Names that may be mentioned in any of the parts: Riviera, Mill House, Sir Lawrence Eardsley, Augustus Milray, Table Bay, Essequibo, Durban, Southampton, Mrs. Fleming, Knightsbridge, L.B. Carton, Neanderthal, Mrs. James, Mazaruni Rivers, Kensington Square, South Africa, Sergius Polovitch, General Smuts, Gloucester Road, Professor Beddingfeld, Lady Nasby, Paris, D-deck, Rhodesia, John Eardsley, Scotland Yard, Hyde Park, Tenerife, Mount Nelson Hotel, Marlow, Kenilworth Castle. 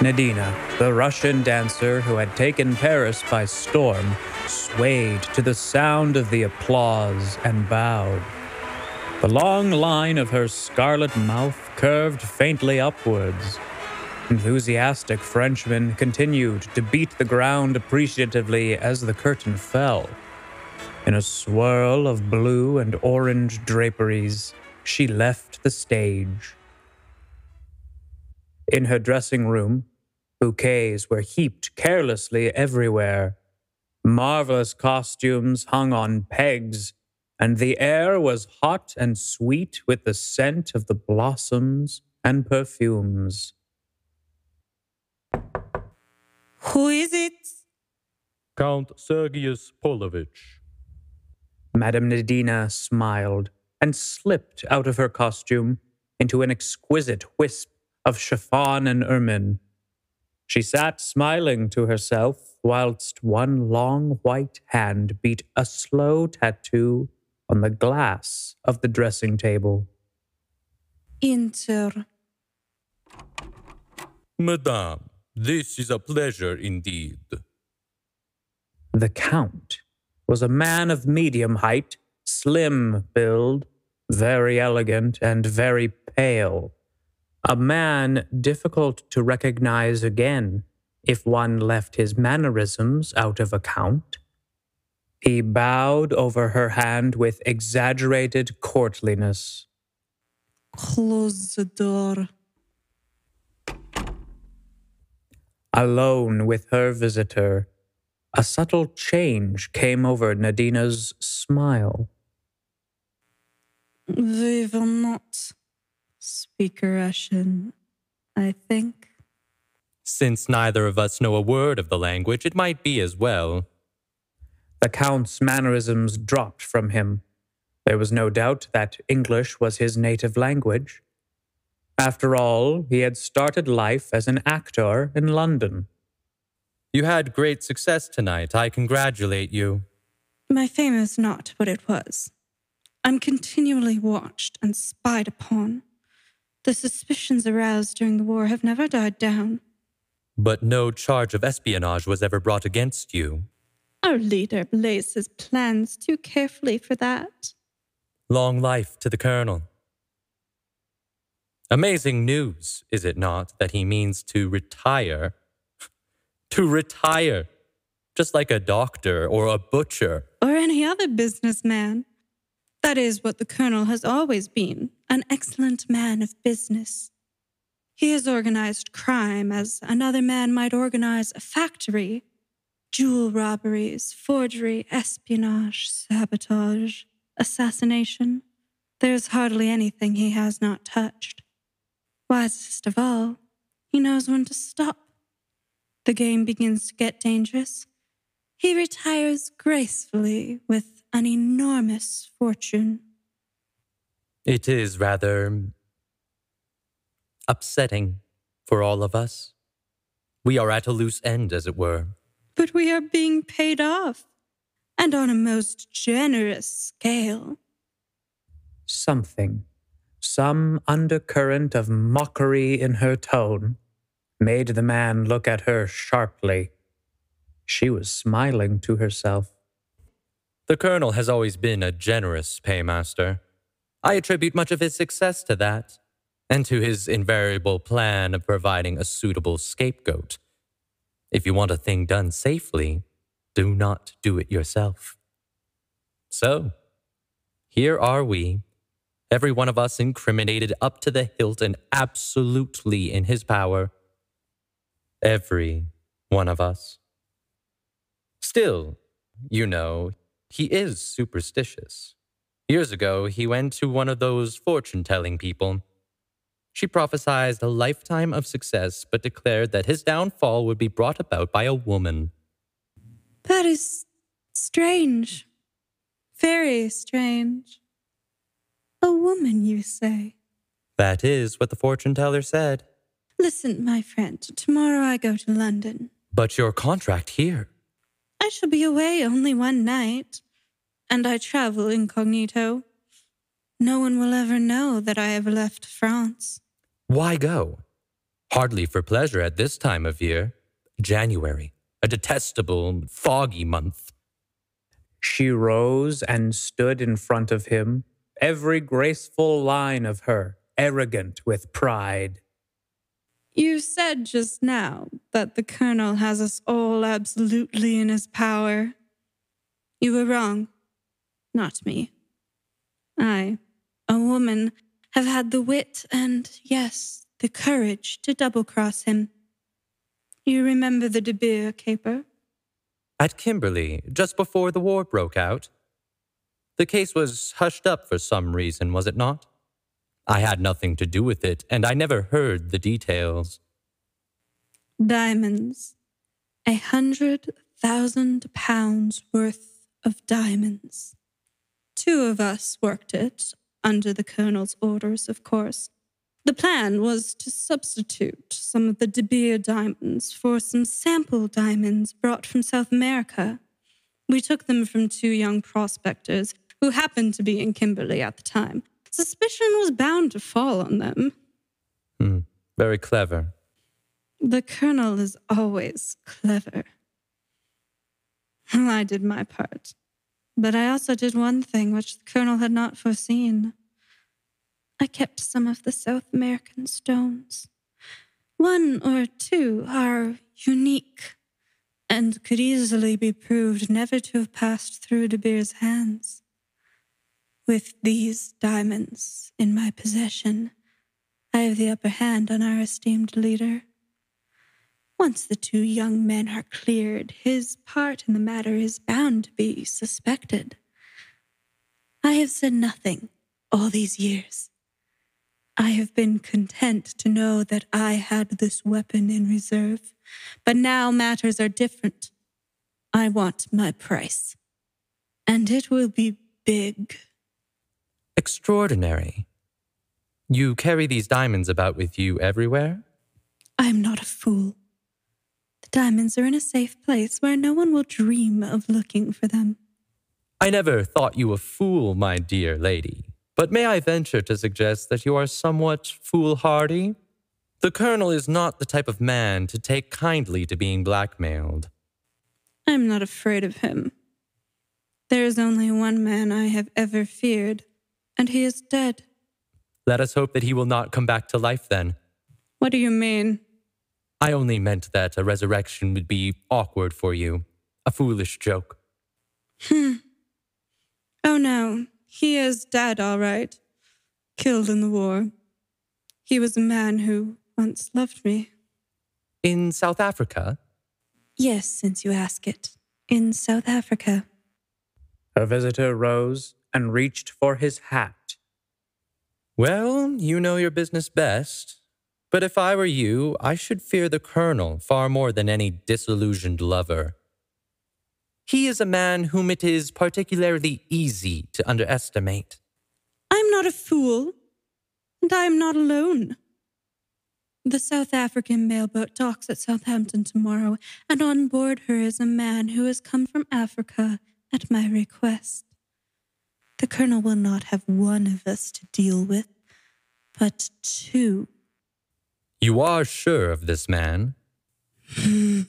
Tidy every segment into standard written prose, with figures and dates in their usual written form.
Nadina, the Russian dancer who had taken Paris by storm, swayed to the sound of the applause and bowed. The long line of her scarlet mouth curved faintly upwards. Enthusiastic Frenchmen continued to beat the ground appreciatively as the curtain fell. In a swirl of blue and orange draperies, she left the stage. In her dressing room, bouquets were heaped carelessly everywhere. Marvelous costumes hung on pegs, and the air was hot and sweet with the scent of the blossoms and perfumes. Who is it? Count Sergius Polovitch. Madame Nadina smiled and slipped out of her costume into an exquisite wisp of chiffon and ermine. She sat smiling to herself whilst one long white hand beat a slow tattoo on the glass of the dressing table. Enter. Madame, this is a pleasure indeed. The Count was a man of medium height, slim build, very elegant and very pale. A man difficult to recognize again if one left his mannerisms out of account. He bowed over her hand with exaggerated courtliness. Close the door. Alone with her visitor, a subtle change came over Nadina's smile. They will not speak Russian, I think. Since neither of us know a word of the language, it might be as well. The Count's mannerisms dropped from him. There was no doubt that English was his native language. After all, he had started life as an actor in London. You had great success tonight. I congratulate you. My fame is not what it was. I'm continually watched and spied upon. The suspicions aroused during the war have never died down. But no charge of espionage was ever brought against you. Our leader lays his plans too carefully for that. Long life to the Colonel. Amazing news, is it not, that he means to retire? To retire! Just like a doctor or a butcher. Or any other businessman. That is what the Colonel has always been. An excellent man of business. He has organized crime as another man might organize a factory. Jewel robberies, forgery, espionage, sabotage, assassination. There's hardly anything he has not touched. Wisest of all, he knows when to stop. The game begins to get dangerous. He retires gracefully with an enormous fortune. It is rather upsetting for all of us. We are at a loose end, as it were. But we are being paid off, and on a most generous scale. Something, some undercurrent of mockery in her tone, made the man look at her sharply. She was smiling to herself. The Colonel has always been a generous paymaster. I attribute much of his success to that, and to his invariable plan of providing a suitable scapegoat. If you want a thing done safely, do not do it yourself. So, here are we, every one of us incriminated up to the hilt and absolutely in his power. Every one of us. Still, you know, he is superstitious. Years ago, he went to one of those fortune-telling people. She prophesied a lifetime of success, but declared that his downfall would be brought about by a woman. That is strange. Very strange. A woman, you say? That is what the fortune-teller said. Listen, my friend, tomorrow I go to London. But your contract here? I shall be away only one night. And I travel incognito. No one will ever know that I have left France. Why go? hardly for pleasure at this time of year. January, a detestable, foggy month. She rose and stood in front of him, every graceful line of her, arrogant with pride. You said just now that the Colonel has us all absolutely in his power. You were wrong, not me. I, a woman, have had the wit and, yes, the courage to double-cross him. You remember the De Beers caper? At Kimberley, just before the war broke out. The case was hushed up for some reason, was it not? I had nothing to do with it, and I never heard the details. Diamonds. £100,000 worth of diamonds. Two of us worked it, under the Colonel's orders, of course. The plan was to substitute some of the De Beers diamonds for some sample diamonds brought from South America. We took them from two young prospectors who happened to be in Kimberley at the time. Suspicion was bound to fall on them. Very clever. The Colonel is always clever. Well, I did my part. But I also did one thing which the Colonel had not foreseen. I kept some of the South American stones. One or two are unique and could easily be proved never to have passed through De Beers' hands. With these diamonds in my possession, I have the upper hand on our esteemed leader. Once the two young men are cleared, his part in the matter is bound to be suspected. I have said nothing all these years. I have been content to know that I had this weapon in reserve, but now matters are different. I want my price, and it will be big. Extraordinary. You carry these diamonds about with you everywhere? I am not a fool. The diamonds are in a safe place where no one will dream of looking for them. I never thought you a fool, my dear lady, but may I venture to suggest that you are somewhat foolhardy? The Colonel is not the type of man to take kindly to being blackmailed. I am not afraid of him. There is only one man I have ever feared, and he is dead. Let us hope that he will not come back to life then. What do you mean? I only meant that a resurrection would be awkward for you. A foolish joke. Oh no, he is dead all right. Killed in the war. He was a man who once loved me. In South Africa? Yes, since you ask it. In South Africa. Her visitor rose and reached for his hat. Well, you know your business best. But if I were you, I should fear the Colonel far more than any disillusioned lover. He is a man whom it is particularly easy to underestimate. I am not a fool, and I am not alone. The South African mailboat docks at Southampton tomorrow, and on board her is a man who has come from Africa at my request. The Colonel will not have one of us to deal with, but two. You are sure of this man? I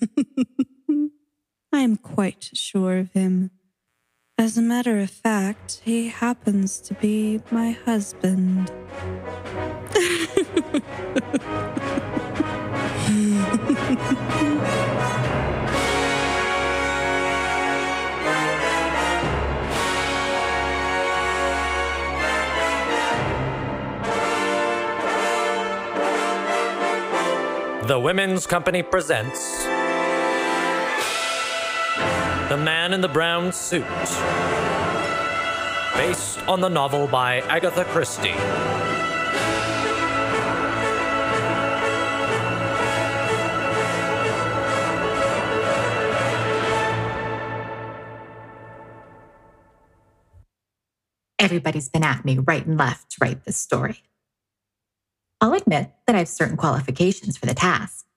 am quite sure of him. As a matter of fact, he happens to be my husband. The Women's Company presents The Man in the Brown Suit, based on the novel by Agatha Christie. Everybody's been at me right and left to write this story. I'll admit that I have certain qualifications for the task.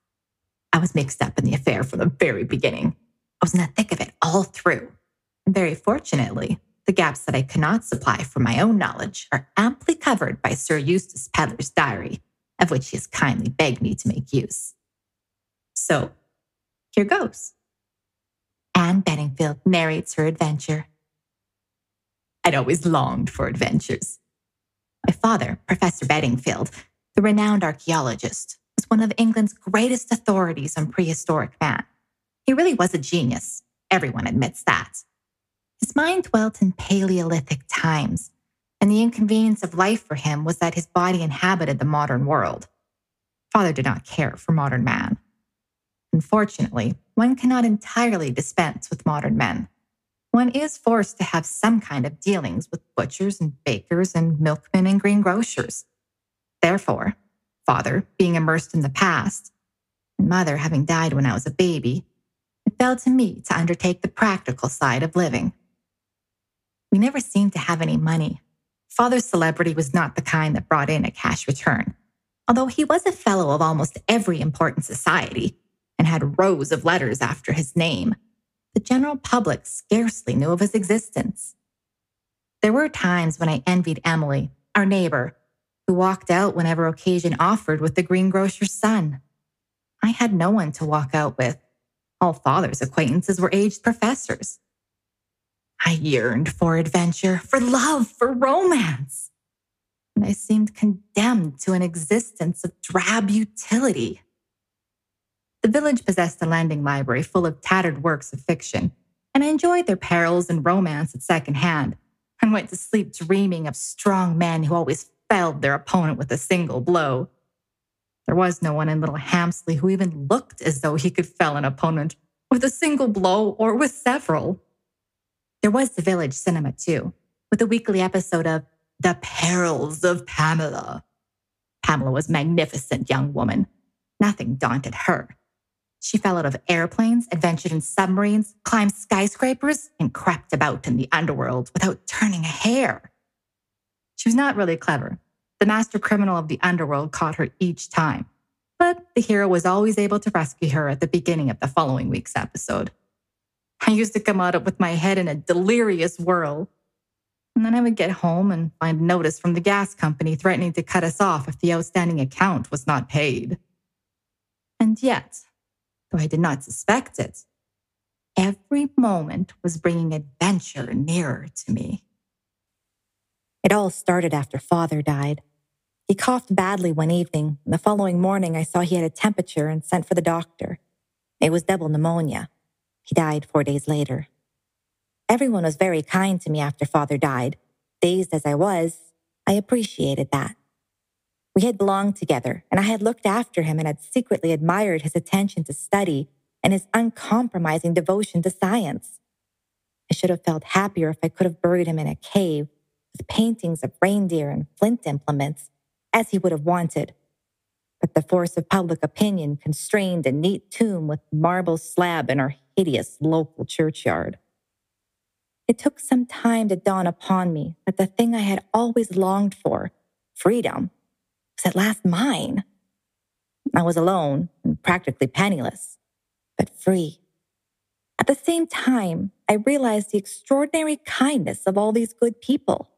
I was mixed up in the affair from the very beginning. I was in the thick of it all through. And very fortunately, the gaps that I cannot supply from my own knowledge are amply covered by Sir Eustace Pedler's diary of which he has kindly begged me to make use. So here goes. Anne Beddingfeld narrates her adventure. I'd always longed for adventures. My father, Professor Beddingfeld, the renowned archaeologist, was one of England's greatest authorities on prehistoric man. He really was a genius. Everyone admits that. His mind dwelt in Paleolithic times, and the inconvenience of life for him was that his body inhabited the modern world. Father did not care for modern man. Unfortunately, one cannot entirely dispense with modern men. One is forced to have some kind of dealings with butchers and bakers and milkmen and greengrocers. Therefore, father, being immersed in the past, and mother having died when I was a baby, it fell to me to undertake the practical side of living. We never seemed to have any money. Father's celebrity was not the kind that brought in a cash return, although he was a fellow of almost every important society and had rows of letters after his name. The general public scarcely knew of his existence. There were times when I envied Emily, our neighbor, who walked out whenever occasion offered with the greengrocer's son. I had no one to walk out with. All father's acquaintances were aged professors. I yearned for adventure, for love, for romance. And I seemed condemned to an existence of drab utility. The village possessed a lending library full of tattered works of fiction, and I enjoyed their perils and romance at second hand, and went to sleep dreaming of strong men who always felled their opponent with a single blow. There was no one in Little Hampsley who even looked as though he could fell an opponent with a single blow or with several. There was the village cinema too, with a weekly episode of The Perils of Pamela. Pamela was a magnificent young woman. Nothing daunted her. She fell out of airplanes, adventured in submarines, climbed skyscrapers, and crept about in the underworld without turning a hair. She was not really clever. The master criminal of the underworld caught her each time, but the hero was always able to rescue her at the beginning of the following week's episode. I used to come out with my head in a delirious whirl, and then I would get home and find notice from the gas company threatening to cut us off if the outstanding account was not paid. And yet, though I did not suspect it, every moment was bringing adventure nearer to me. It all started after father died. He coughed badly one evening, and the following morning I saw he had a temperature and sent for the doctor. It was double pneumonia. He died 4 days later. Everyone was very kind to me after father died. Dazed as I was, I appreciated that. We had belonged together, and I had looked after him and had secretly admired his attention to study and his uncompromising devotion to science. I should have felt happier if I could have buried him in a cave with paintings of reindeer and flint implements, as he would have wanted. But the force of public opinion constrained a neat tomb with marble slab in our hideous local churchyard. It took some time to dawn upon me that the thing I had always longed for, freedom, at last mine. I was alone and practically penniless, but free. At the same time, I realized the extraordinary kindness of all these good people.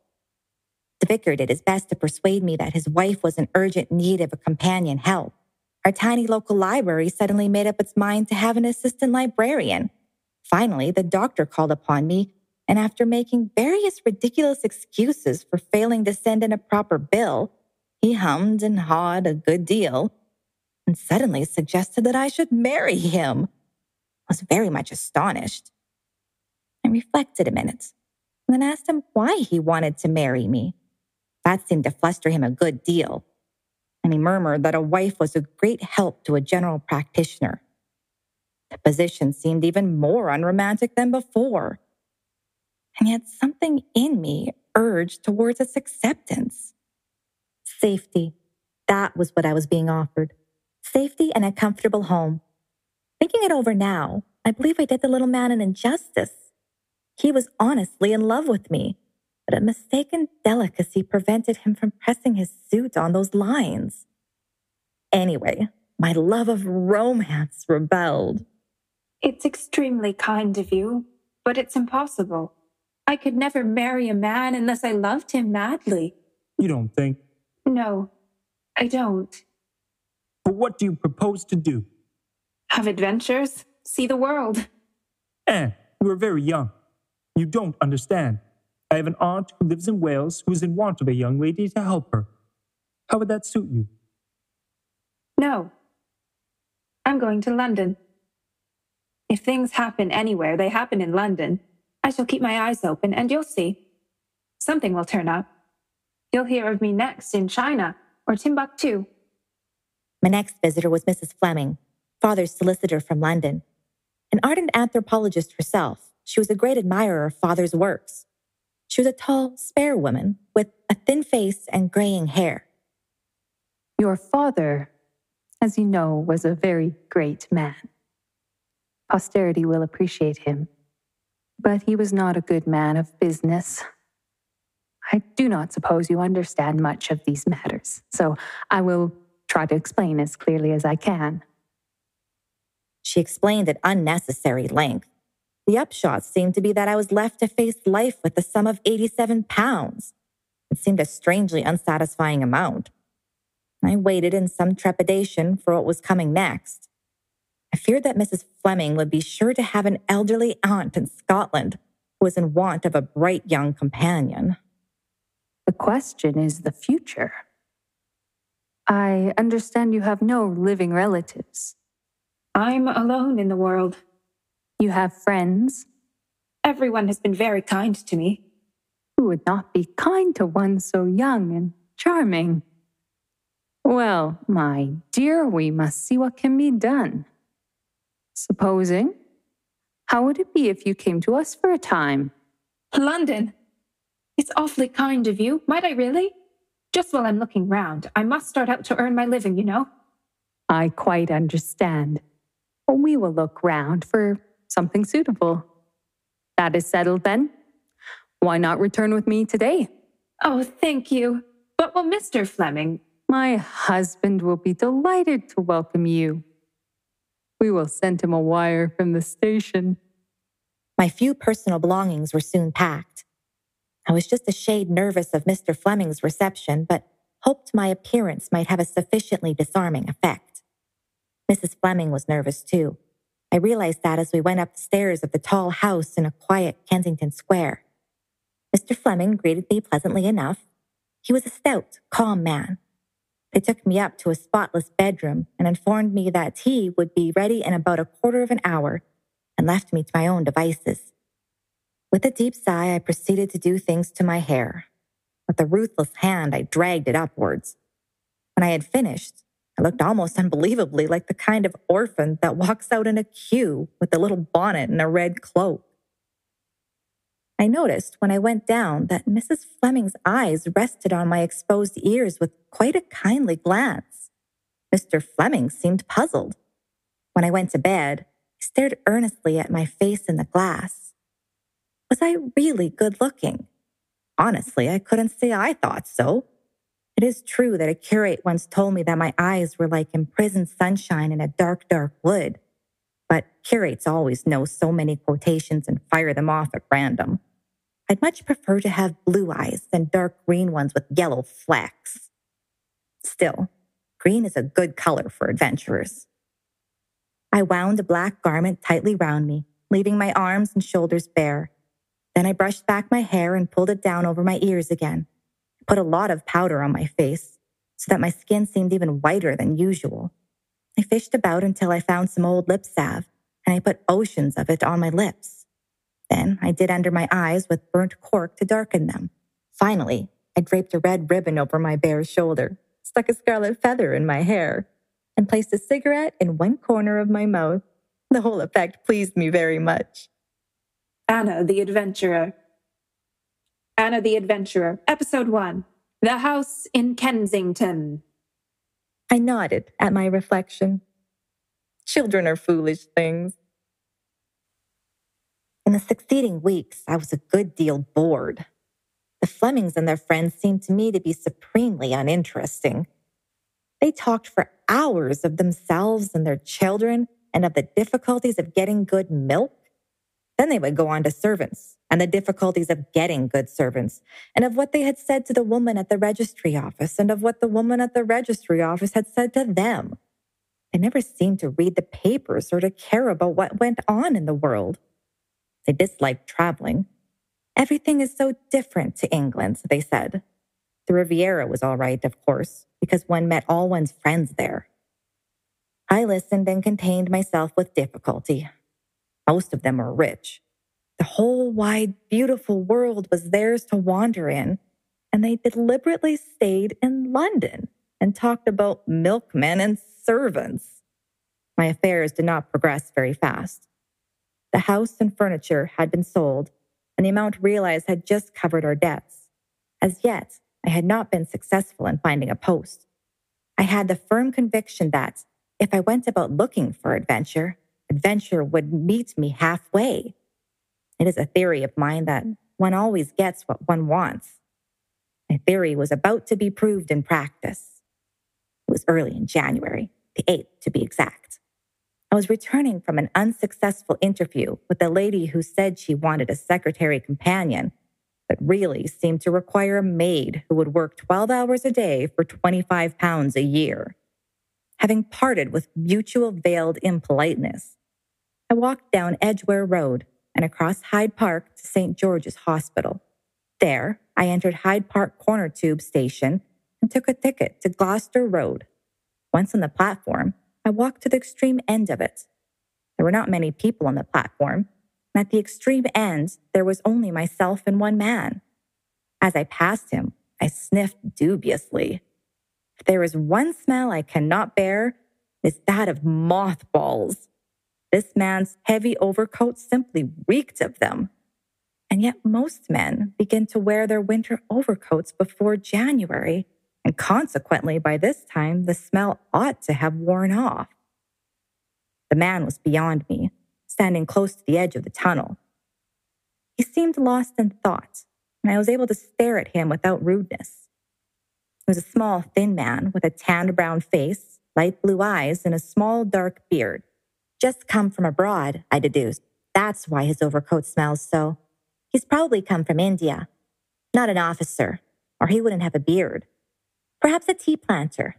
The vicar did his best to persuade me that his wife was in urgent need of a companion help. Our tiny local library suddenly made up its mind to have an assistant librarian. Finally, the doctor called upon me, and after making various ridiculous excuses for failing to send in a proper bill, he hummed and hawed a good deal and suddenly suggested that I should marry him. I was very much astonished. I reflected a minute and then asked him why he wanted to marry me. That seemed to fluster him a good deal, and he murmured that a wife was a great help to a general practitioner. The position seemed even more unromantic than before, and yet something in me urged towards its acceptance. Safety. That was what I was being offered. Safety and a comfortable home. Thinking it over now, I believe I did the little man an injustice. He was honestly in love with me, but a mistaken delicacy prevented him from pressing his suit on those lines. Anyway, my love of romance rebelled. It's extremely kind of you, but it's impossible. I could never marry a man unless I loved him madly. You don't think? No, I don't. But what do you propose to do? Have adventures, see the world. Anne, you are very young. You don't understand. I have an aunt who lives in Wales who is in want of a young lady to help her. How would that suit you? No. I'm going to London. If things happen anywhere, they happen in London. I shall keep my eyes open and you'll see. Something will turn up. You'll hear of me next in China or Timbuktu. My next visitor was Mrs. Fleming, Father's solicitor from London. An ardent anthropologist herself, she was a great admirer of Father's works. She was a tall, spare woman with a thin face and graying hair. Your father, as you know, was a very great man. Posterity will appreciate him. But he was not a good man of business. I do not suppose you understand much of these matters, so I will try to explain as clearly as I can. She explained at unnecessary length. The upshot seemed to be that I was left to face life with the sum of £87. It seemed a strangely unsatisfying amount. I waited in some trepidation for what was coming next. I feared that Mrs. Fleming would be sure to have an elderly aunt in Scotland who was in want of a bright young companion. The question is the future. I understand you have no living relatives. I'm alone in the world. You have friends? Everyone has been very kind to me. Who would not be kind to one so young and charming? Well, my dear, we must see what can be done. Supposing, how would it be if you came to us for a time? London! It's awfully kind of you. Might I really? Just while I'm looking round, I must start out to earn my living, you know. I quite understand. But we will look round for something suitable. That is settled then. Why not return with me today? Oh, thank you. But will Mr. Fleming... My husband will be delighted to welcome you. We will send him a wire from the station. My few personal belongings were soon packed. I was just a shade nervous of Mr. Fleming's reception, but hoped my appearance might have a sufficiently disarming effect. Mrs. Fleming was nervous too. I realized that as we went up the stairs of the tall house in a quiet Kensington square. Mr. Fleming greeted me pleasantly enough. He was a stout, calm man. They took me up to a spotless bedroom and informed me that tea would be ready in about a quarter of an hour and left me to my own devices. With a deep sigh, I proceeded to do things to my hair. With a ruthless hand, I dragged it upwards. When I had finished, I looked almost unbelievably like the kind of orphan that walks out in a queue with a little bonnet and a red cloak. I noticed when I went down that Mrs. Fleming's eyes rested on my exposed ears with quite a kindly glance. Mr. Fleming seemed puzzled. When I went to bed, he stared earnestly at my face in the glass. Was I really good looking? Honestly, I couldn't say I thought so. It is true that a curate once told me that my eyes were like imprisoned sunshine in a dark, dark wood. But curates always know so many quotations and fire them off at random. I'd much prefer to have blue eyes than dark green ones with yellow flecks. Still, green is a good color for adventurers. I wound a black garment tightly round me, leaving my arms and shoulders bare. Then I brushed back my hair and pulled it down over my ears again. I put a lot of powder on my face so that my skin seemed even whiter than usual. I fished about until I found some old lip salve, and I put oceans of it on my lips. Then I did under my eyes with burnt cork to darken them. Finally, I draped a red ribbon over my bare shoulder, stuck a scarlet feather in my hair, and placed a cigarette in one corner of my mouth. The whole effect pleased me very much. Anna the Adventurer, Episode 1, The House in Kensington. I nodded at my reflection. Children are foolish things. In the succeeding weeks, I was a good deal bored. The Flemings and their friends seemed to me to be supremely uninteresting. They talked for hours of themselves and their children and of the difficulties of getting good milk. Then they would go on to servants and the difficulties of getting good servants, and of what they had said to the woman at the registry office, and of what the woman at the registry office had said to them, They never seemed to read the papers or to care about what went on in the world. They disliked traveling. Everything is so different to England, they said. The Riviera was all right, of course, because one met all one's friends there. I listened and contained myself with difficulty. Most of them were rich. The whole wide, beautiful world was theirs to wander in, and they deliberately stayed in London and talked about milkmen and servants. My affairs did not progress very fast. The house and furniture had been sold, and the amount realized had just covered our debts. As yet, I had not been successful in finding a post. I had the firm conviction that, if I went about looking for adventure, adventure would meet me halfway. It is a theory of mine that one always gets what one wants. My theory was about to be proved in practice. It was early in January, the 8th to be exact. I was returning from an unsuccessful interview with a lady who said she wanted a secretary companion, but really seemed to require a maid who would work 12 hours a day for £25 a year. Having parted with mutual veiled impoliteness, I walked down Edgware Road and across Hyde Park to St. George's Hospital. There, I entered Hyde Park Corner Tube Station and took a ticket to Gloucester Road. Once on the platform, I walked to the extreme end of it. There were not many people on the platform, and at the extreme end, there was only myself and one man. As I passed him, I sniffed dubiously. If there is one smell I cannot bear, it's that of mothballs. This man's heavy overcoat simply reeked of them. And yet most men begin to wear their winter overcoats before January, and consequently by this time the smell ought to have worn off. The man was beyond me, standing close to the edge of the tunnel. He seemed lost in thought, and I was able to stare at him without rudeness. He was a small, thin man with a tanned brown face, light blue eyes, and a small, dark beard. Just come from abroad, I deduced. That's why his overcoat smells so. He's probably come from India. Not an officer, or he wouldn't have a beard. Perhaps a tea planter.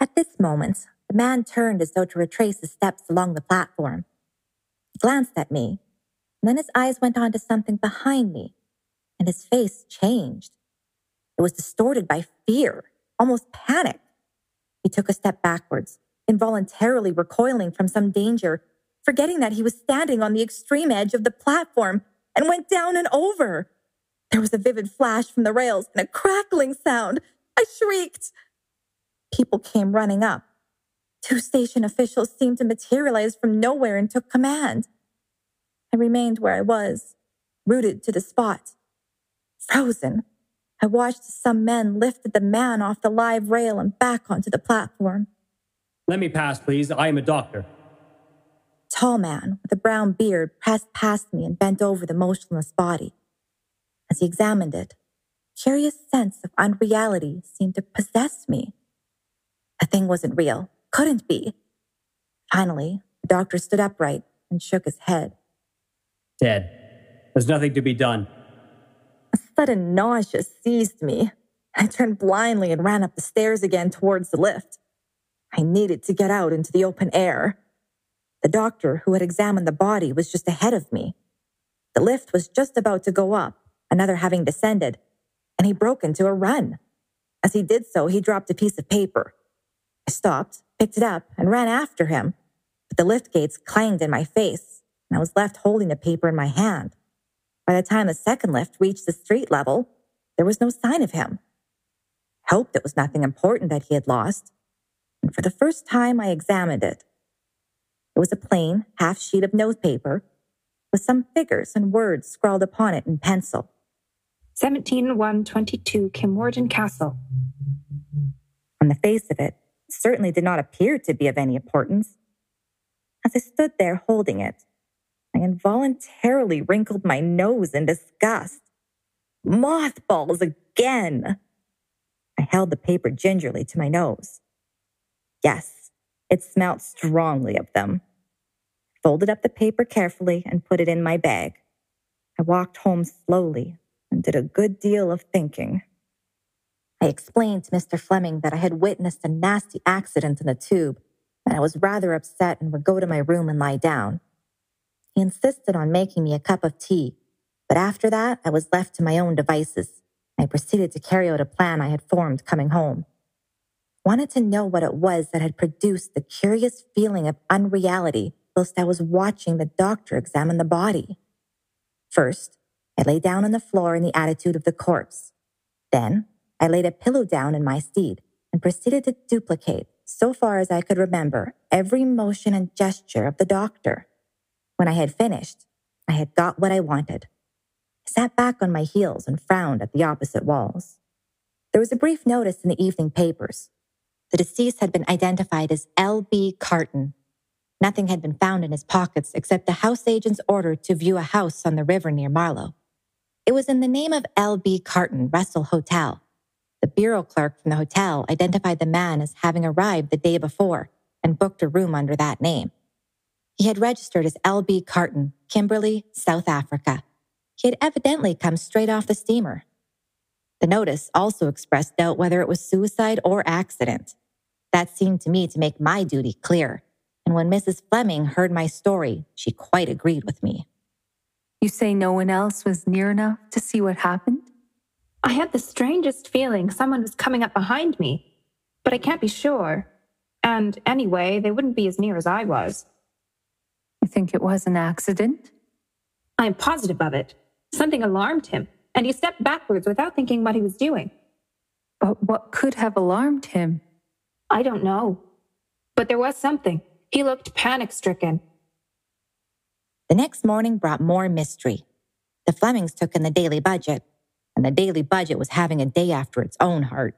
At this moment, the man turned as though to retrace his steps along the platform. He glanced at me, and then his eyes went on to something behind me, and his face changed. It was distorted by fear, almost panic. He took a step backwards, involuntarily recoiling from some danger, forgetting that he was standing on the extreme edge of the platform, and went down and over. There was a vivid flash from the rails and a crackling sound. I shrieked. People came running up. Two station officials seemed to materialize from nowhere and took command. I remained where I was, rooted to the spot. Frozen, I watched as some men lifted the man off the live rail and back onto the platform. Let me pass, please. I am a doctor. A tall man with a brown beard pressed past me and bent over the motionless body. As he examined it, a curious sense of unreality seemed to possess me. The thing wasn't real. Couldn't be. Finally, the doctor stood upright and shook his head. Dead. There's nothing to be done. A sudden nausea seized me. I turned blindly and ran up the stairs again towards the lift. I needed to get out into the open air. The doctor who had examined the body was just ahead of me. The lift was just about to go up, another having descended, and he broke into a run. As he did so, he dropped a piece of paper. I stopped, picked it up, and ran after him, but the lift gates clanged in my face, and I was left holding the paper in my hand. By the time the second lift reached the street level, there was no sign of him. I hoped it was nothing important that he had lost, and for the first time I examined it. It was a plain half sheet of notepaper with some figures and words scrawled upon it in pencil. 17122 Kilmorden Castle. On the face of it, it certainly did not appear to be of any importance. As I stood there holding it, I involuntarily wrinkled my nose in disgust. Mothballs again! I held the paper gingerly to my nose. Yes, it smelt strongly of them. I folded up the paper carefully and put it in my bag. I walked home slowly and did a good deal of thinking. I explained to Mr. Fleming that I had witnessed a nasty accident in the tube and I was rather upset and would go to my room and lie down. He insisted on making me a cup of tea, but after that I was left to my own devices. I proceeded to carry out a plan I had formed coming home. Wanted to know what it was that had produced the curious feeling of unreality whilst I was watching the doctor examine the body. First, I lay down on the floor in the attitude of the corpse. Then, I laid a pillow down in my stead and proceeded to duplicate, so far as I could remember, every motion and gesture of the doctor. When I had finished, I had got what I wanted. I sat back on my heels and frowned at the opposite walls. There was a brief notice in the evening papers. The deceased had been identified as L.B. Carton. Nothing had been found in his pockets except the house agent's order to view a house on the river near Marlow. It was in the name of L.B. Carton, Russell Hotel. The bureau clerk from the hotel identified the man as having arrived the day before and booked a room under that name. He had registered as L.B. Carton, Kimberley, South Africa. He had evidently come straight off the steamer. The notice also expressed doubt whether it was suicide or accident. That seemed to me to make my duty clear, and when Mrs. Fleming heard my story, she quite agreed with me. You say no one else was near enough to see what happened? I had the strangest feeling someone was coming up behind me, but I can't be sure. And anyway, they wouldn't be as near as I was. You think it was an accident? I am positive of it. Something alarmed him, and he stepped backwards without thinking what he was doing. But what could have alarmed him? I don't know. But there was something. He looked panic-stricken. The next morning brought more mystery. The Flemings took in the Daily Budget, and the Daily Budget was having a day after its own heart.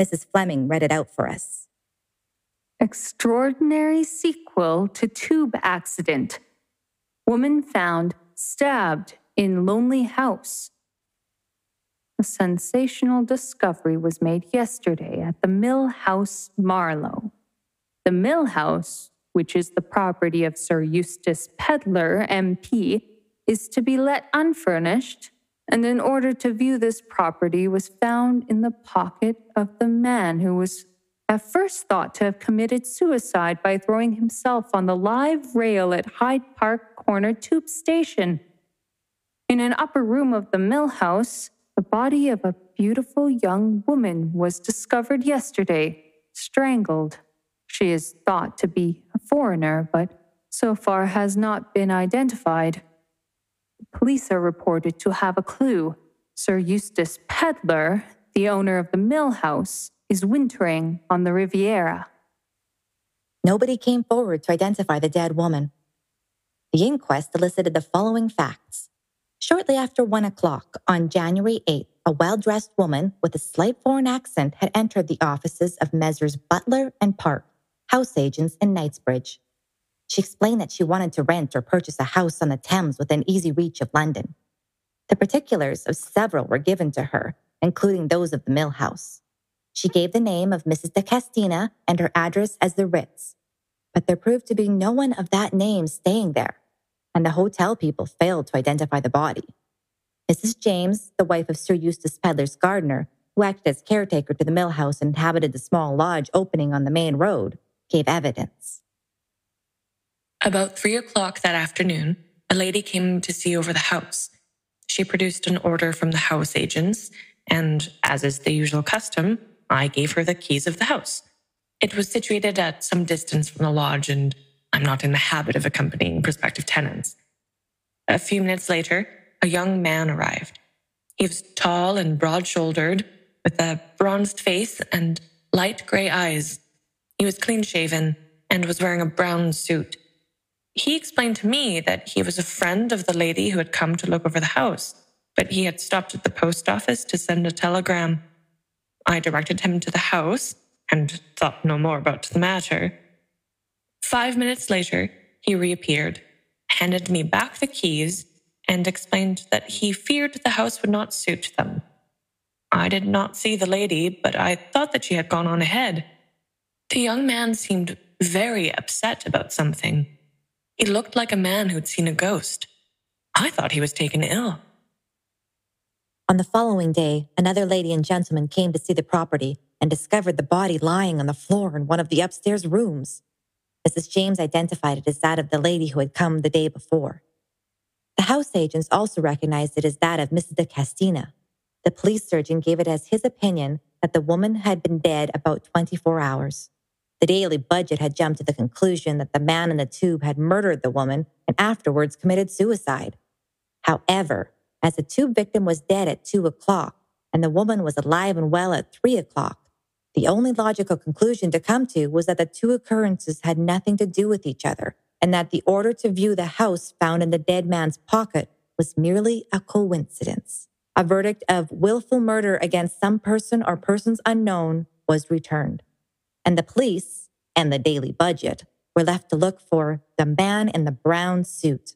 Mrs. Fleming read it out for us. Extraordinary sequel to tube accident. Woman found stabbed in lonely house. A sensational discovery was made yesterday at the Mill House, Marlow. The Mill House, which is the property of Sir Eustace Pedler, MP, is to be let unfurnished, and in order to view this property was found in the pocket of the man who was at first thought to have committed suicide by throwing himself on the live rail at Hyde Park Corner Tube Station. In an upper room of the Mill House, the body of a beautiful young woman was discovered yesterday, strangled. She is thought to be a foreigner, but so far has not been identified. The police are reported to have a clue. Sir Eustace Pedler, the owner of the Mill House, is wintering on the Riviera. Nobody came forward to identify the dead woman. The inquest elicited the following facts. Shortly after 1 o'clock on January 8th, a well-dressed woman with a slight foreign accent had entered the offices of Messrs. Butler and Park, house agents in Knightsbridge. She explained that she wanted to rent or purchase a house on the Thames within easy reach of London. The particulars of several were given to her, including those of the Mill House. She gave the name of Mrs. de Castiña and her address as the Ritz, but there proved to be no one of that name staying there, and the hotel people failed to identify the body. Mrs. James, the wife of Sir Eustace Pedler's gardener, who acted as caretaker to the Mill House and inhabited the small lodge opening on the main road, gave evidence. About 3 o'clock that afternoon, a lady came to see over the house. She produced an order from the house agents, and, as is the usual custom, I gave her the keys of the house. It was situated at some distance from the lodge, and I'm not in the habit of accompanying prospective tenants. A few minutes later, a young man arrived. He was tall and broad-shouldered, with a bronzed face and light gray eyes. He was clean-shaven and was wearing a brown suit. He explained to me that he was a friend of the lady who had come to look over the house, but he had stopped at the post office to send a telegram. I directed him to the house and thought no more about the matter. 5 minutes later, he reappeared, handed me back the keys, and explained that he feared the house would not suit them. I did not see the lady, but I thought that she had gone on ahead. The young man seemed very upset about something. He looked like a man who'd seen a ghost. I thought he was taken ill. On the following day, another lady and gentleman came to see the property and discovered the body lying on the floor in one of the upstairs rooms. Mrs. James identified it as that of the lady who had come the day before. The house agents also recognized it as that of Mrs. de Castiña. The police surgeon gave it as his opinion that the woman had been dead about 24 hours. The Daily Budget had jumped to the conclusion that the man in the tube had murdered the woman and afterwards committed suicide. However, as the tube victim was dead at 2 o'clock and the woman was alive and well at 3 o'clock, the only logical conclusion to come to was that the two occurrences had nothing to do with each other and that the order to view the house found in the dead man's pocket was merely a coincidence. A verdict of willful murder against some person or persons unknown was returned, and the police and the Daily Budget were left to look for the man in the brown suit.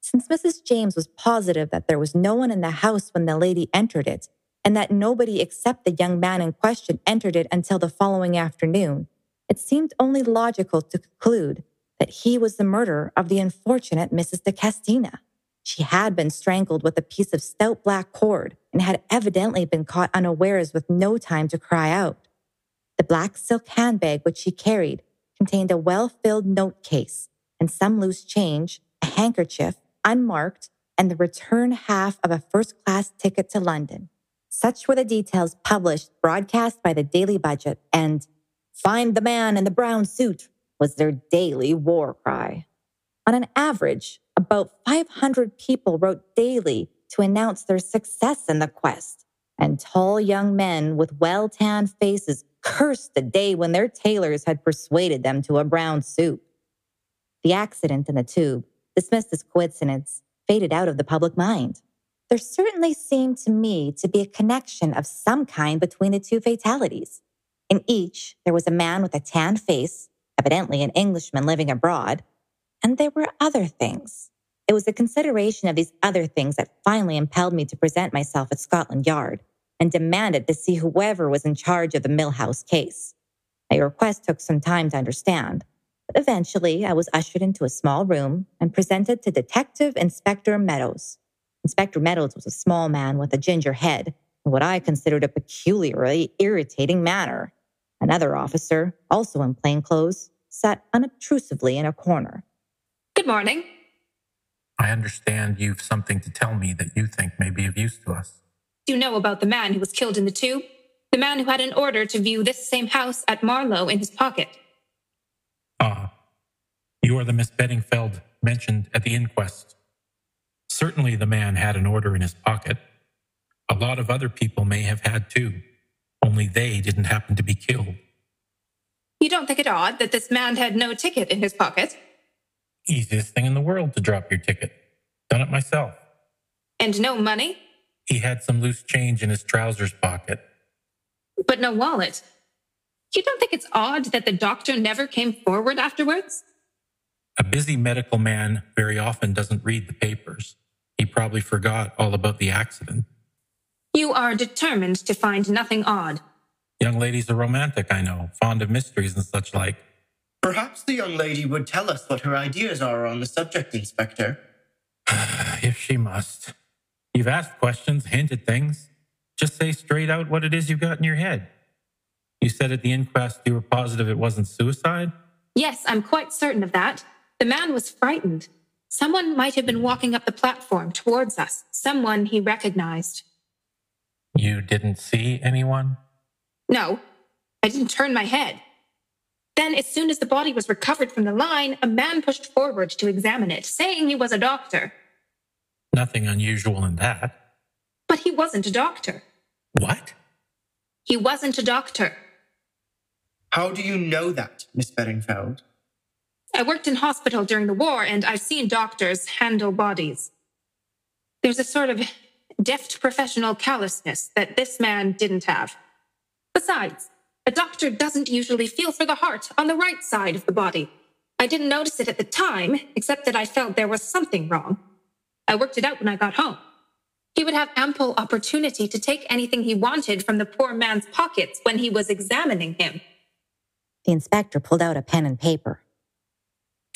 Since Mrs. James was positive that there was no one in the house when the lady entered it, and that nobody except the young man in question entered it until the following afternoon, it seemed only logical to conclude that he was the murderer of the unfortunate Mrs. de Castiña. She had been strangled with a piece of stout black cord and had evidently been caught unawares with no time to cry out. The black silk handbag which she carried contained a well-filled note case and some loose change, a handkerchief, unmarked, and the return half of a first-class ticket to London. Such were the details published, broadcast by the Daily Budget, and "Find the man in the brown suit" was their daily war cry. On an average, about 500 people wrote daily to announce their success in the quest, and tall young men with well-tanned faces cursed the day when their tailors had persuaded them to a brown suit. The accident in the tube, dismissed as coincidence, faded out of the public mind. There certainly seemed to me to be a connection of some kind between the two fatalities. In each, there was a man with a tanned face, evidently an Englishman living abroad, and there were other things. It was the consideration of these other things that finally impelled me to present myself at Scotland Yard and demanded to see whoever was in charge of the Mill House case. My request took some time to understand, but eventually I was ushered into a small room and presented to Detective Inspector Meadows. Inspector Meadows was a small man with a ginger head and what I considered a peculiarly irritating manner. Another officer, also in plain clothes, sat unobtrusively in a corner. "Good morning. I understand you've something to tell me that you think may be of use to us. Do you know about the man who was killed in the tube? The man who had an order to view this same house at Marlow in his pocket?" "Ah, you are the Miss Beddingfeld mentioned at the inquest. Certainly the man had an order in his pocket. A lot of other people may have had too, only they didn't happen to be killed." "You don't think it odd that this man had no ticket in his pocket?" "Easiest thing in the world to drop your ticket. Done it myself." "And no money?" "He had some loose change in his trousers pocket." "But no wallet. You don't think it's odd that the doctor never came forward afterwards?" "A busy medical man very often doesn't read the papers. He probably forgot all about the accident." "You are determined to find nothing odd." "Young lady's a romantic, I know, fond of mysteries and such like." "Perhaps the young lady would tell us what her ideas are on the subject, Inspector." "If she must. You've asked questions, hinted things. Just say straight out what it is you've got in your head. You said at the inquest you were positive it wasn't suicide?" "Yes, I'm quite certain of that. The man was frightened. Someone might have been walking up the platform towards us, someone he recognized." "You didn't see anyone?" "No, I didn't turn my head. Then, as soon as the body was recovered from the line, a man pushed forward to examine it, saying he was a doctor." "Nothing unusual in that." "But he wasn't a doctor." "What?" "He wasn't a doctor." "How do you know that, Miss Beddingfeld?" "I worked in hospital during the war, and I've seen doctors handle bodies. There's a sort of deft professional callousness that this man didn't have. Besides, a doctor doesn't usually feel for the heart on the right side of the body. I didn't notice it at the time, except that I felt there was something wrong. I worked it out when I got home. He would have ample opportunity to take anything he wanted from the poor man's pockets when he was examining him." The inspector pulled out a pen and paper.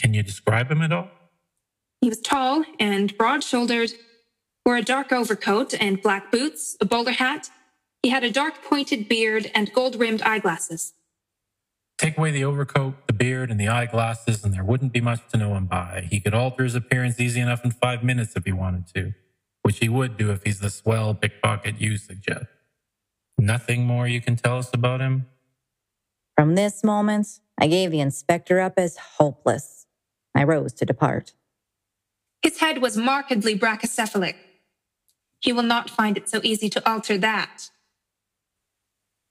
"Can you describe him at all?" "He was tall and broad-shouldered, wore a dark overcoat and black boots, a bowler hat. He had a dark pointed beard and gold-rimmed eyeglasses." Take away the overcoat, the beard, and the eyeglasses, and there wouldn't be much to know him by. He could alter his appearance easy enough in 5 minutes if he wanted to, which he would do if he's the swell pickpocket you suggest. Nothing more you can tell us about him? From this moment, I gave the inspector up as hopeless. I rose to depart. His head was markedly brachycephalic. He will not find it so easy to alter that.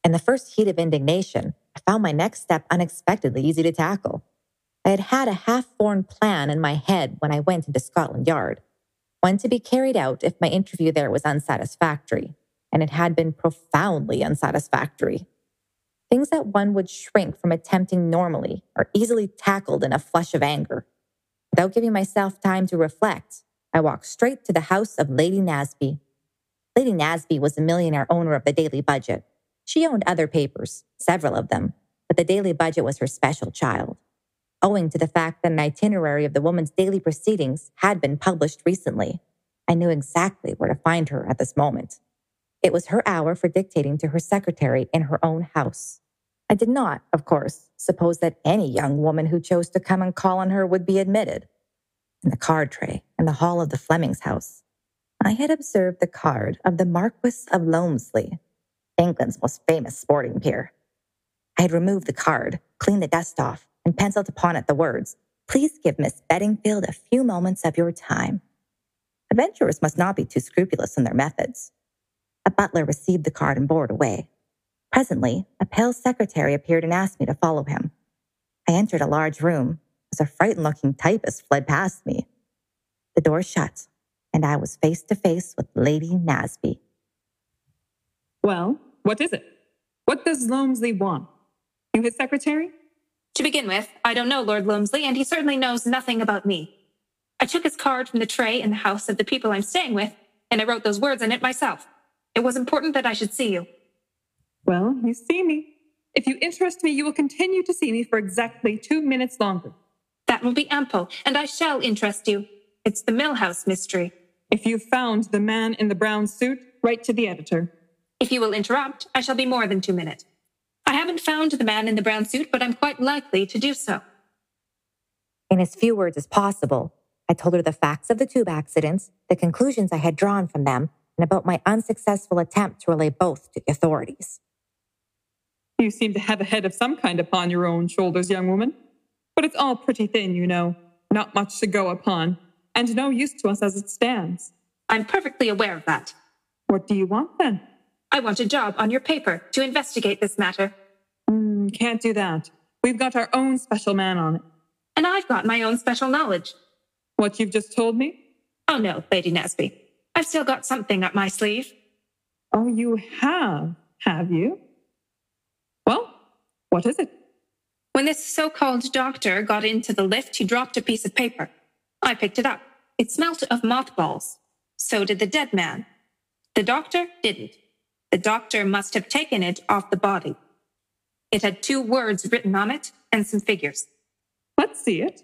In the first heat of indignation, I found my next step unexpectedly easy to tackle. I had had a half-formed plan in my head when I went into Scotland Yard, one to be carried out if my interview there was unsatisfactory, and it had been profoundly unsatisfactory. Things that one would shrink from attempting normally are easily tackled in a flush of anger. Without giving myself time to reflect, I walked straight to the house of Lady Nasby. Lady Nasby was the millionaire owner of the Daily Budget. She owned other papers, several of them, but the Daily Budget was her special child. Owing to the fact that an itinerary of the woman's daily proceedings had been published recently, I knew exactly where to find her at this moment. It was her hour for dictating to her secretary in her own house. I did not, of course, suppose that any young woman who chose to come and call on her would be admitted. In the card tray in the hall of the Fleming's house, I had observed the card of the Marquis of Loamsley, England's most famous sporting peer. I had removed the card, cleaned the dust off, and penciled upon it the words, "Please give Miss Beddingfeld a few moments of your time." Adventurers must not be too scrupulous in their methods. A butler received the card and bore it away. Presently, a pale secretary appeared and asked me to follow him. I entered a large room as a frightened-looking typist fled past me. The door shut, and I was face to face with Lady Nasby. "Well, what is it? What does Loamsley want? You his secretary?" "To begin with, I don't know Lord Loamsley, and he certainly knows nothing about me. I took his card from the tray in the house of the people I'm staying with, and I wrote those words in it myself. It was important that I should see you." "Well, you see me. If you interest me, you will continue to see me for exactly 2 minutes longer." "That will be ample, and I shall interest you. It's the Mill House mystery." "If you found the man in the brown suit, write to the editor." "If you will interrupt, I shall be more than 2 minutes. I haven't found the man in the brown suit, but I'm quite likely to do so." In as few words as possible, I told her the facts of the tube accidents, the conclusions I had drawn from them, and about my unsuccessful attempt to relay both to the authorities. "You seem to have a head of some kind upon your own shoulders, young woman. But it's all pretty thin, you know, not much to go upon, and no use to us as it stands." "I'm perfectly aware of that." "What do you want, then?" "I want a job on your paper to investigate this matter." Can't do that. We've got our own special man on it." "And I've got my own special knowledge." "What you've just told me?" "Oh, no, Lady Nasby. I've still got something up my sleeve." "Oh, you have you? Well, what is it?" "When this so-called doctor got into the lift, he dropped a piece of paper. I picked it up. It smelt of mothballs. So did the dead man. The doctor didn't. The doctor must have taken it off the body. It had 2 words written on it and some figures." "Let's see it."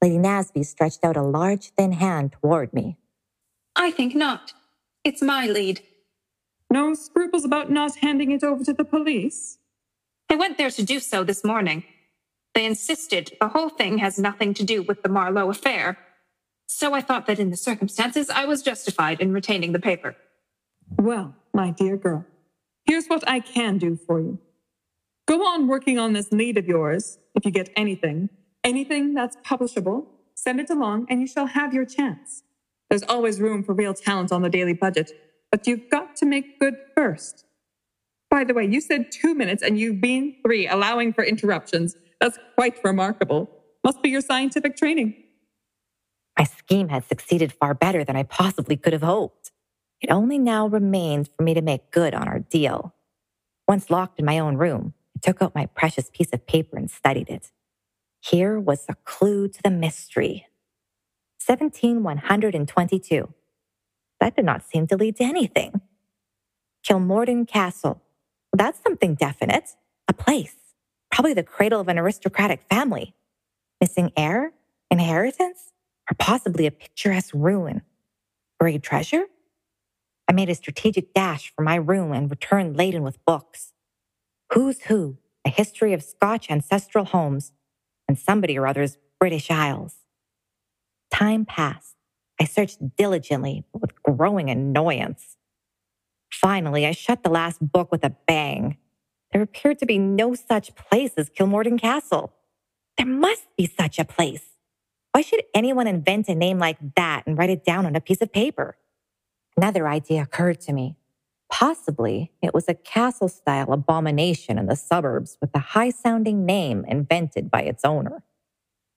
Lady Nasby stretched out a large, thin hand toward me. "I think not. It's my lead." "No scruples about not handing it over to the police?" "I went there to do so this morning. They insisted the whole thing has nothing to do with the Marlow affair. So I thought that in the circumstances, I was justified in retaining the paper." "Well, my dear girl, here's what I can do for you. Go on working on this lead of yours. If you get anything that's publishable, send it along and you shall have your chance. There's always room for real talent on the Daily Budget, but you've got to make good first. By the way, you said 2 minutes and you've been 3, allowing for interruptions. That's quite remarkable. Must be your scientific training." My scheme had succeeded far better than I possibly could have hoped. It only now remained for me to make good on our deal. Once locked in my own room, I took out my precious piece of paper and studied it. Here was the clue to the mystery. 17122. That did not seem to lead to anything. Kilmorden Castle. Well, that's something definite. A place. Probably the cradle of an aristocratic family. Missing heir? Inheritance? Or possibly a picturesque ruin? Buried treasure? I made a strategic dash for my room and returned laden with books. Who's Who, a history of Scotch ancestral homes, and somebody or other's British Isles. Time passed. I searched diligently, but with growing annoyance. Finally, I shut the last book with a bang. There appeared to be no such place as Kilmorden Castle. There must be such a place. Why should anyone invent a name like that and write it down on a piece of paper? Another idea occurred to me. Possibly it was a castle-style abomination in the suburbs with a high-sounding name invented by its owner.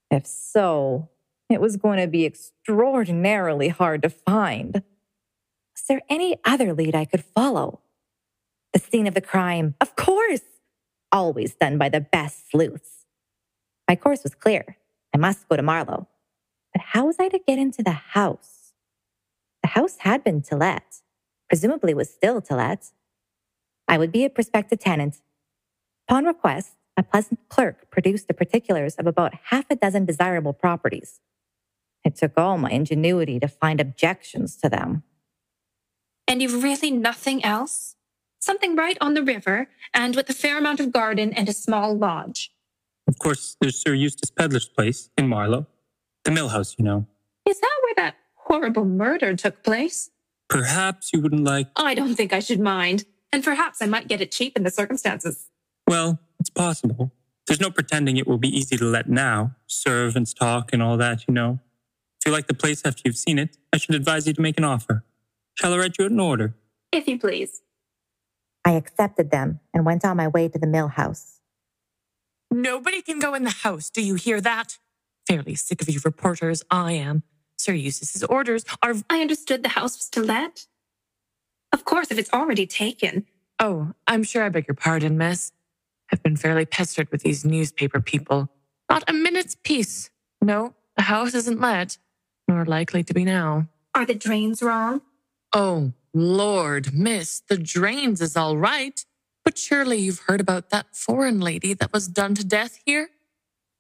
If so, it was going to be extraordinarily hard to find. Was there any other lead I could follow? The scene of the crime, of course! Always done by the best sleuths. My course was clear. I must go to Marlow. But how was I to get into the house? The house had been to let. Presumably was still to let. I would be a prospective tenant. Upon request, a pleasant clerk produced the particulars of about half a dozen desirable properties. It took all my ingenuity to find objections to them. And you've really nothing else? Something right on the river and with a fair amount of garden and a small lodge. Of course, there's Sir Eustace Pedler's place in Marlow. The Mill House, you know. Is that where that horrible murder took place? Perhaps you wouldn't like... I don't think I should mind. And perhaps I might get it cheap in the circumstances. Well, it's possible. There's no pretending it will be easy to let now. Servants talk and all that, you know. If you like the place after you've seen it, I should advise you to make an offer. Shall I write you an order? If you please. I accepted them and went on my way to the Mill House. Nobody can go in the house, do you hear that? Fairly sick of you reporters, I am. Sir Eustace's orders are... I understood the house was to let. Of course, if it's already taken. Oh, I'm sure I beg your pardon, miss. I've been fairly pestered with these newspaper people. Not a minute's peace. No, the house isn't let, nor likely to be now. Are the drains wrong? Oh, Lord, miss, the drains is all right. But surely you've heard about that foreign lady that was done to death here?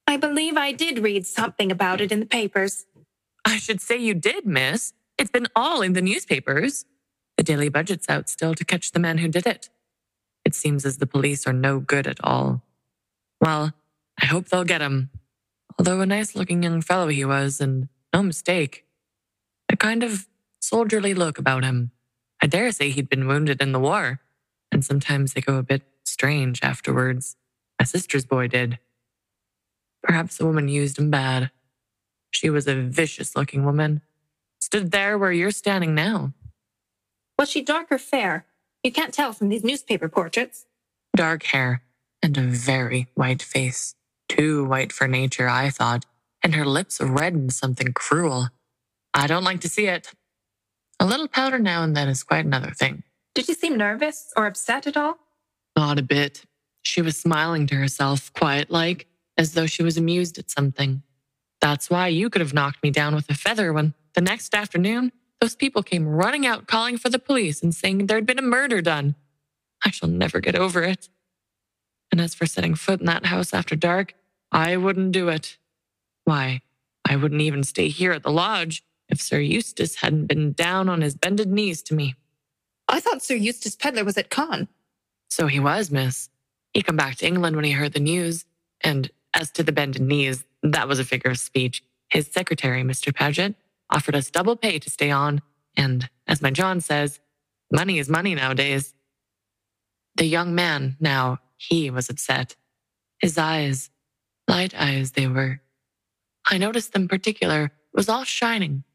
I believe I did read something about it in the papers. I should say you did, miss. It's been all in the newspapers. The Daily Budget's out still to catch the man who did it. It seems as the police are no good at all. Well, I hope they'll get him. Although a nice-looking young fellow he was, and no mistake. A kind of soldierly look about him. I dare say he'd been wounded in the war. And sometimes they go a bit strange afterwards. My sister's boy did. Perhaps the woman used him bad. She was a vicious-looking woman. Stood there where you're standing now. Was she dark or fair? You can't tell from these newspaper portraits. Dark hair and a very white face. Too white for nature, I thought. And her lips reddened something cruel. I don't like to see it. A little powder now and then is quite another thing. Did she seem nervous or upset at all? Not a bit. She was smiling to herself, quiet-like, as though she was amused at something. That's why you could have knocked me down with a feather when, the next afternoon, those people came running out calling for the police and saying there'd been a murder done. I shall never get over it. And as for setting foot in that house after dark, I wouldn't do it. Why, I wouldn't even stay here at the lodge if Sir Eustace hadn't been down on his bended knees to me. I thought Sir Eustace Pedler was at Cannes. So he was, miss. He come back to England when he heard the news. And as to the bended knees, that was a figure of speech. His secretary, Mr. Paget, offered us double pay to stay on. And as my John says, money is money nowadays. The young man, now, he was upset. His eyes, light eyes they were. I noticed them particular, was all shining.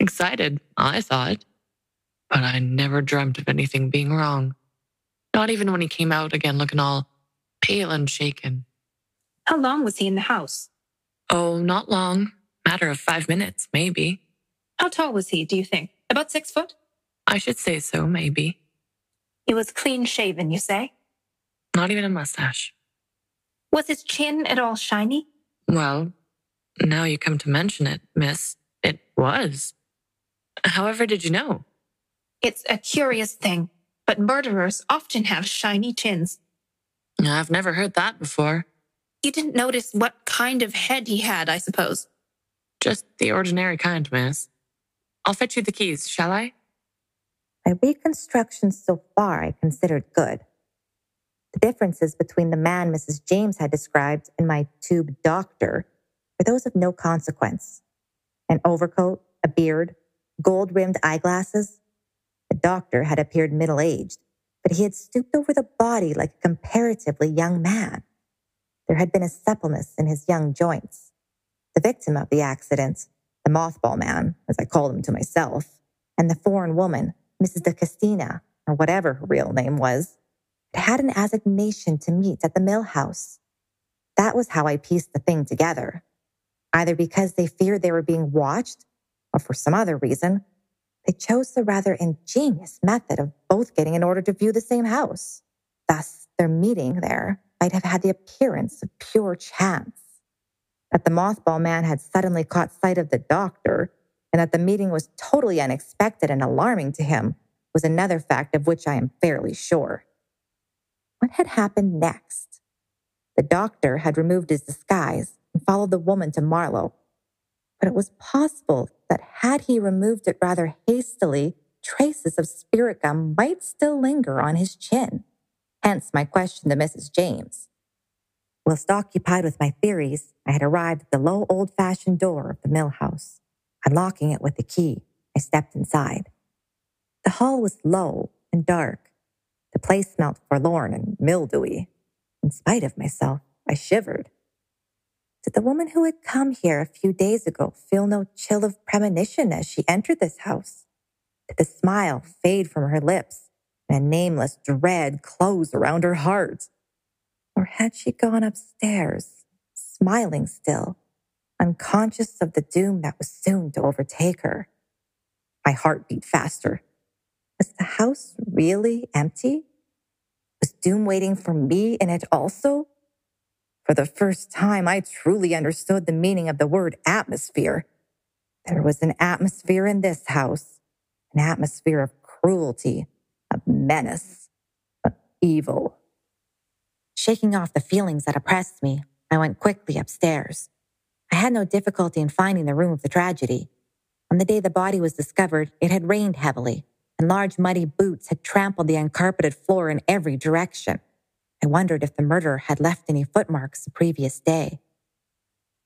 Excited, I thought. But I never dreamt of anything being wrong. Not even when he came out again looking all pale and shaken. How long was he in the house? Oh, not long. Matter of 5 minutes, maybe. How tall was he, do you think? About 6 foot? I should say so, maybe. He was clean-shaven, you say? Not even a mustache. Was his chin at all shiny? Well, now you come to mention it, miss, it was. However did you know? It's a curious thing, but murderers often have shiny chins. I've never heard that before. You didn't notice what kind of head he had, I suppose. Just the ordinary kind, miss. I'll fetch you the keys, shall I? My reconstruction so far I considered good. The differences between the man Mrs. James had described and my tube doctor were those of no consequence. An overcoat, a beard, gold-rimmed eyeglasses. The doctor had appeared middle-aged, but he had stooped over the body like a comparatively young man. There had been a suppleness in his young joints. The victim of the accident, the mothball man, as I called him to myself, and the foreign woman, Mrs. de Castiña, or whatever her real name was, had an assignation to meet at the Mill House. That was how I pieced the thing together. Either because they feared they were being watched, or for some other reason, they chose the rather ingenious method of both getting in order to view the same house. Thus, their meeting there might have had the appearance of pure chance. That the mothball man had suddenly caught sight of the doctor, and that the meeting was totally unexpected and alarming to him, was another fact of which I am fairly sure. What had happened next? The doctor had removed his disguise and followed the woman to Marlow. But it was possible that had he removed it rather hastily, traces of spirit gum might still linger on his chin. Hence my question to Mrs. James. Whilst occupied with my theories, I had arrived at the low old-fashioned door of the Mill House. Unlocking it with the key, I stepped inside. The hall was low and dark. The place smelt forlorn and mildewy. In spite of myself, I shivered. Did the woman who had come here a few days ago feel no chill of premonition as she entered this house? Did the smile fade from her lips and a nameless dread close around her heart? Or had she gone upstairs, smiling still, unconscious of the doom that was soon to overtake her? My heart beat faster. Was the house really empty? Was doom waiting for me in it also? For the first time, I truly understood the meaning of the word atmosphere. There was an atmosphere in this house, an atmosphere of cruelty, of menace, of evil. Shaking off the feelings that oppressed me, I went quickly upstairs. I had no difficulty in finding the room of the tragedy. On the day the body was discovered, it had rained heavily, and large muddy boots had trampled the uncarpeted floor in every direction. I wondered if the murderer had left any footmarks the previous day.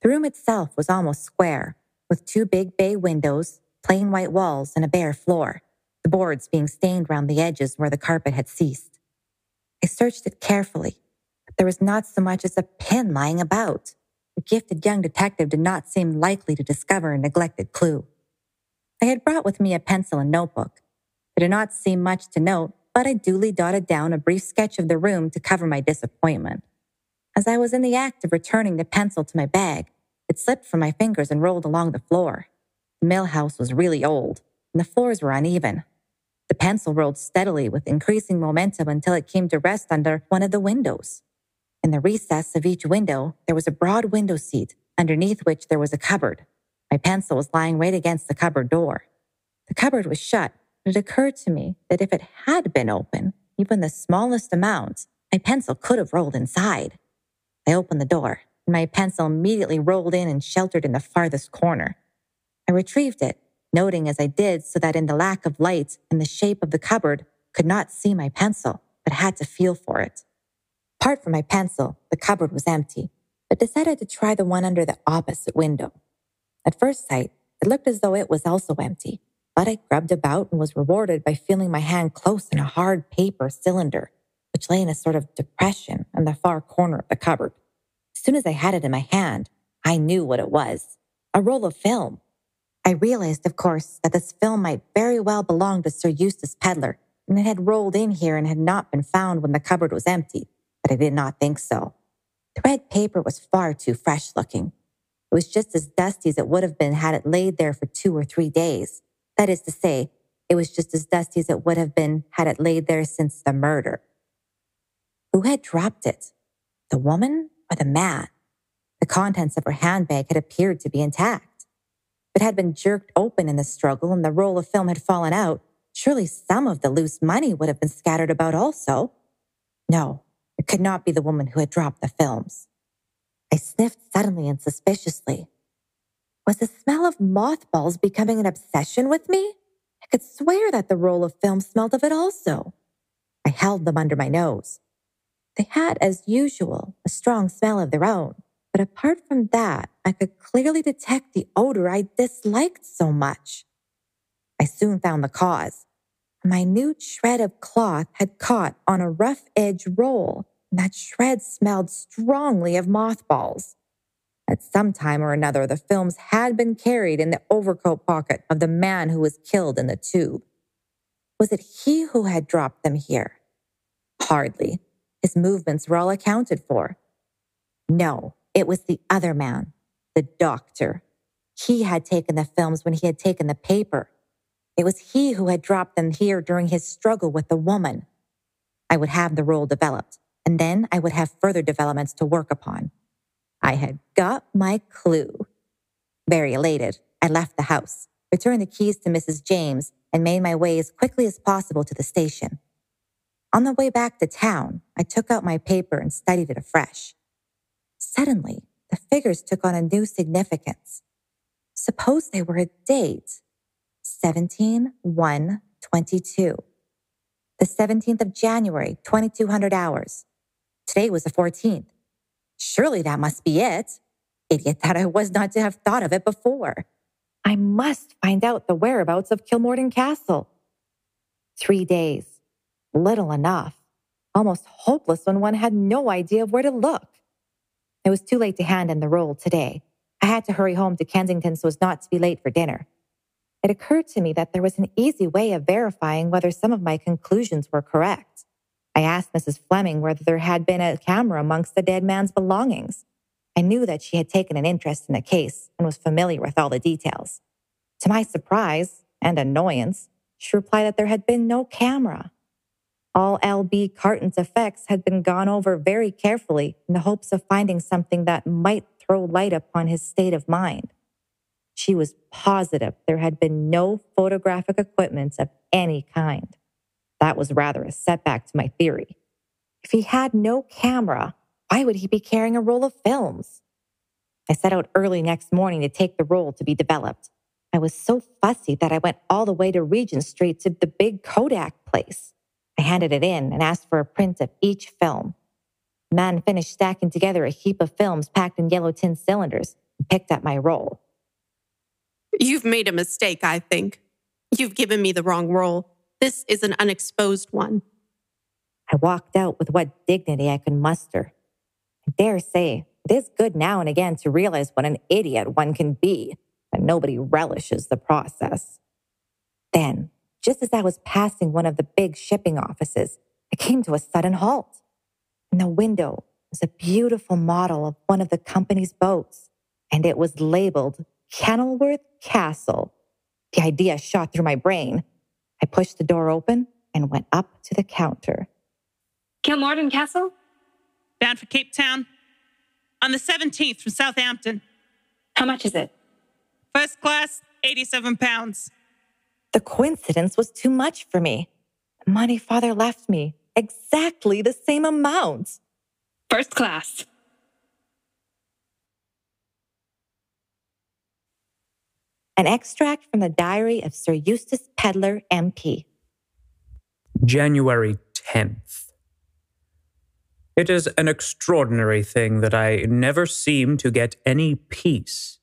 The room itself was almost square, with two big bay windows, plain white walls, and a bare floor, the boards being stained round the edges where the carpet had ceased. I searched it carefully, but there was not so much as a pin lying about. The gifted young detective did not seem likely to discover a neglected clue. I had brought with me a pencil and notebook. There did not seem much to note, but I duly jotted down a brief sketch of the room to cover my disappointment. As I was in the act of returning the pencil to my bag, it slipped from my fingers and rolled along the floor. The Mill House was really old, and the floors were uneven. The pencil rolled steadily with increasing momentum until it came to rest under one of the windows. In the recess of each window, there was a broad window seat, underneath which there was a cupboard. My pencil was lying right against the cupboard door. The cupboard was shut, but it occurred to me that if it had been open, even the smallest amount, my pencil could have rolled inside. I opened the door, and my pencil immediately rolled in and sheltered in the farthest corner. I retrieved it, noting as I did so that in the lack of light and the shape of the cupboard, could not see my pencil, but had to feel for it. Apart from my pencil, the cupboard was empty, but decided to try the one under the opposite window. At first sight, it looked as though it was also empty, but I grubbed about and was rewarded by feeling my hand close in a hard paper cylinder, which lay in a sort of depression in the far corner of the cupboard. As soon as I had it in my hand, I knew what it was. A roll of film. I realized, of course, that this film might very well belong to Sir Eustace Pedler, and it had rolled in here and had not been found when the cupboard was empty, but I did not think so. The red paper was far too fresh looking. It was just as dusty as it would have been had it laid there for 2 or 3 days. That is to say, it was just as dusty as it would have been had it laid there since the murder. Who had dropped it? The woman or the man? The contents of her handbag had appeared to be intact. If it had been jerked open in the struggle and the roll of film had fallen out, surely some of the loose money would have been scattered about also. No, it could not be the woman who had dropped the films. I sniffed suddenly and suspiciously. Was the smell of mothballs becoming an obsession with me? I could swear that the roll of film smelled of it also. I held them under my nose. They had, as usual, a strong smell of their own. But apart from that, I could clearly detect the odor I disliked so much. I soon found the cause. A minute shred of cloth had caught on a rough-edge roll, and that shred smelled strongly of mothballs. At some time or another, the films had been carried in the overcoat pocket of the man who was killed in the tube. Was it he who had dropped them here? Hardly. His movements were all accounted for. No, it was the other man, the doctor. He had taken the films when he had taken the paper. It was he who had dropped them here during his struggle with the woman. I would have the role developed, and then I would have further developments to work upon. I had got my clue. Very elated, I left the house, returned the keys to Mrs. James, and made my way as quickly as possible to the station. On the way back to town, I took out my paper and studied it afresh. Suddenly, the figures took on a new significance. Suppose they were a date. 17/1/22. The 17th of January, 2200 hours. Today was the 14th. Surely that must be it. Idiot that I was not to have thought of it before. I must find out the whereabouts of Kilmorden Castle. 3 days. Little enough. Almost hopeless when one had no idea of where to look. It was too late to hand in the roll today. I had to hurry home to Kensington so as not to be late for dinner. It occurred to me that there was an easy way of verifying whether some of my conclusions were correct. I asked Mrs. Fleming whether there had been a camera amongst the dead man's belongings. I knew that she had taken an interest in the case and was familiar with all the details. To my surprise and annoyance, she replied that there had been no camera. All L.B. Carton's effects had been gone over very carefully in the hopes of finding something that might throw light upon his state of mind. She was positive there had been no photographic equipment of any kind. That was rather a setback to my theory. If he had no camera, why would he be carrying a roll of films? I set out early next morning to take the roll to be developed. I was so fussy that I went all the way to Regent Street to the big Kodak place. I handed it in and asked for a print of each film. The man finished stacking together a heap of films packed in yellow tin cylinders and picked up my roll. You've made a mistake, I think. You've given me the wrong roll. This is an unexposed one. I walked out with what dignity I could muster. I dare say, it is good now and again to realize what an idiot one can be, and nobody relishes the process. Then, just as I was passing one of the big shipping offices, I came to a sudden halt. In the window was a beautiful model of one of the company's boats, and it was labeled Kenilworth Castle. The idea shot through my brain. I pushed the door open and went up to the counter. Kilmorden Castle? Bound for Cape Town. On the 17th from Southampton. How much is it? First class, £87. The coincidence was too much for me. The money father left me, exactly the same amount. First class. An extract from the diary of Sir Eustace Pedler, MP. January 10th. It is an extraordinary thing that I never seem to get any peace.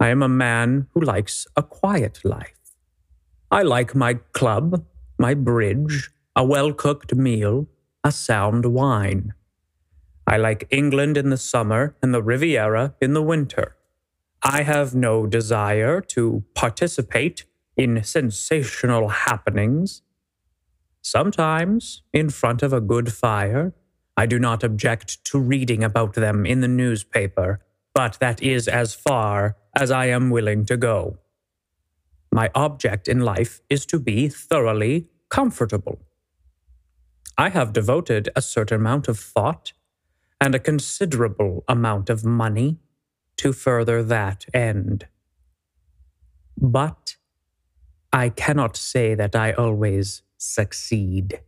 I am a man who likes a quiet life. I like my club, my bridge, a well-cooked meal, a sound wine. I like England in the summer and the Riviera in the winter. I have no desire to participate in sensational happenings. Sometimes, in front of a good fire, I do not object to reading about them in the newspaper, but that is as far as I am willing to go. My object in life is to be thoroughly comfortable. I have devoted a certain amount of thought and a considerable amount of money to further that end. But I cannot say that I always succeed.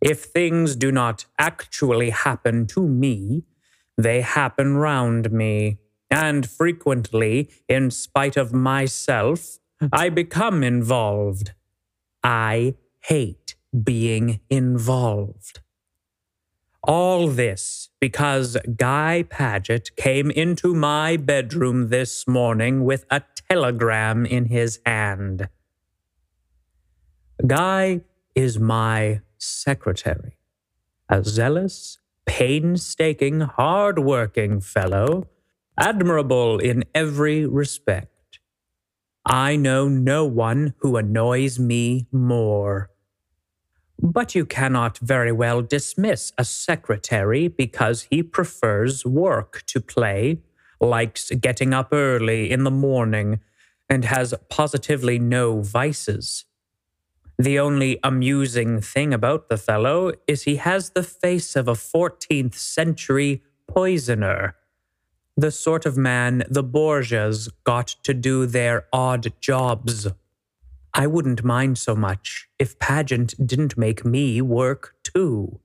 If things do not actually happen to me, they happen round me, and frequently, in spite of myself, I become involved. I hate being involved. All this because Guy Paget came into my bedroom this morning with a telegram in his hand. Guy is my secretary, a zealous, painstaking, hard-working fellow, admirable in every respect. I know no one who annoys me more. But you cannot very well dismiss a secretary because he prefers work to play, likes getting up early in the morning, and has positively no vices. The only amusing thing about the fellow is he has the face of a 14th century poisoner, the sort of man the Borgias got to do their odd jobs. I wouldn't mind so much if Paget didn't make me work too.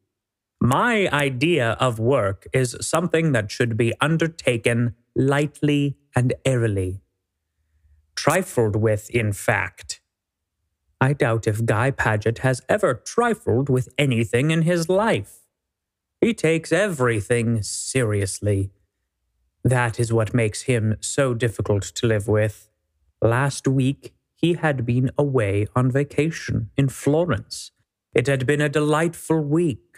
My idea of work is something that should be undertaken lightly and airily. Trifled with, in fact. I doubt if Guy Paget has ever trifled with anything in his life. He takes everything seriously. That is what makes him so difficult to live with. Last week, he had been away on vacation in Florence. It had been a delightful week.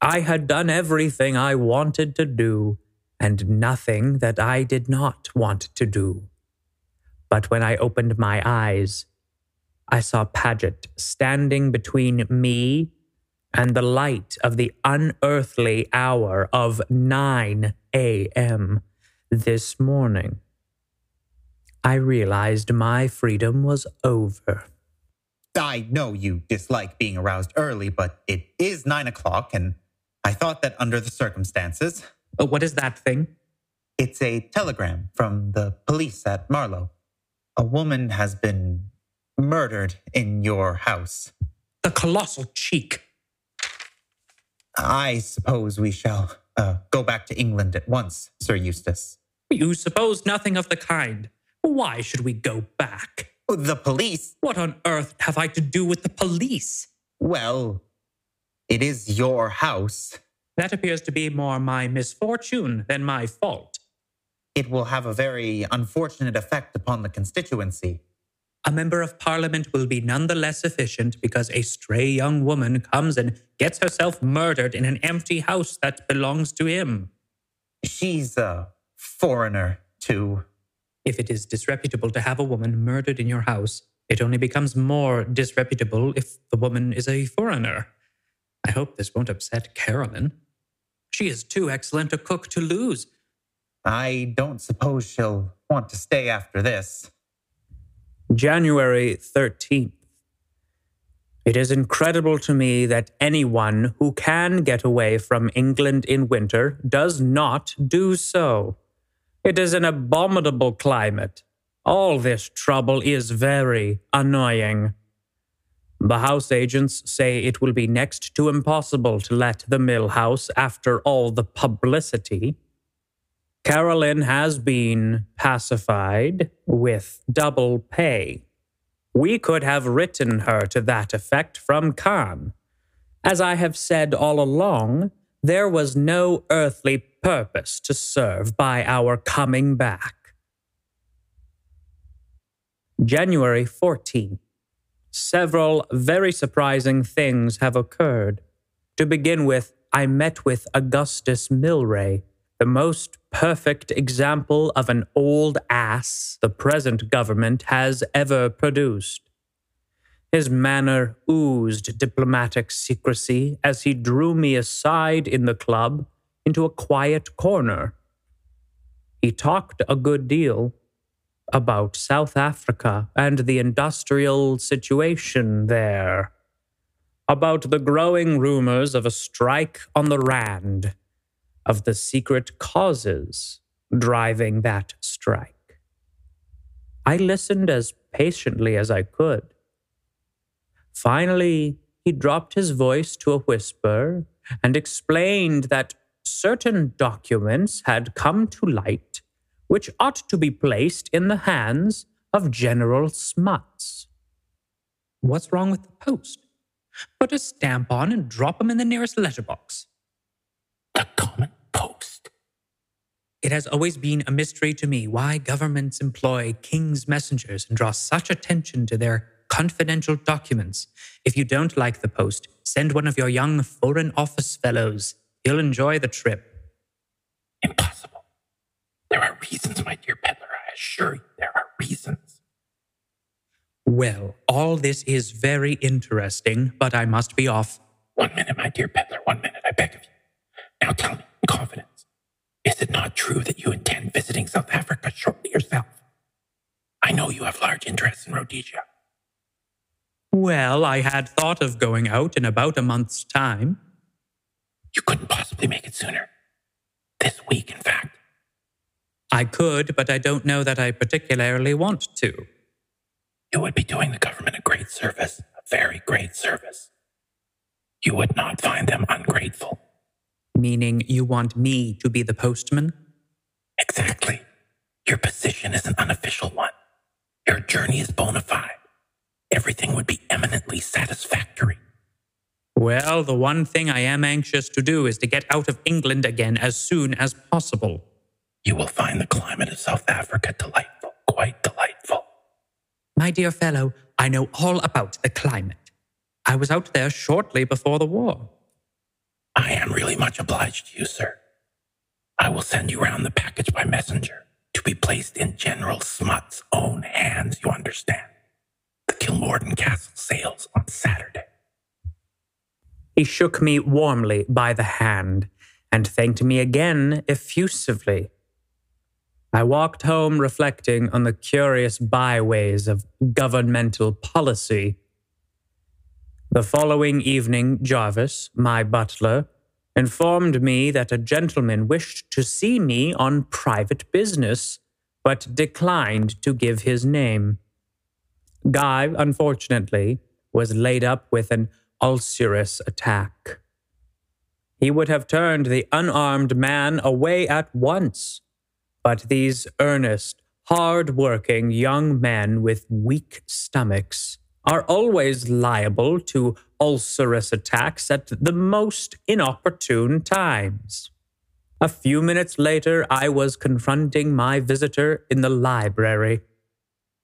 I had done everything I wanted to do, and nothing that I did not want to do. But when I opened my eyes, I saw Paget standing between me and the light of the unearthly hour of 9 a.m. this morning. I realized my freedom was over. I know you dislike being aroused early, but it is 9 o'clock, and I thought that under the circumstances... What is that thing? It's a telegram from the police at Marlow. A woman has been murdered in your house. The colossal cheek. I suppose we shall go back to England at once, Sir Eustace. You suppose nothing of the kind. Why should we go back? The police? What on earth have I to do with the police? Well, it is your house. That appears to be more my misfortune than my fault. It will have a very unfortunate effect upon the constituency. A member of parliament will be none the less efficient because a stray young woman comes and gets herself murdered in an empty house that belongs to him. She's a foreigner, too. If it is disreputable to have a woman murdered in your house, it only becomes more disreputable if the woman is a foreigner. I hope this won't upset Carolyn. She is too excellent a cook to lose. I don't suppose she'll want to stay after this. January 13th. It is incredible to me that anyone who can get away from England in winter does not do so. It is an abominable climate. All this trouble is very annoying. The house agents say it will be next to impossible to let the Mill House after all the publicity. Carolyn has been pacified with double pay. We could have written her to that effect from Cannes. As I have said all along, there was no earthly purpose to serve by our coming back. January 14th. Several very surprising things have occurred. To begin with, I met with Augustus Milray, the most perfect example of an old ass the present government has ever produced. His manner oozed diplomatic secrecy as he drew me aside in the club into a quiet corner. He talked a good deal about South Africa and the industrial situation there, about the growing rumors of a strike on the Rand, of the secret causes driving that strike. I listened as patiently as I could. Finally, he dropped his voice to a whisper and explained that certain documents had come to light which ought to be placed in the hands of General Smuts. What's wrong with the post? Put a stamp on and drop 'em in the nearest letterbox. It has always been a mystery to me why governments employ king's messengers and draw such attention to their confidential documents. If you don't like the post, send one of your young Foreign Office fellows. He'll enjoy the trip. Impossible. There are reasons, my dear Pedler. I assure you, there are reasons. Well, all this is very interesting, but I must be off. 1 minute, my dear Pedler, 1 minute, I beg of you. Now tell me, in confidence, is it not true that you intend visiting South Africa shortly yourself? I know you have large interests in Rhodesia. Well, I had thought of going out in about a month's time. You couldn't possibly make it sooner. This week, in fact. I could, but I don't know that I particularly want to. You would be doing the government a great service, a very great service. You would not find them ungrateful. Meaning you want me to be the postman? Exactly. Your position is an unofficial one. Your journey is bona fide. Everything would be eminently satisfactory. Well, the one thing I am anxious to do is to get out of England again as soon as possible. You will find the climate of South Africa delightful, quite delightful. My dear fellow, I know all about the climate. I was out there shortly before the war. I am really much obliged to you, sir. I will send you round the package by messenger to be placed in General Smuts' own hands, you understand. The Kilmorden Castle sails on Saturday. He shook me warmly by the hand and thanked me again effusively. I walked home reflecting on the curious byways of governmental policy. The following evening, Jarvis, my butler, informed me that a gentleman wished to see me on private business, but declined to give his name. Guy, unfortunately, was laid up with an ulcerous attack. He would have turned the unarmed man away at once, but these earnest, hard-working young men with weak stomachs are always liable to ulcerous attacks at the most inopportune times. A few minutes later, I was confronting my visitor in the library.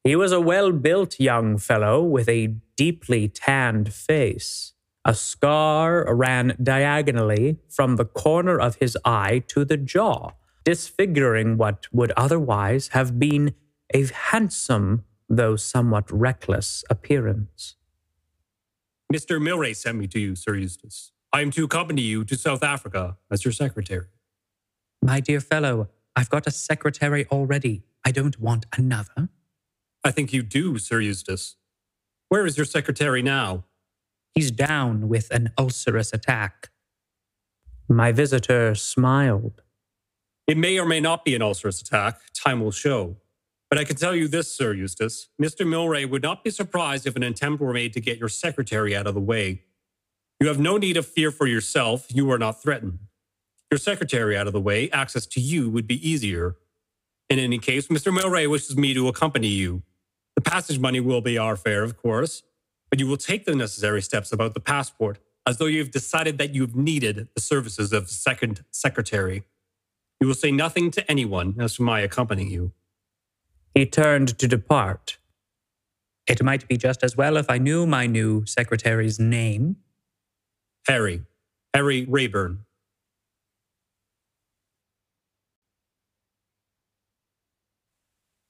He was a well-built young fellow with a deeply tanned face. A scar ran diagonally from the corner of his eye to the jaw, disfiguring what would otherwise have been a handsome, though somewhat reckless, appearance. Mr. Milray sent me to you, Sir Eustace. I am to accompany you to South Africa as your secretary. My dear fellow, I've got a secretary already. I don't want another. I think you do, Sir Eustace. Where is your secretary now? He's down with an ulcerous attack. My visitor smiled. It may or may not be an ulcerous attack. Time will show. But I can tell you this, Sir Eustace. Mr. Milray would not be surprised if an attempt were made to get your secretary out of the way. You have no need of fear for yourself. You are not threatened. Your secretary out of the way, access to you would be easier. In any case, Mr. Milray wishes me to accompany you. The passage money will be our fare, of course, but you will take the necessary steps about the passport, as though you have decided that you've needed the services of the second secretary. You will say nothing to anyone as to my accompanying you. He turned to depart. It might be just as well if I knew my new secretary's name. Harry Rayburn.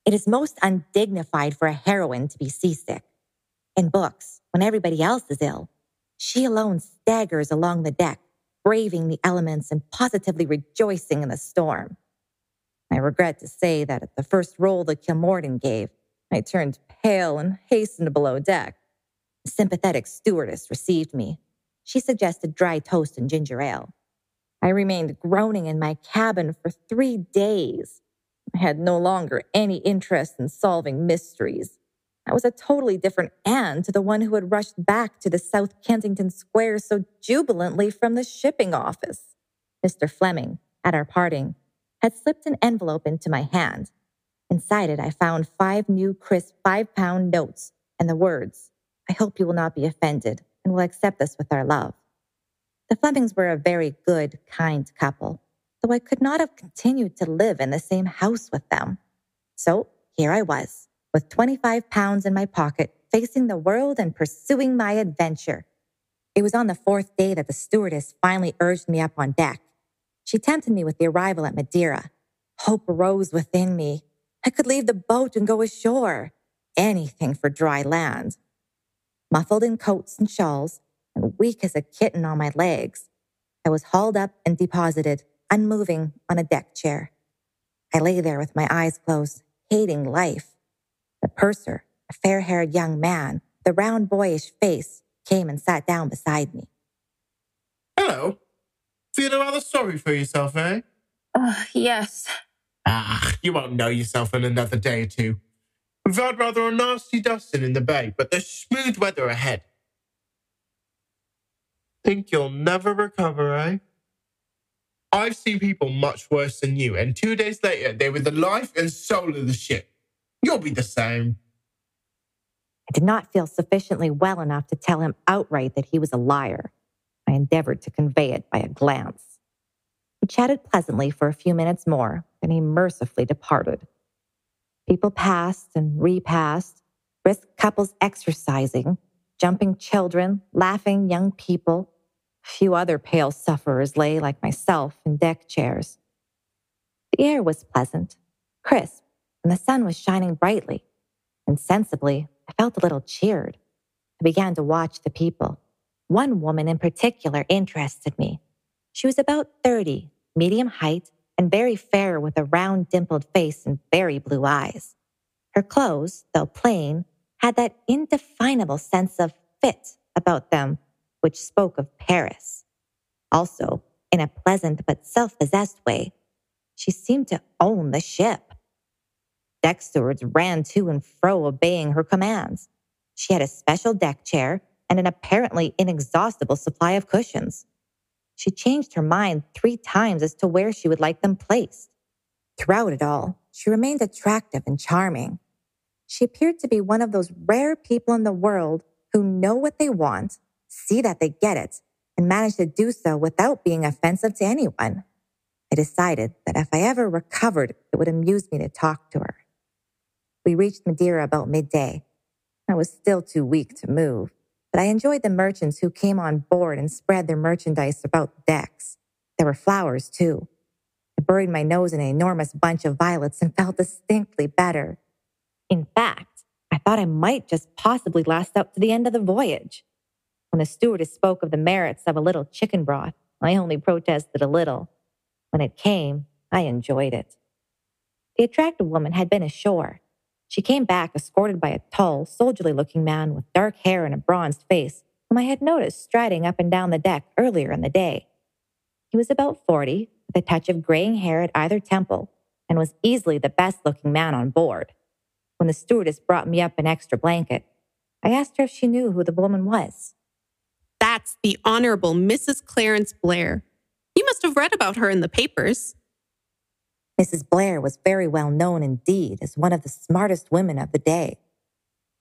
It is most undignified for a heroine to be seasick. In books, when everybody else is ill, she alone staggers along the deck, braving the elements and positively rejoicing in the storm. I regret to say that at the first roll the Kilmorden gave, I turned pale and hastened below deck. A sympathetic stewardess received me. She suggested dry toast and ginger ale. I remained groaning in my cabin for 3 days. I had no longer any interest in solving mysteries. I was a totally different Anne to the one who had rushed back to the South Kensington Square so jubilantly from the shipping office. Mr. Fleming, at our parting, had slipped an envelope into my hand. Inside it, I found 5 new crisp 5-pound notes and the words, "I hope you will not be offended and will accept this with our love." The Flemings were a very good, kind couple. though I could not have continued to live in the same house with them. So here I was, with 25 pounds in my pocket, facing the world and pursuing my adventure. It was on the fourth day that the stewardess finally urged me up on deck. She tempted me with the arrival at Madeira. Hope rose within me. I could leave the boat and go ashore. Anything for dry land. Muffled in coats and shawls, and weak as a kitten on my legs, I was hauled up and deposited, unmoving, on a deck chair. I lay there with my eyes closed, hating life. The purser, a fair-haired young man, the round boyish face, came and sat down beside me. Hello. Feeling rather sorry for yourself, eh? Yes. You won't know yourself in another day or two. We've had rather a nasty dusting in the bay, but there's smooth weather ahead. Think you'll never recover, eh? I've seen people much worse than you, and 2 days later, they were the life and soul of the ship. You'll be the same. I did not feel sufficiently well enough to tell him outright that he was a liar. I endeavored to convey it by a glance. He chatted pleasantly for a few minutes more, then he mercifully departed. People passed and repassed, brisk couples exercising, jumping children, laughing young people. A few other pale sufferers lay, like myself, in deck chairs. The air was pleasant, crisp, and the sun was shining brightly. Insensibly, I felt a little cheered. I began to watch the people. One woman in particular interested me. She was about 30, medium height, and very fair with a round dimpled face and very blue eyes. Her clothes, though plain, had that indefinable sense of fit about them which spoke of Paris. Also, in a pleasant but self-possessed way, she seemed to own the ship. Deck stewards ran to and fro obeying her commands. She had a special deck chair and an apparently inexhaustible supply of cushions. She changed her mind 3 times as to where she would like them placed. Throughout it all, she remained attractive and charming. She appeared to be one of those rare people in the world who know what they want, see that they get it, and manage to do so without being offensive to anyone. I decided that if I ever recovered, it would amuse me to talk to her. We reached Madeira about midday. I was still too weak to move, but I enjoyed the merchants who came on board and spread their merchandise about the decks. There were flowers, too. I buried my nose in an enormous bunch of violets and felt distinctly better. In fact, I thought I might just possibly last out to the end of the voyage. When the stewardess spoke of the merits of a little chicken broth, I only protested a little. When it came, I enjoyed it. The attractive woman had been ashore. She came back escorted by a tall, soldierly-looking man with dark hair and a bronzed face, whom I had noticed striding up and down the deck earlier in the day. He was about 40, with a touch of graying hair at either temple, and was easily the best-looking man on board. When the stewardess brought me up an extra blanket, I asked her if she knew who the woman was. That's the Honorable Mrs. Clarence Blair. You must have read about her in the papers. Mrs. Blair was very well known indeed as one of the smartest women of the day.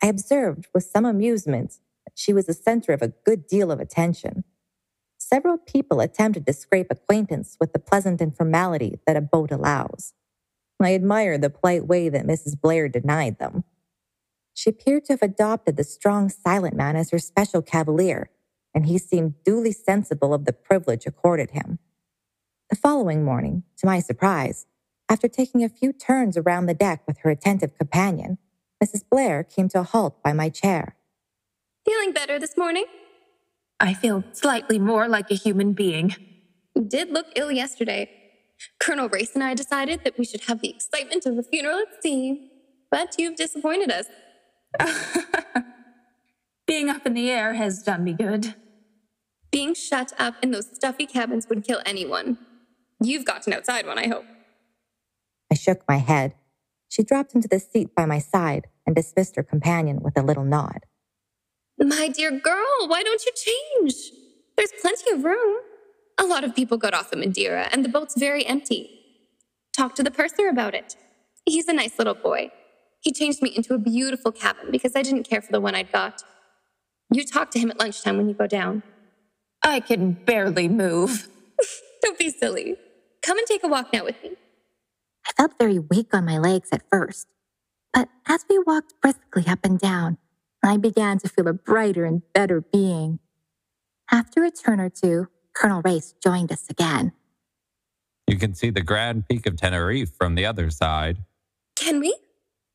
I observed with some amusement that she was the center of a good deal of attention. Several people attempted to scrape acquaintance with the pleasant informality that a boat allows. I admired the polite way that Mrs. Blair denied them. She appeared to have adopted the strong, silent man as her special cavalier, and he seemed duly sensible of the privilege accorded him. The following morning, to my surprise, after taking a few turns around the deck with her attentive companion, Mrs. Blair came to a halt by my chair. Feeling better this morning? I feel slightly more like a human being. You did look ill yesterday. Colonel Race and I decided that we should have the excitement of the funeral at sea, but you've disappointed us. Being up in the air has done me good. Being shut up in those stuffy cabins would kill anyone. You've got an outside one, I hope. I shook my head. She dropped into the seat by my side and dismissed her companion with a little nod. My dear girl, why don't you change? There's plenty of room. A lot of people got off in Madeira, and the boat's very empty. Talk to the purser about it. He's a nice little boy. He changed me into a beautiful cabin because I didn't care for the one I'd got. You talk to him at lunchtime when you go down. I can barely move. Don't be silly. Come and take a walk now with me." I felt very weak on my legs at first, but as we walked briskly up and down, I began to feel a brighter and better being. After a turn or two, Colonel Race joined us again. "You can see the grand peak of Tenerife from the other side." "Can we?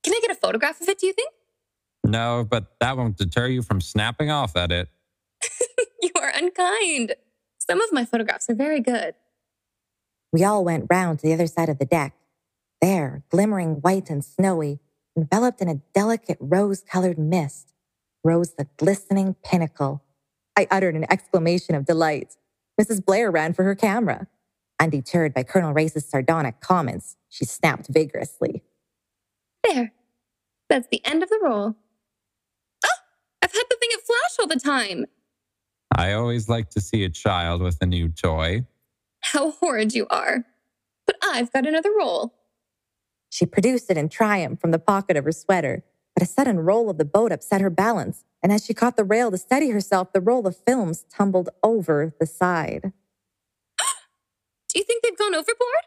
Can I get a photograph of it, do you think?" "No, but that won't deter you from snapping off at it." "You are unkind. Some of my photographs are very good." We all went round to the other side of the deck. There, glimmering white and snowy, enveloped in a delicate rose-colored mist, rose the glistening pinnacle. I uttered an exclamation of delight. Mrs. Blair ran for her camera. Undeterred by Colonel Race's sardonic comments, she snapped vigorously. "There. That's the end of the roll. Oh, I've had the thing at flash all the time." "I always like to see a child with a new toy." "How horrid you are. But I've got another roll." She produced it in triumph from the pocket of her sweater, but a sudden roll of the boat upset her balance, and as she caught the rail to steady herself, the roll of films tumbled over the side. "Do you think they've gone overboard?"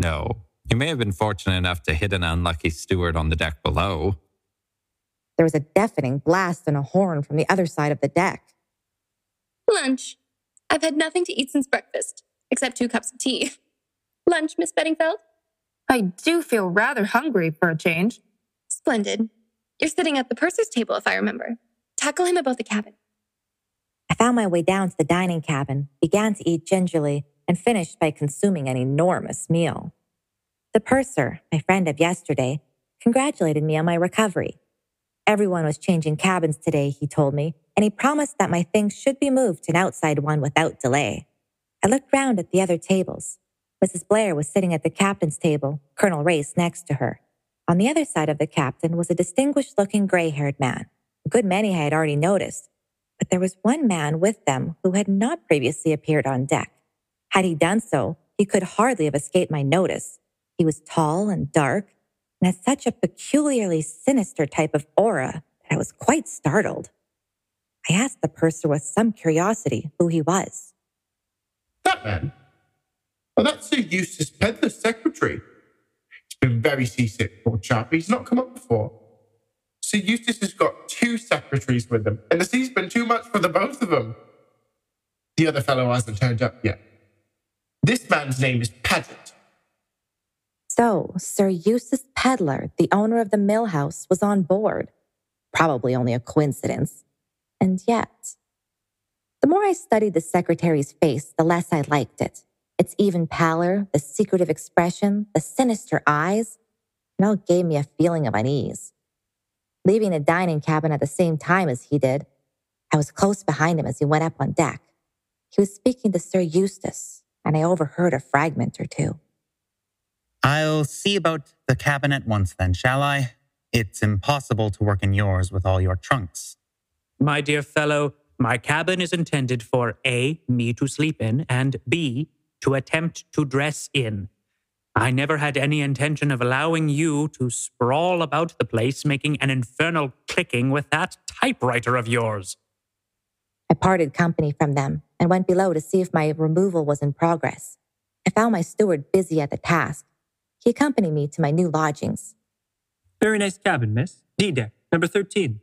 "No. You may have been fortunate enough to hit an unlucky steward on the deck below." There was a deafening blast and a horn from the other side of the deck. "Lunch. I've had nothing to eat since breakfast, except 2 cups of tea. Lunch, Miss Beddingfeld?" "I do feel rather hungry for a change." "Splendid. You're sitting at the purser's table, if I remember. Tackle him about the cabin." I found my way down to the dining cabin, began to eat gingerly, and finished by consuming an enormous meal. The purser, my friend of yesterday, congratulated me on my recovery. Everyone was changing cabins today, he told me, and he promised that my things should be moved to an outside one without delay. I looked round at the other tables. Mrs. Blair was sitting at the captain's table, Colonel Race next to her. On the other side of the captain was a distinguished-looking gray-haired man. A good many I had already noticed, but there was one man with them who had not previously appeared on deck. Had he done so, he could hardly have escaped my notice. He was tall and dark, and had such a peculiarly sinister type of aura that I was quite startled. I asked the purser with some curiosity who he was. "That man? Oh, that's Sir Eustace Pedler's secretary. He's been very seasick, poor chap. He's not come up before. Sir Eustace has got 2 secretaries with him, and the sea's been too much for the both of them. The other fellow hasn't turned up yet. This man's name is Paget." So, Sir Eustace Pedler, the owner of the Mill House, was on board. Probably only a coincidence. And yet, the more I studied the secretary's face, the less I liked it. Its even pallor, the secretive expression, the sinister eyes, it all gave me a feeling of unease. Leaving the dining cabin at the same time as he did, I was close behind him as he went up on deck. He was speaking to Sir Eustace, and I overheard a fragment or two. "I'll see about the cabin at once then, shall I? It's impossible to work in yours with all your trunks." "My dear fellow, my cabin is intended for A, me to sleep in, and B, to attempt to dress in. I never had any intention of allowing you to sprawl about the place making an infernal clicking with that typewriter of yours." I parted company from them and went below to see if my removal was in progress. I found my steward busy at the task. He accompanied me to my new lodgings. "Very nice cabin, miss. D-deck, number 13.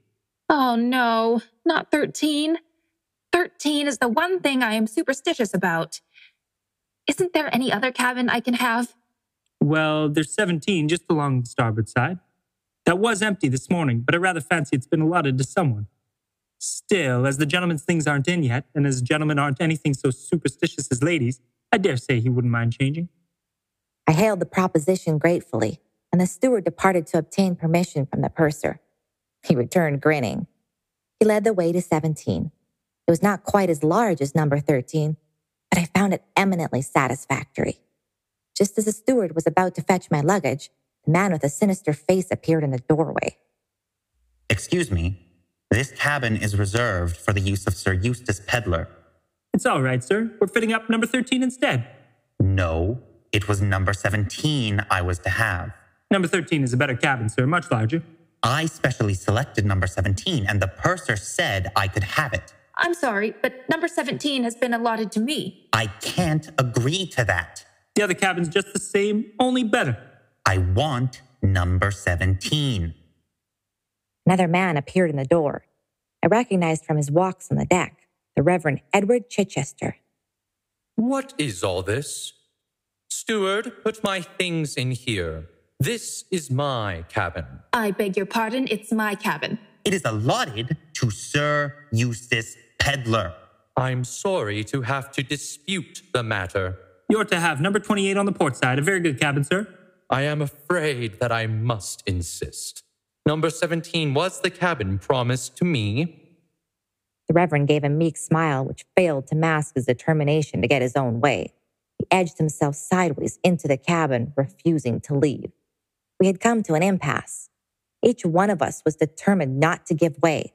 "Oh, no, not 13. 13 is the one thing I am superstitious about. Isn't there any other cabin I can have?" "Well, there's 17 just along the starboard side. That was empty this morning, but I rather fancy it's been allotted to someone. Still, as the gentleman's things aren't in yet, and as gentlemen aren't anything so superstitious as ladies, I dare say he wouldn't mind changing." I hailed the proposition gratefully, and the steward departed to obtain permission from the purser. He returned grinning. He led the way to 17. It was not quite as large as number 13, but I found it eminently satisfactory. Just as the steward was about to fetch my luggage, the man with a sinister face appeared in the doorway. "Excuse me, this cabin is reserved for the use of Sir Eustace Pedler." "It's all right, sir. We're fitting up number 13 instead." "No. It was number 17 I was to have." "Number 13 is a better cabin, sir, much larger." "I specially selected number 17, and the purser said I could have it." "I'm sorry, but number 17 has been allotted to me." "I can't agree to that." The other cabin's just the same, only better. I want number 17. Another man appeared in the door. I recognized from his walks on the deck the Reverend Edward Chichester. What is all this? Steward, put my things in here. This is my cabin. I beg your pardon, it's my cabin. It is allotted to Sir Eustace Pedler. I'm sorry to have to dispute the matter. You're to have number 28 on the port side. A very good cabin, sir. I am afraid that I must insist. Number 17 was the cabin promised to me. The Reverend gave a meek smile, which failed to mask his determination to get his own way. He edged himself sideways into the cabin, refusing to leave. We had come to an impasse. Each one of us was determined not to give way.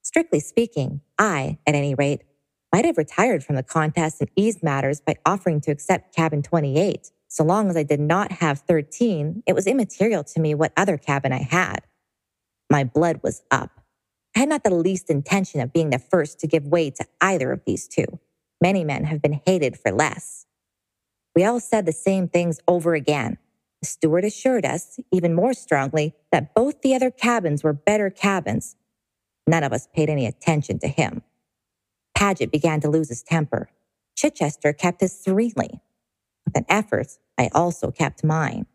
Strictly speaking, I, at any rate, might have retired from the contest and eased matters by offering to accept cabin 28. So long as I did not have 13, it was immaterial to me what other cabin I had. My blood was up. I had not the least intention of being the first to give way to either of these two. Many men have been hated for less. We all said the same things over again. The steward assured us, even more strongly, that both the other cabins were better cabins. None of us paid any attention to him. Paget began to lose his temper. Chichester kept his serenely. With an effort, I also kept mine.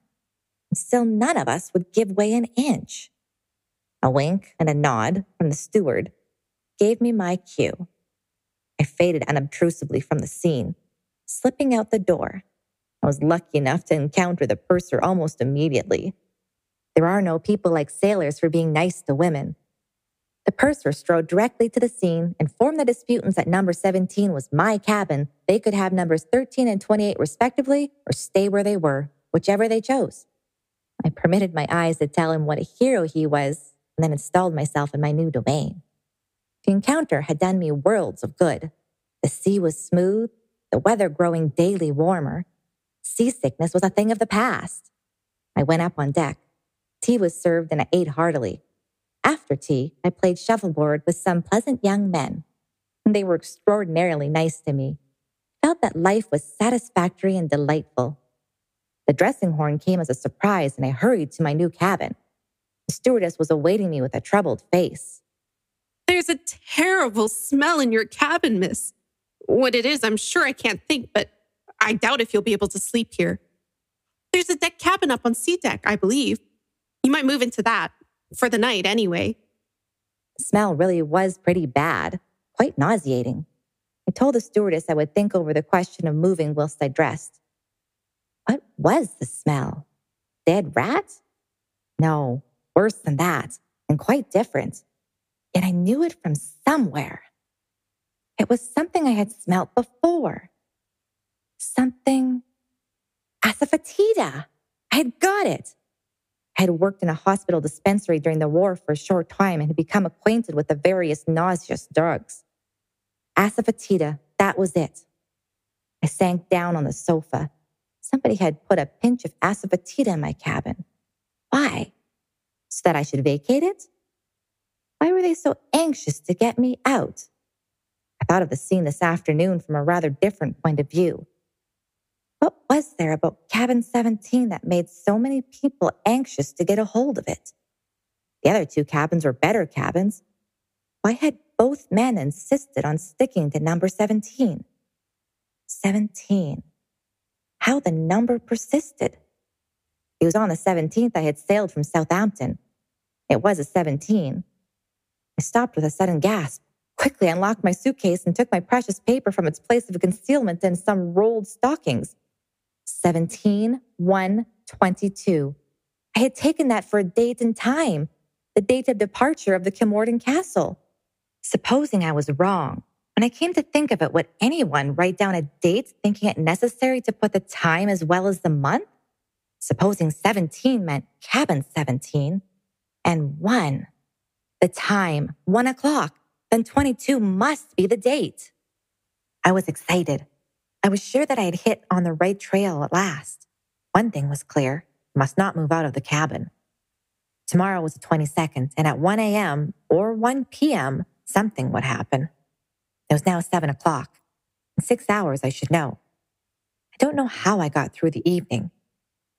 And still none of us would give way an inch. A wink and a nod from the steward gave me my cue. I faded unobtrusively from the scene, slipping out the door. I was lucky enough to encounter the purser almost immediately. There are no people like sailors for being nice to women. The purser strode directly to the scene, informed the disputants that number 17 was my cabin. They could have numbers 13 and 28 respectively, or stay where they were, whichever they chose. I permitted my eyes to tell him what a hero he was, and then installed myself in my new domain. The encounter had done me worlds of good. The sea was smooth, the weather growing daily warmer. Seasickness was a thing of the past. I went up on deck. Tea was served, and I ate heartily. After tea, I played shuffleboard with some pleasant young men. They were extraordinarily nice to me. I felt that life was satisfactory and delightful. The dressing horn came as a surprise, and I hurried to my new cabin. The stewardess was awaiting me with a troubled face. There's a terrible smell in your cabin, miss. What it is, I'm sure I can't think, but I doubt if you'll be able to sleep here. There's a deck cabin up on sea deck, I believe. You might move into that. For the night, anyway. The smell really was pretty bad, quite nauseating. I told the stewardess I would think over the question of moving whilst I dressed. What was the smell? Dead rat? No, worse than that, and quite different. Yet I knew it from somewhere. It was something I had smelt before. Something. Asafoetida. I had got it. I had worked in a hospital dispensary during the war for a short time and had become acquainted with the various nauseous drugs. Asafoetida, that was it. I sank down on the sofa. Somebody had put a pinch of asafoetida in my cabin. Why? So that I should vacate it? Why were they so anxious to get me out? I thought of the scene this afternoon from a rather different point of view. What was there about cabin 17 that made so many people anxious to get a hold of it? The other two cabins were better cabins. Why had both men insisted on sticking to number 17? 17. How the number persisted. It was on the 17th I had sailed from Southampton. It was a 17. I stopped with a sudden gasp. Quickly unlocked my suitcase and took my precious paper from its place of concealment and some rolled stockings. 17/1/22. I had taken that for a date and time, the date of departure of the Kilmorden Castle. Supposing I was wrong, when I came to think of it, would anyone write down a date thinking it necessary to put the time as well as the month? Supposing 17 meant cabin 17, and 1, the time, 1 o'clock, then 22 must be the date. I was excited. I was sure that I had hit on the right trail at last. One thing was clear, I must not move out of the cabin. Tomorrow was the 22nd, and at 1 a.m. or 1 p.m., something would happen. It was now 7 o'clock. In 6 hours, I should know. I don't know how I got through the evening.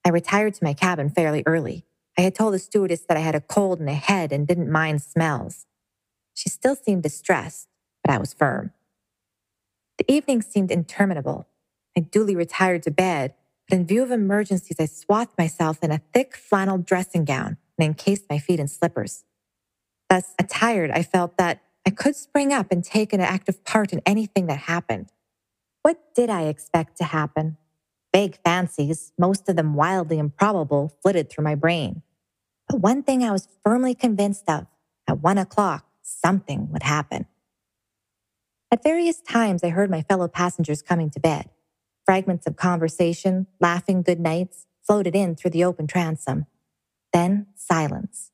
I retired to my cabin fairly early. I had told the stewardess that I had a cold and a head and didn't mind smells. She still seemed distressed, but I was firm. The evening seemed interminable. I duly retired to bed, but in view of emergencies, I swathed myself in a thick flannel dressing gown and encased my feet in slippers. Thus attired, I felt that I could spring up and take an active part in anything that happened. What did I expect to happen? Vague fancies, most of them wildly improbable, flitted through my brain. But one thing I was firmly convinced of, at 1 o'clock, something would happen. At various times, I heard my fellow passengers coming to bed. Fragments of conversation, laughing good nights, floated in through the open transom. Then silence.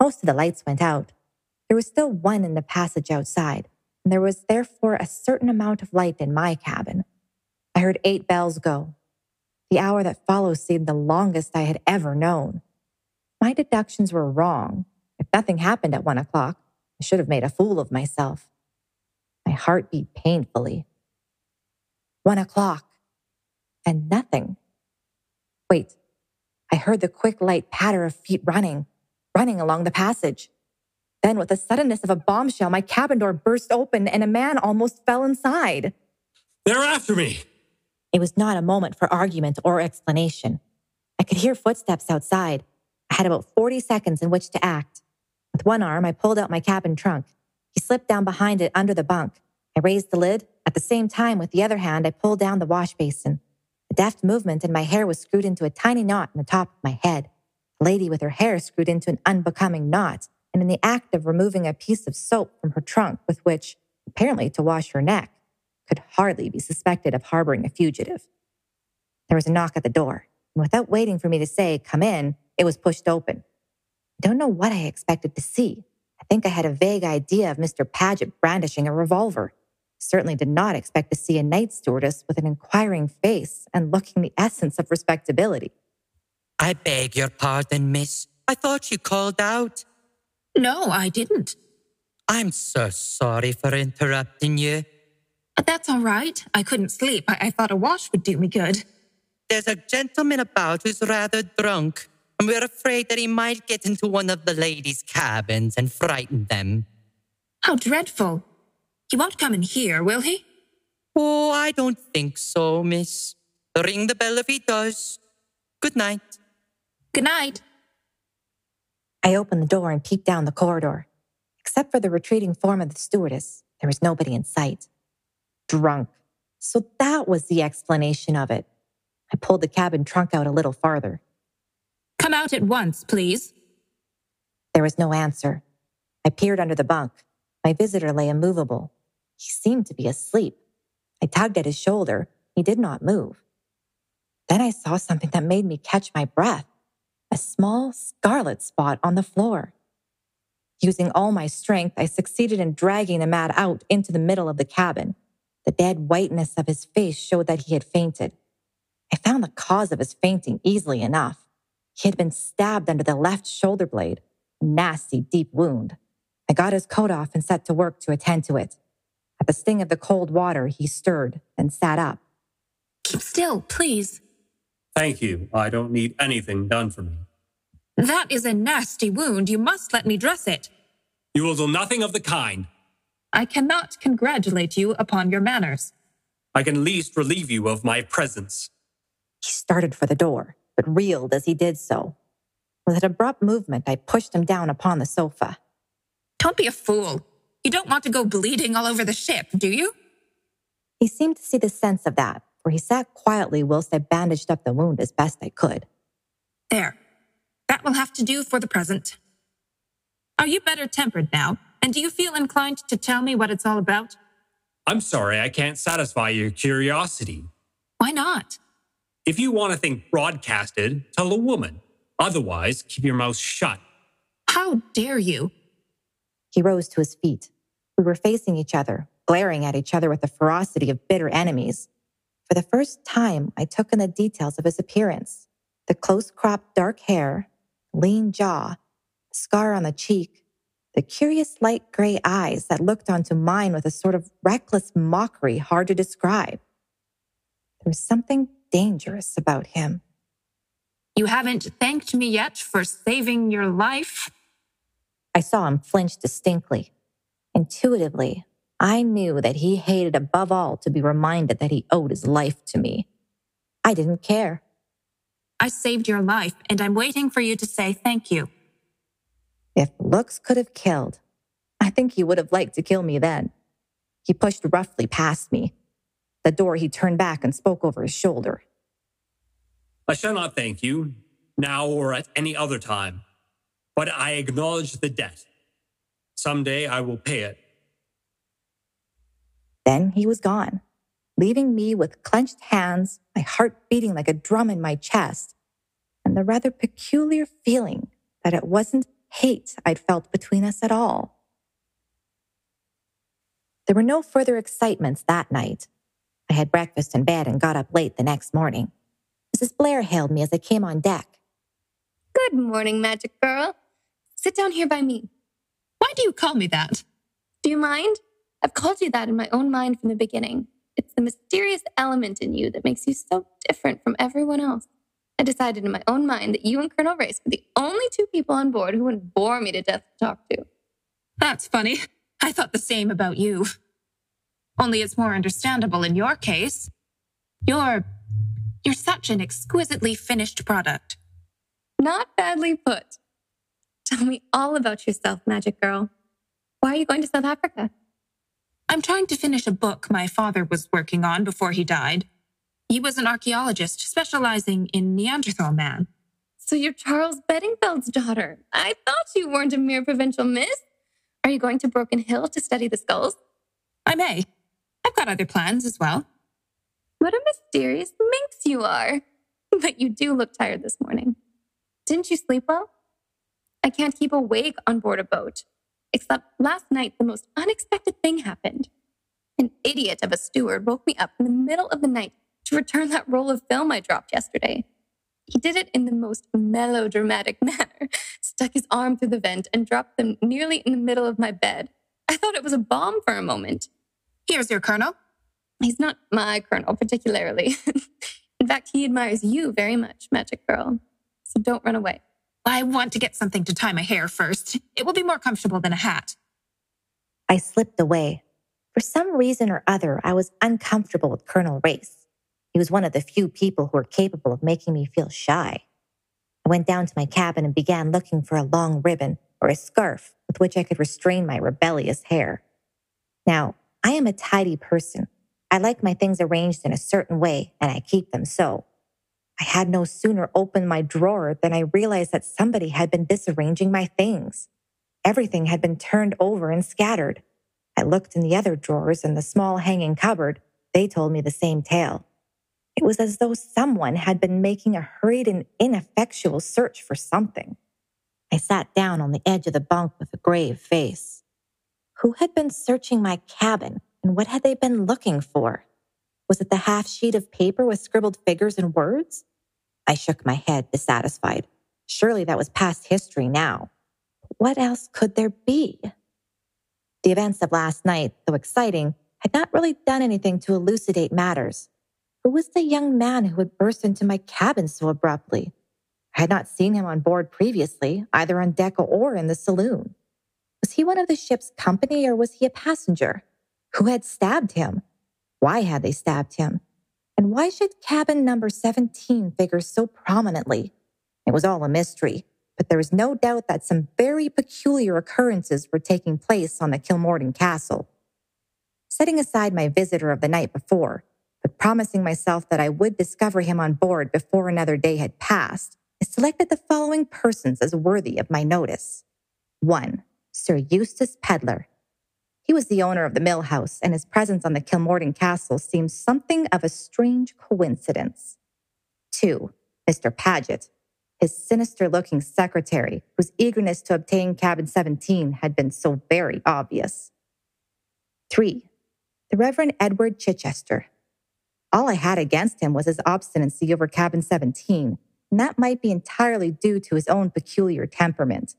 Most of the lights went out. There was still one in the passage outside, and there was therefore a certain amount of light in my cabin. I heard 8 bells go. The hour that followed seemed the longest I had ever known. My deductions were wrong. If nothing happened at 1 o'clock, I should have made a fool of myself. My heart beat painfully. 1 o'clock, and nothing. Wait, I heard the quick light patter of feet running along the passage. Then, with the suddenness of a bombshell, my cabin door burst open and a man almost fell inside. "They're after me!" It was not a moment for argument or explanation. I could hear footsteps outside. I had about 40 seconds in which to act. With one arm, I pulled out my cabin trunk. He slipped down behind it under the bunk. I raised the lid. At the same time, with the other hand, I pulled down the wash basin. A deft movement and my hair was screwed into a tiny knot in the top of my head. A lady with her hair screwed into an unbecoming knot, and in the act of removing a piece of soap from her trunk with which, apparently to wash her neck, could hardly be suspected of harboring a fugitive. There was a knock at the door, and without waiting for me to say, "Come in," it was pushed open. I don't know what I expected to see. I think I had a vague idea of Mr. Paget brandishing a revolver. I certainly did not expect to see a night stewardess with an inquiring face and looking the essence of respectability. "I beg your pardon, miss. I thought you called out." "No, I didn't." "I'm so sorry for interrupting you." "That's all right. I couldn't sleep. I thought a wash would do me good." "There's a gentleman about who's rather drunk, and we're afraid that he might get into one of the ladies' cabins and frighten them." "How dreadful. He won't come in here, will he?" "Oh, I don't think so, miss. Ring the bell if he does. Good night." "Good night." I opened the door and peeped down the corridor. Except for the retreating form of the stewardess, there was nobody in sight. Drunk. So that was the explanation of it. I pulled the cabin trunk out a little farther. "Come out at once, please." There was no answer. I peered under the bunk. My visitor lay immovable. He seemed to be asleep. I tugged at his shoulder. He did not move. Then I saw something that made me catch my breath. A small scarlet spot on the floor. Using all my strength, I succeeded in dragging the man out into the middle of the cabin. The dead whiteness of his face showed that he had fainted. I found the cause of his fainting easily enough. He had been stabbed under the left shoulder blade, a nasty, deep wound. I got his coat off and set to work to attend to it. At the sting of the cold water, he stirred and sat up. "Keep still, please." "Thank you. I don't need anything done for me." "That is a nasty wound. You must let me dress it." "You will do nothing of the kind." "I cannot congratulate you upon your manners." "I can least relieve you of my presence." He started for the door, but reeled as he did so. With an abrupt movement, I pushed him down upon the sofa. "Don't be a fool. You don't want to go bleeding all over the ship, do you?" He seemed to see the sense of that, for he sat quietly whilst I bandaged up the wound as best I could. "There. That will have to do for the present. Are you better tempered now? And do you feel inclined to tell me what it's all about?" "I'm sorry, I can't satisfy your curiosity." "Why not?" "If you want a thing broadcasted, tell a woman. Otherwise, keep your mouth shut." "How dare you?" He rose to his feet. We were facing each other, glaring at each other with the ferocity of bitter enemies. For the first time, I took in the details of his appearance. The close-cropped dark hair, lean jaw, the scar on the cheek, the curious light gray eyes that looked onto mine with a sort of reckless mockery hard to describe. There was something dangerous about him. You haven't thanked me yet for saving your life. I saw him flinch distinctly. Intuitively, I knew that he hated above all to be reminded that he owed his life to me. I didn't care. I saved your life, and I'm waiting for you to say thank you. If looks could have killed, I think he would have liked to kill me then. He pushed roughly past me. The door he turned back and spoke over his shoulder. I shall not thank you, now or at any other time, but I acknowledge the debt. Someday I will pay it. Then he was gone, leaving me with clenched hands, my heart beating like a drum in my chest, and the rather peculiar feeling that it wasn't hate I'd felt between us at all. There were no further excitements that night. I had breakfast in bed and got up late the next morning. Mrs. Blair hailed me as I came on deck. Good morning, Magic Girl. Sit down here by me. Why do you call me that? Do you mind? I've called you that in my own mind from the beginning. It's the mysterious element in you that makes you so different from everyone else. I decided in my own mind that you and Colonel Race were the only two people on board who wouldn't bore me to death to talk to. That's funny. I thought the same about you. Only it's more understandable in your case. You're such an exquisitely finished product. Not badly put. Tell me all about yourself, Magic Girl. Why are you going to South Africa? I'm trying to finish a book my father was working on before he died. He was an archaeologist specializing in Neanderthal man. So you're Charles Beddingfeld's daughter. I thought you weren't a mere provincial miss. Are you going to Broken Hill to study the skulls? I may. I've got other plans as well. What a mysterious minx you are. But you do look tired this morning. Didn't you sleep well? I can't keep awake on board a boat. Except last night, the most unexpected thing happened. An idiot of a steward woke me up in the middle of the night to return that roll of film I dropped yesterday. He did it in the most melodramatic manner, stuck his arm through the vent and dropped them nearly in the middle of my bed. I thought it was a bomb for a moment. Here's your colonel. He's not my colonel particularly. In fact, he admires you very much, Magic Girl. So don't run away. I want to get something to tie my hair first. It will be more comfortable than a hat. I slipped away. For some reason or other, I was uncomfortable with Colonel Race. He was one of the few people who were capable of making me feel shy. I went down to my cabin and began looking for a long ribbon or a scarf with which I could restrain my rebellious hair. Now, I am a tidy person. I like my things arranged in a certain way, and I keep them so. I had no sooner opened my drawer than I realized that somebody had been disarranging my things. Everything had been turned over and scattered. I looked in the other drawers and the small hanging cupboard. They told me the same tale. It was as though someone had been making a hurried and ineffectual search for something. I sat down on the edge of the bunk with a grave face. Who had been searching my cabin, and what had they been looking for? Was it the half sheet of paper with scribbled figures and words? I shook my head, dissatisfied. Surely that was past history now. But what else could there be? The events of last night, though exciting, had not really done anything to elucidate matters. Who was the young man who had burst into my cabin so abruptly? I had not seen him on board previously, either on deck or in the saloon. Was he one of the ship's company, or was he a passenger? Who had stabbed him? Why had they stabbed him? And why should cabin number 17 figure so prominently? It was all a mystery, but there was no doubt that some very peculiar occurrences were taking place on the Kilmorden Castle. Setting aside my visitor of the night before, but promising myself that I would discover him on board before another day had passed, I selected the following persons as worthy of my notice. 1. Sir Eustace Pedler. He was the owner of the Mill House, and his presence on the Kilmorden Castle seemed something of a strange coincidence. 2. Mr. Paget, his sinister-looking secretary, whose eagerness to obtain Cabin 17 had been so very obvious. 3. The Reverend Edward Chichester. All I had against him was his obstinacy over Cabin 17, and that might be entirely due to his own peculiar temperament.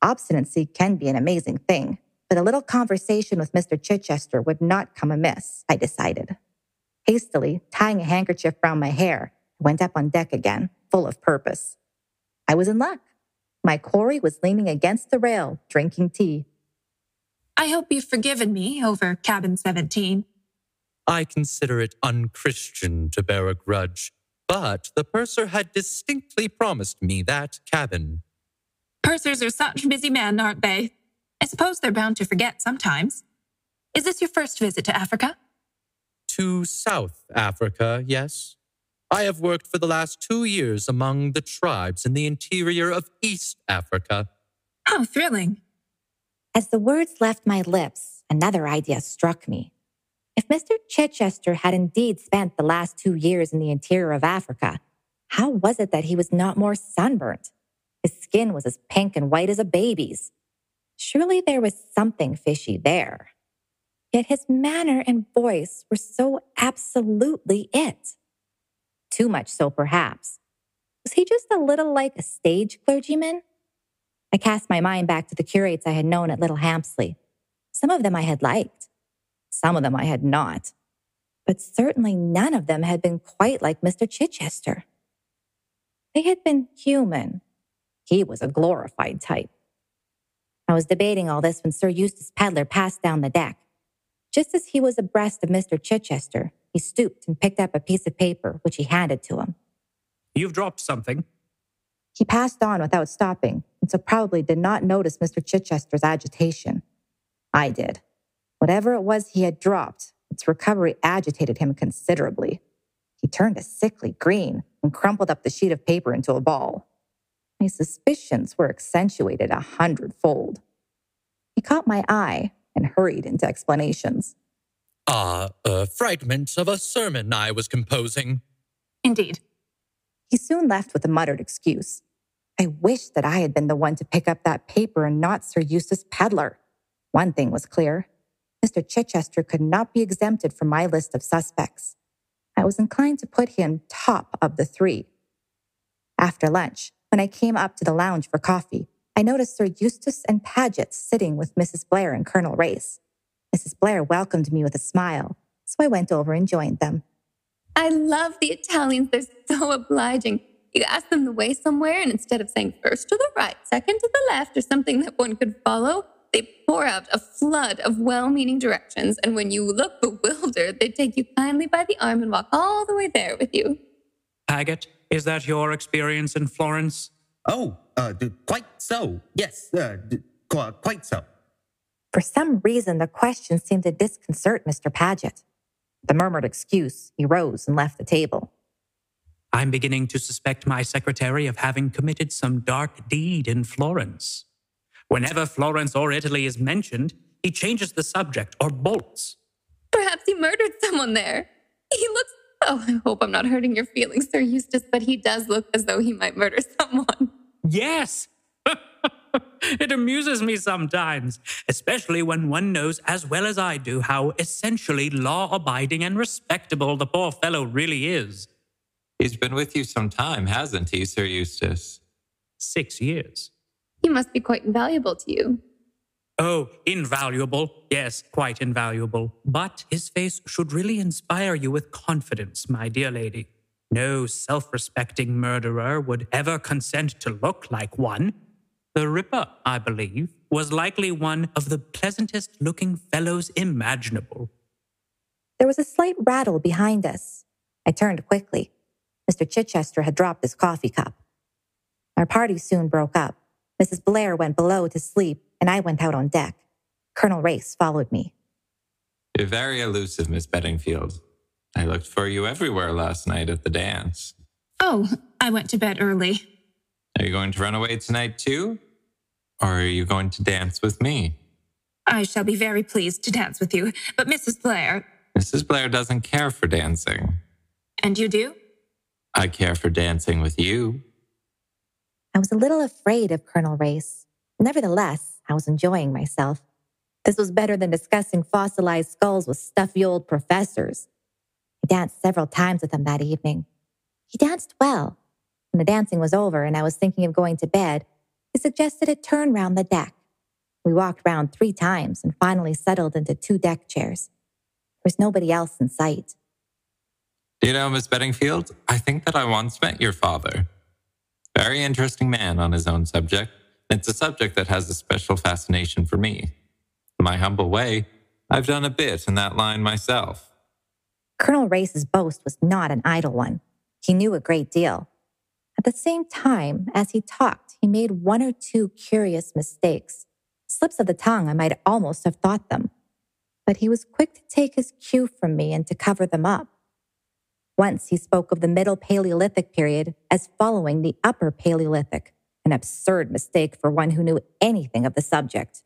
Obstinacy can be an amazing thing. But a little conversation with Mr. Chichester would not come amiss, I decided. Hastily tying a handkerchief round my hair, I went up on deck again, full of purpose. I was in luck. My quarry was leaning against the rail, drinking tea. I hope you've forgiven me over cabin 17. I consider it unchristian to bear a grudge, but the purser had distinctly promised me that cabin. Pursers are such busy men, aren't they? I suppose they're bound to forget sometimes. Is this your first visit to Africa? To South Africa, yes. I have worked for the last 2 years among the tribes in the interior of East Africa. How thrilling. As the words left my lips, another idea struck me. If Mr. Chichester had indeed spent the last 2 years in the interior of Africa, how was it that he was not more sunburnt? His skin was as pink and white as a baby's. Surely there was something fishy there. Yet his manner and voice were so absolutely it. Too much so, perhaps. Was he just a little like a stage clergyman? I cast my mind back to the curates I had known at Little Hampsley. Some of them I had liked. Some of them I had not. But certainly none of them had been quite like Mr. Chichester. They had been human. He was a glorified type. I was debating all this when Sir Eustace Pedler passed down the deck. Just as he was abreast of Mr. Chichester, he stooped and picked up a piece of paper, which he handed to him. You've dropped something. He passed on without stopping, and so probably did not notice Mr. Chichester's agitation. I did. Whatever it was he had dropped, its recovery agitated him considerably. He turned a sickly green and crumpled up the sheet of paper into a ball. My suspicions were accentuated 100-fold. He caught my eye and hurried into explanations. A fragment of a sermon I was composing. Indeed. He soon left with a muttered excuse. I wished that I had been the one to pick up that paper and not Sir Eustace Pedler. One thing was clear. Mr. Chichester could not be exempted from my list of suspects. I was inclined to put him top of the three. After lunch, when I came up to the lounge for coffee, I noticed Sir Eustace and Paget sitting with Mrs. Blair and Colonel Race. Mrs. Blair welcomed me with a smile, so I went over and joined them. I love the Italians. They're so obliging. You ask them the way somewhere, and instead of saying first to the right, second to the left, or something that one could follow, they pour out a flood of well-meaning directions, and when you look bewildered, they take you kindly by the arm and walk all the way there with you. Paget, is that your experience in Florence? Oh, quite so. Yes, quite so. For some reason, the question seemed to disconcert Mr. Paget. With a murmured excuse, he rose and left the table. I'm beginning to suspect my secretary of having committed some dark deed in Florence. Whenever Florence or Italy is mentioned, he changes the subject or bolts. Perhaps he murdered someone there. He looks... Oh, I hope I'm not hurting your feelings, Sir Eustace, but he does look as though he might murder someone. Yes! It amuses me sometimes, especially when one knows as well as I do how essentially law-abiding and respectable the poor fellow really is. He's been with you some time, hasn't he, Sir Eustace? 6 years. He must be quite invaluable to you. Oh, invaluable. Yes, quite invaluable. But his face should really inspire you with confidence, my dear lady. No self-respecting murderer would ever consent to look like one. The Ripper, I believe, was likely one of the pleasantest-looking fellows imaginable. There was a slight rattle behind us. I turned quickly. Mr. Chichester had dropped his coffee cup. Our party soon broke up. Mrs. Blair went below to sleep, and I went out on deck. Colonel Race followed me. You're very elusive, Miss Beddingfield. I looked for you everywhere last night at the dance. Oh, I went to bed early. Are you going to run away tonight too? Or are you going to dance with me? I shall be very pleased to dance with you, but Mrs. Blair... Mrs. Blair doesn't care for dancing. And you do? I care for dancing with you. I was a little afraid of Colonel Race. Nevertheless, I was enjoying myself. This was better than discussing fossilized skulls with stuffy old professors. I danced several times with him that evening. He danced well. When the dancing was over and I was thinking of going to bed, he suggested a turn round the deck. We walked round 3 times and finally settled into 2 deck chairs. There was nobody else in sight. "Do you know, Miss Beddingfield, I think that I once met your father. Very interesting man on his own subject. It's a subject that has a special fascination for me. In my humble way, I've done a bit in that line myself." Colonel Race's boast was not an idle one. He knew a great deal. At the same time, as he talked, he made one or two curious mistakes. Slips of the tongue, I might almost have thought them. But he was quick to take his cue from me and to cover them up. Once he spoke of the Middle Paleolithic period as following the Upper Paleolithic, an absurd mistake for one who knew anything of the subject.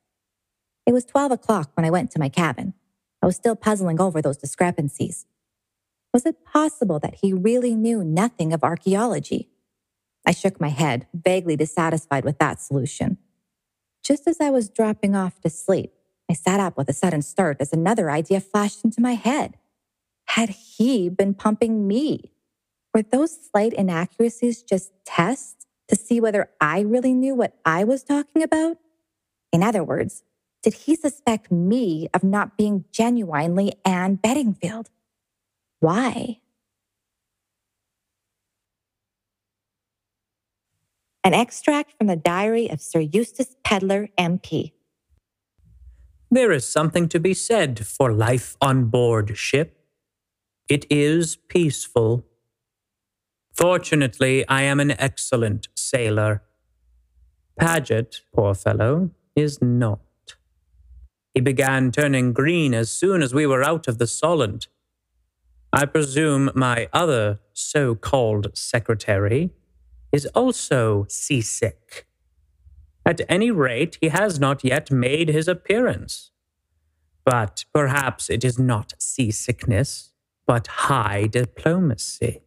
It was 12 o'clock when I went to my cabin. I was still puzzling over those discrepancies. Was it possible that he really knew nothing of archaeology? I shook my head, vaguely dissatisfied with that solution. Just as I was dropping off to sleep, I sat up with a sudden start as another idea flashed into my head. Had he been pumping me? Were those slight inaccuracies just tests to see whether I really knew what I was talking about? In other words, did he suspect me of not being genuinely Anne Beddingfield? Why? An extract from the diary of Sir Eustace Pedler, MP. There is something to be said for life on board ship. It is peaceful. Fortunately, I am an excellent sailor. Paget, poor fellow, is not. He began turning green as soon as we were out of the Solent. I presume my other so-called secretary is also seasick. At any rate, he has not yet made his appearance. But perhaps it is not seasickness, but high diplomacy.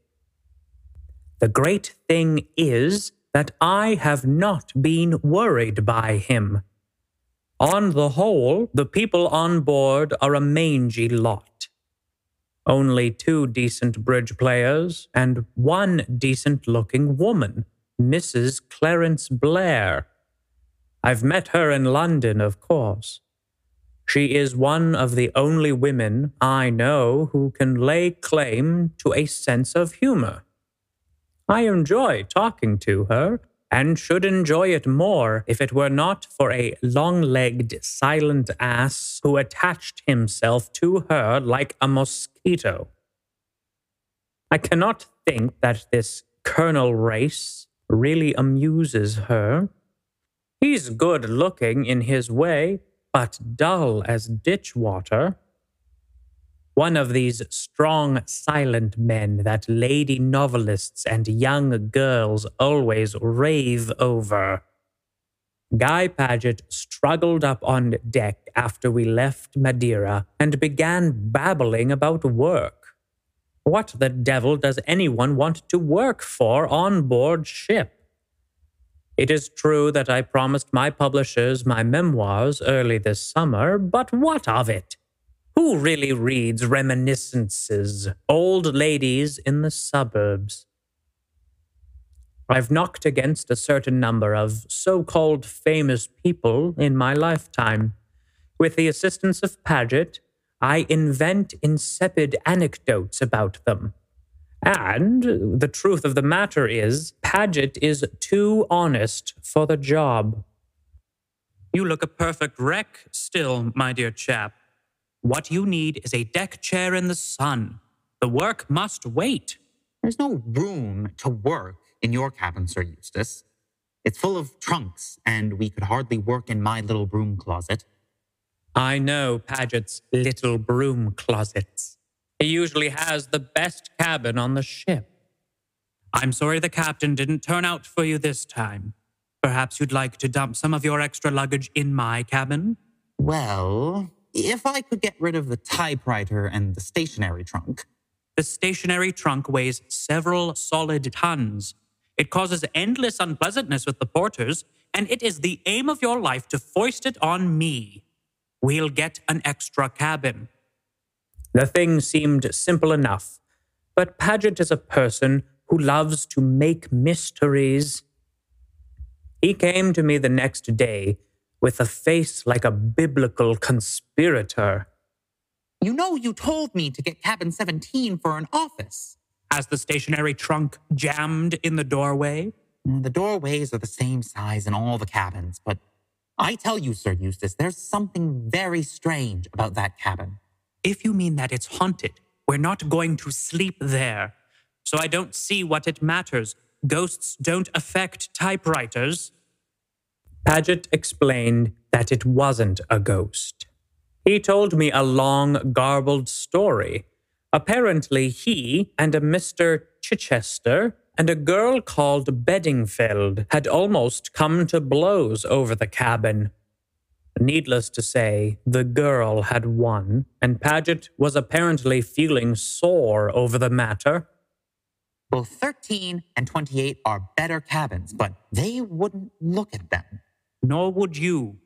The great thing is that I have not been worried by him. On the whole, the people on board are a mangy lot. Only 2 decent bridge players and 1 decent-looking woman, Mrs. Clarence Blair. I've met her in London, of course. She is one of the only women I know who can lay claim to a sense of humor. I enjoy talking to her, and should enjoy it more if it were not for a long-legged, silent ass who attached himself to her like a mosquito. I cannot think that this Colonel Race really amuses her. He's good-looking in his way, but dull as ditch water. One of these strong, silent men that lady novelists and young girls always rave over. Guy Paget struggled up on deck after we left Madeira and began babbling about work. What the devil does anyone want to work for on board ship? It is true that I promised my publishers my memoirs early this summer, but what of it? Who really reads reminiscences, old ladies in the suburbs? I've knocked against a certain number of so-called famous people in my lifetime. With the assistance of Paget, I invent insipid anecdotes about them. And the truth of the matter is, Paget is too honest for the job. You look a perfect wreck still, my dear chap. What you need is a deck chair in the sun. The work must wait. There's no room to work in your cabin, Sir Eustace. It's full of trunks, and we could hardly work in my little broom closet. I know Paget's little broom closets. He usually has the best cabin on the ship. I'm sorry the captain didn't turn out for you this time. Perhaps you'd like to dump some of your extra luggage in my cabin? Well, if I could get rid of the typewriter and the stationery trunk. The stationery trunk weighs several solid tons. It causes endless unpleasantness with the porters, and it is the aim of your life to foist it on me. We'll get an extra cabin. The thing seemed simple enough, but Paget is a person who loves to make mysteries. He came to me the next day with a face like a biblical conspirator. You know you told me to get cabin 17 for an office. Has the stationary trunk jammed in the doorway? The doorways are the same size in all the cabins, but I tell you, Sir Eustace, there's something very strange about that cabin. If you mean that it's haunted, we're not going to sleep there. So I don't see what it matters. Ghosts don't affect typewriters. Paget explained that it wasn't a ghost. He told me a long, garbled story. Apparently, he and a Mr. Chichester and a girl called Beddingfeld had almost come to blows over the cabin. Needless to say, the girl had won, and Paget was apparently feeling sore over the matter. Both 13 and 28 are better cabins, but they wouldn't look at them. Nor would you.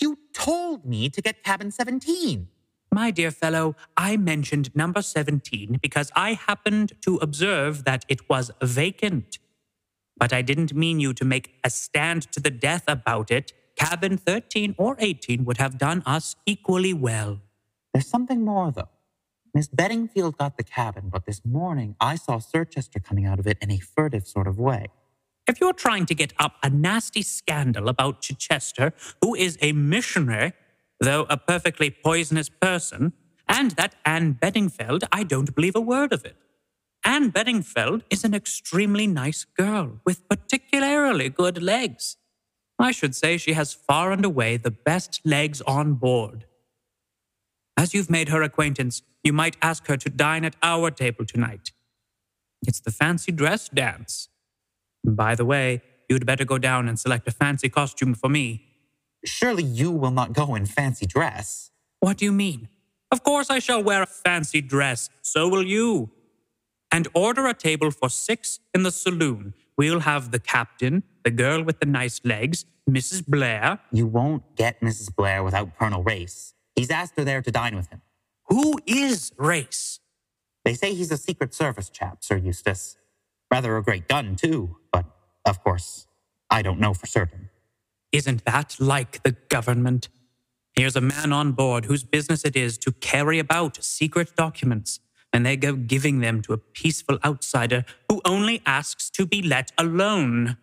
You told me to get cabin 17. My dear fellow, I mentioned number 17 because I happened to observe that it was vacant. But I didn't mean you to make a stand to the death about it. Cabin 13 or 18 would have done us equally well. There's something more, though. Miss Beddingfield got the cabin, but this morning I saw Sir Chester coming out of it in a furtive sort of way. If you're trying to get up a nasty scandal about Chichester, who is a missionary, though a perfectly poisonous person, and that Anne Beddingfeld, I don't believe a word of it. Anne Beddingfeld is an extremely nice girl with particularly good legs. I should say she has far and away the best legs on board. As you've made her acquaintance, you might ask her to dine at our table tonight. It's the fancy dress dance. By the way, you'd better go down and select a fancy costume for me. Surely you will not go in fancy dress. What do you mean? Of course I shall wear a fancy dress. So will you. And order a table for 6 in the saloon. We'll have the captain, the girl with the nice legs, Mrs. Blair. You won't get Mrs. Blair without Colonel Race. He's asked her there to dine with him. Who is Race? They say he's a Secret Service chap, Sir Eustace. Rather a great gun, too, but, of course, I don't know for certain. Isn't that like the government? Here's a man on board whose business it is to carry about secret documents, and they go giving them to a peaceful outsider who only asks to be let alone.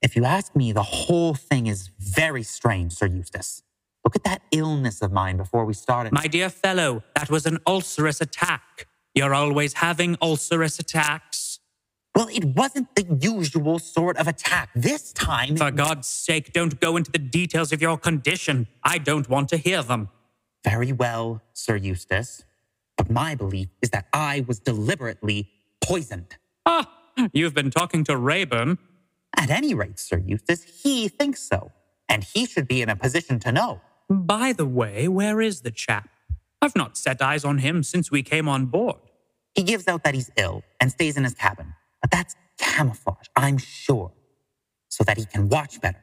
If you ask me, the whole thing is very strange, Sir Eustace. Look at that illness of mine before we started. My dear fellow, that was an ulcerous attack. You're always having ulcerous attacks. Well, it wasn't the usual sort of attack. This time... For God's sake, don't go into the details of your condition. I don't want to hear them. Very well, Sir Eustace. But my belief is that I was deliberately poisoned. Ah, you've been talking to Rayburn. At any rate, Sir Eustace, he thinks so. And he should be in a position to know. By the way, where is the chap? I've not set eyes on him since we came on board. He gives out that he's ill and stays in his cabin. But that's camouflage, I'm sure, so that he can watch better.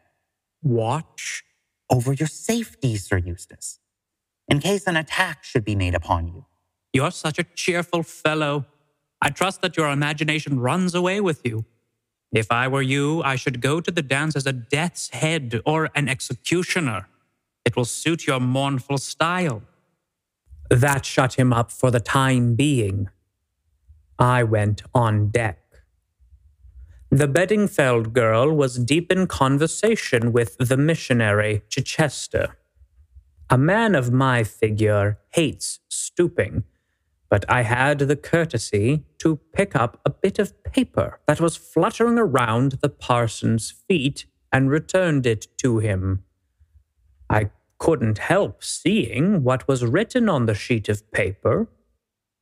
Watch? Over your safety, Sir Eustace, in case an attack should be made upon you. You're such a cheerful fellow. I trust that your imagination runs away with you. If I were you, I should go to the dance as a death's head or an executioner. It will suit your mournful style. That shut him up for the time being. I went on deck. The Beddingfeld girl was deep in conversation with the missionary, Chichester. A man of my figure hates stooping, but I had the courtesy to pick up a bit of paper that was fluttering around the parson's feet and returned it to him. I couldn't help seeing what was written on the sheet of paper.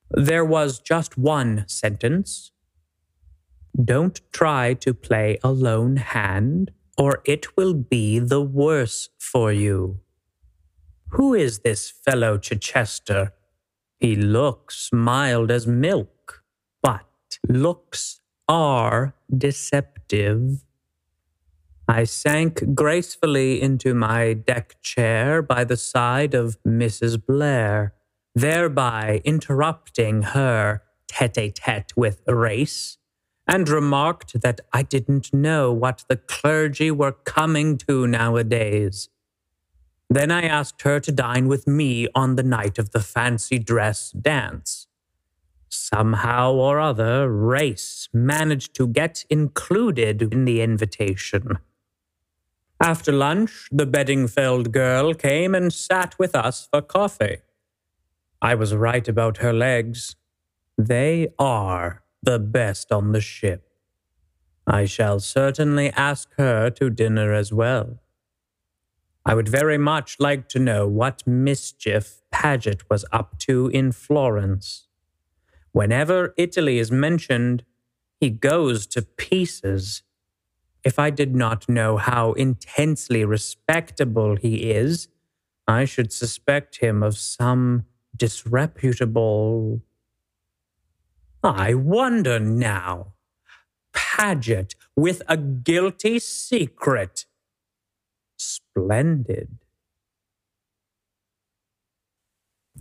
There was just one sentence. Don't try to play a lone hand, or it will be the worse for you. Who is this fellow Chichester? He looks mild as milk, but looks are deceptive. I sank gracefully into my deck chair by the side of Mrs. Blair, thereby interrupting her tete-a-tete with Race, and remarked that I didn't know what the clergy were coming to nowadays. Then I asked her to dine with me on the night of the fancy dress dance. Somehow or other, Race managed to get included in the invitation. After lunch, the Beddingfeld girl came and sat with us for coffee. I was right about her legs. They are the best on the ship. I shall certainly ask her to dinner as well. I would very much like to know what mischief Paget was up to in Florence. Whenever Italy is mentioned, he goes to pieces. If I did not know how intensely respectable he is, I should suspect him of some disreputable... I wonder now. Paget with a guilty secret. Splendid.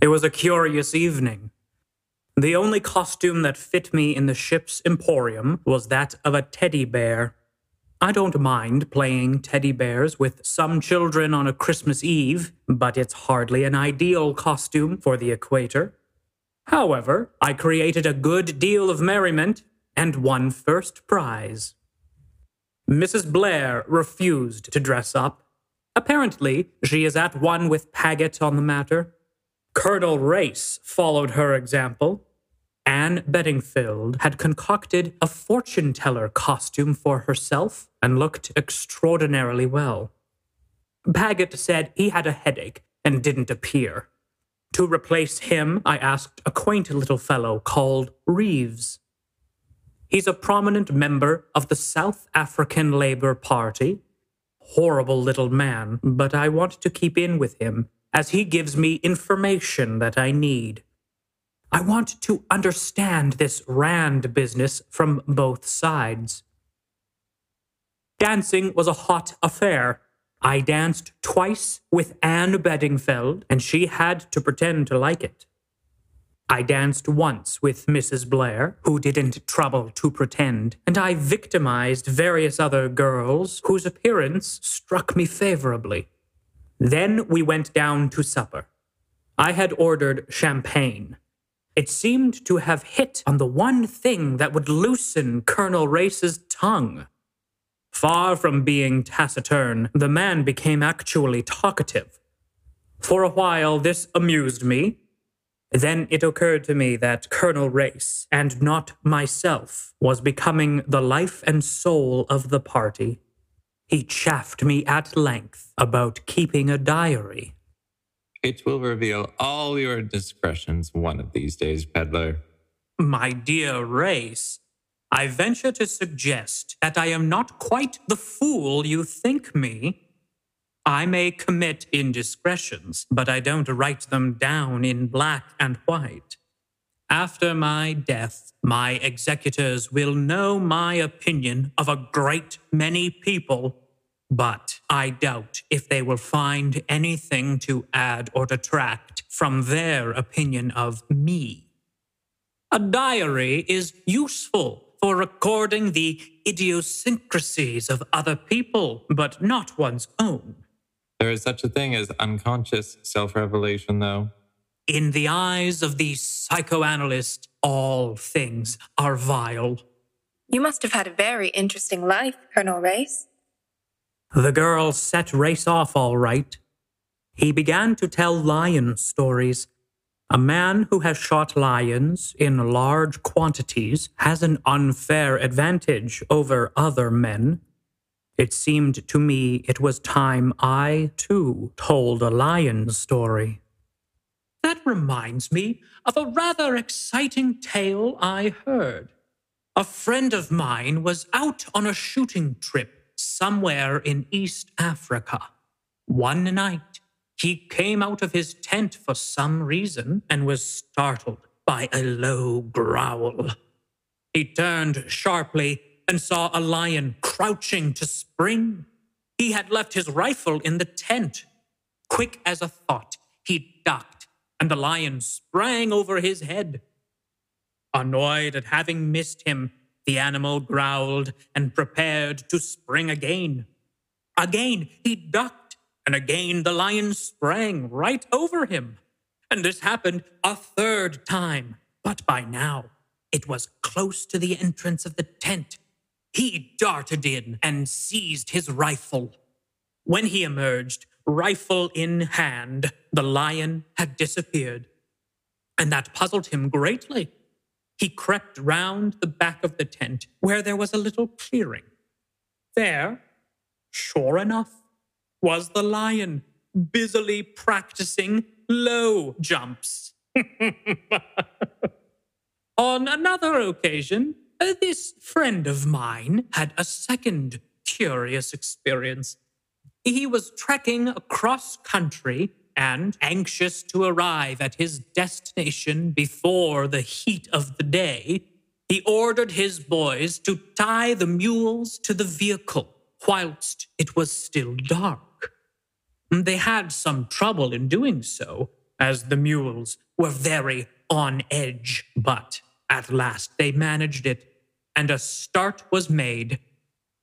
It was a curious evening. The only costume that fit me in the ship's emporium was that of a teddy bear. I don't mind playing teddy bears with some children on a Christmas Eve, but it's hardly an ideal costume for the equator. However, I created a good deal of merriment and won first prize. Mrs. Blair refused to dress up. Apparently, she is at one with Paget on the matter. Colonel Race followed her example. Anne Beddingfeld had concocted a fortune-teller costume for herself and looked extraordinarily well. Paget said he had a headache and didn't appear. To replace him, I asked a quaint little fellow called Reeves. He's a prominent member of the South African Labour Party. Horrible little man, but I want to keep in with him, as he gives me information that I need. I want to understand this Rand business from both sides. Dancing was a hot affair. I danced twice with Anne Beddingfeld, and she had to pretend to like it. I danced once with Mrs. Blair, who didn't trouble to pretend, and I victimized various other girls whose appearance struck me favorably. Then we went down to supper. I had ordered champagne. It seemed to have hit on the one thing that would loosen Colonel Race's tongue. Far from being taciturn, the man became actually talkative. For a while, this amused me. Then it occurred to me that Colonel Race, and not myself, was becoming the life and soul of the party. He chaffed me at length about keeping a diary. It will reveal all your discretions one of these days, Pedler. My dear Race, I venture to suggest that I am not quite the fool you think me. I may commit indiscretions, but I don't write them down in black and white. After my death, my executors will know my opinion of a great many people, but I doubt if they will find anything to add or detract from their opinion of me. A diary is useful for recording the idiosyncrasies of other people, but not one's own. There is such a thing as unconscious self-revelation, though. In the eyes of the psychoanalyst, all things are vile. You must have had a very interesting life, Colonel Race. The girl set Race off all right. He began to tell lion stories. A man who has shot lions in large quantities has an unfair advantage over other men. It seemed to me it was time I, too, told a lion story. That reminds me of a rather exciting tale I heard. A friend of mine was out on a shooting trip somewhere in East Africa. One night, he came out of his tent for some reason and was startled by a low growl. He turned sharply and saw a lion crouching to spring. He had left his rifle in the tent. Quick as a thought, he ducked, and the lion sprang over his head. Annoyed at having missed him, the animal growled and prepared to spring again. Again, he ducked and again the lion sprang right over him. And this happened a third time, but by now it was close to the entrance of the tent. He darted in and seized his rifle. When he emerged, rifle in hand, the lion had disappeared, and that puzzled him greatly. He crept round the back of the tent, where there was a little clearing. There, sure enough, was the lion, busily practicing low jumps. On another occasion, this friend of mine had a second curious experience. He was trekking across country and anxious to arrive at his destination before the heat of the day, he ordered his boys to tie the mules to the vehicle whilst it was still dark. They had some trouble in doing so, as the mules were very on edge, but at last they managed it, and a start was made.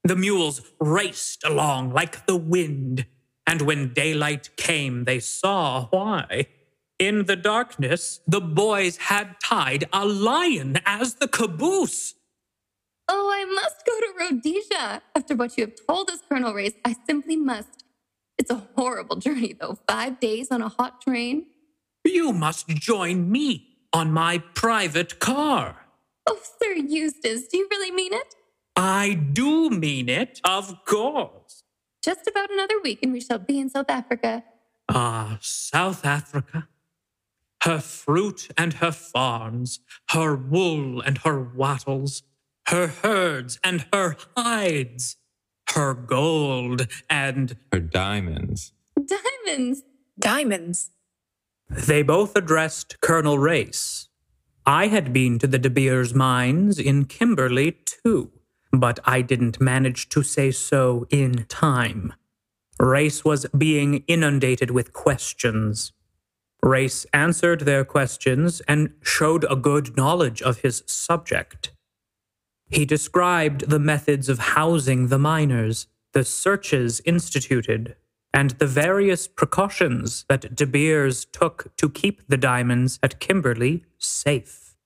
The mules raced along like the wind, and when daylight came, they saw why. In the darkness, the boys had tied a lion as the caboose. Oh, I must go to Rhodesia. After what you have told us, Colonel Race, I simply must. It's a horrible journey, though. 5 days on a hot train. You must join me on my private car. Oh, Sir Eustace, do you really mean it? I do mean it, of course. Just about another week and we shall be in South Africa. Ah, South Africa. Her fruit and her farms, her wool and her wattles, her herds and her hides, her gold and... her diamonds. Diamonds! Diamonds. They both addressed Colonel Race. I had been to the De Beers mines in Kimberley, too. But I didn't manage to say so in time. Race was being inundated with questions. Race answered their questions and showed a good knowledge of his subject. He described the methods of housing the miners, the searches instituted, and the various precautions that De Beers took to keep the diamonds at Kimberley safe.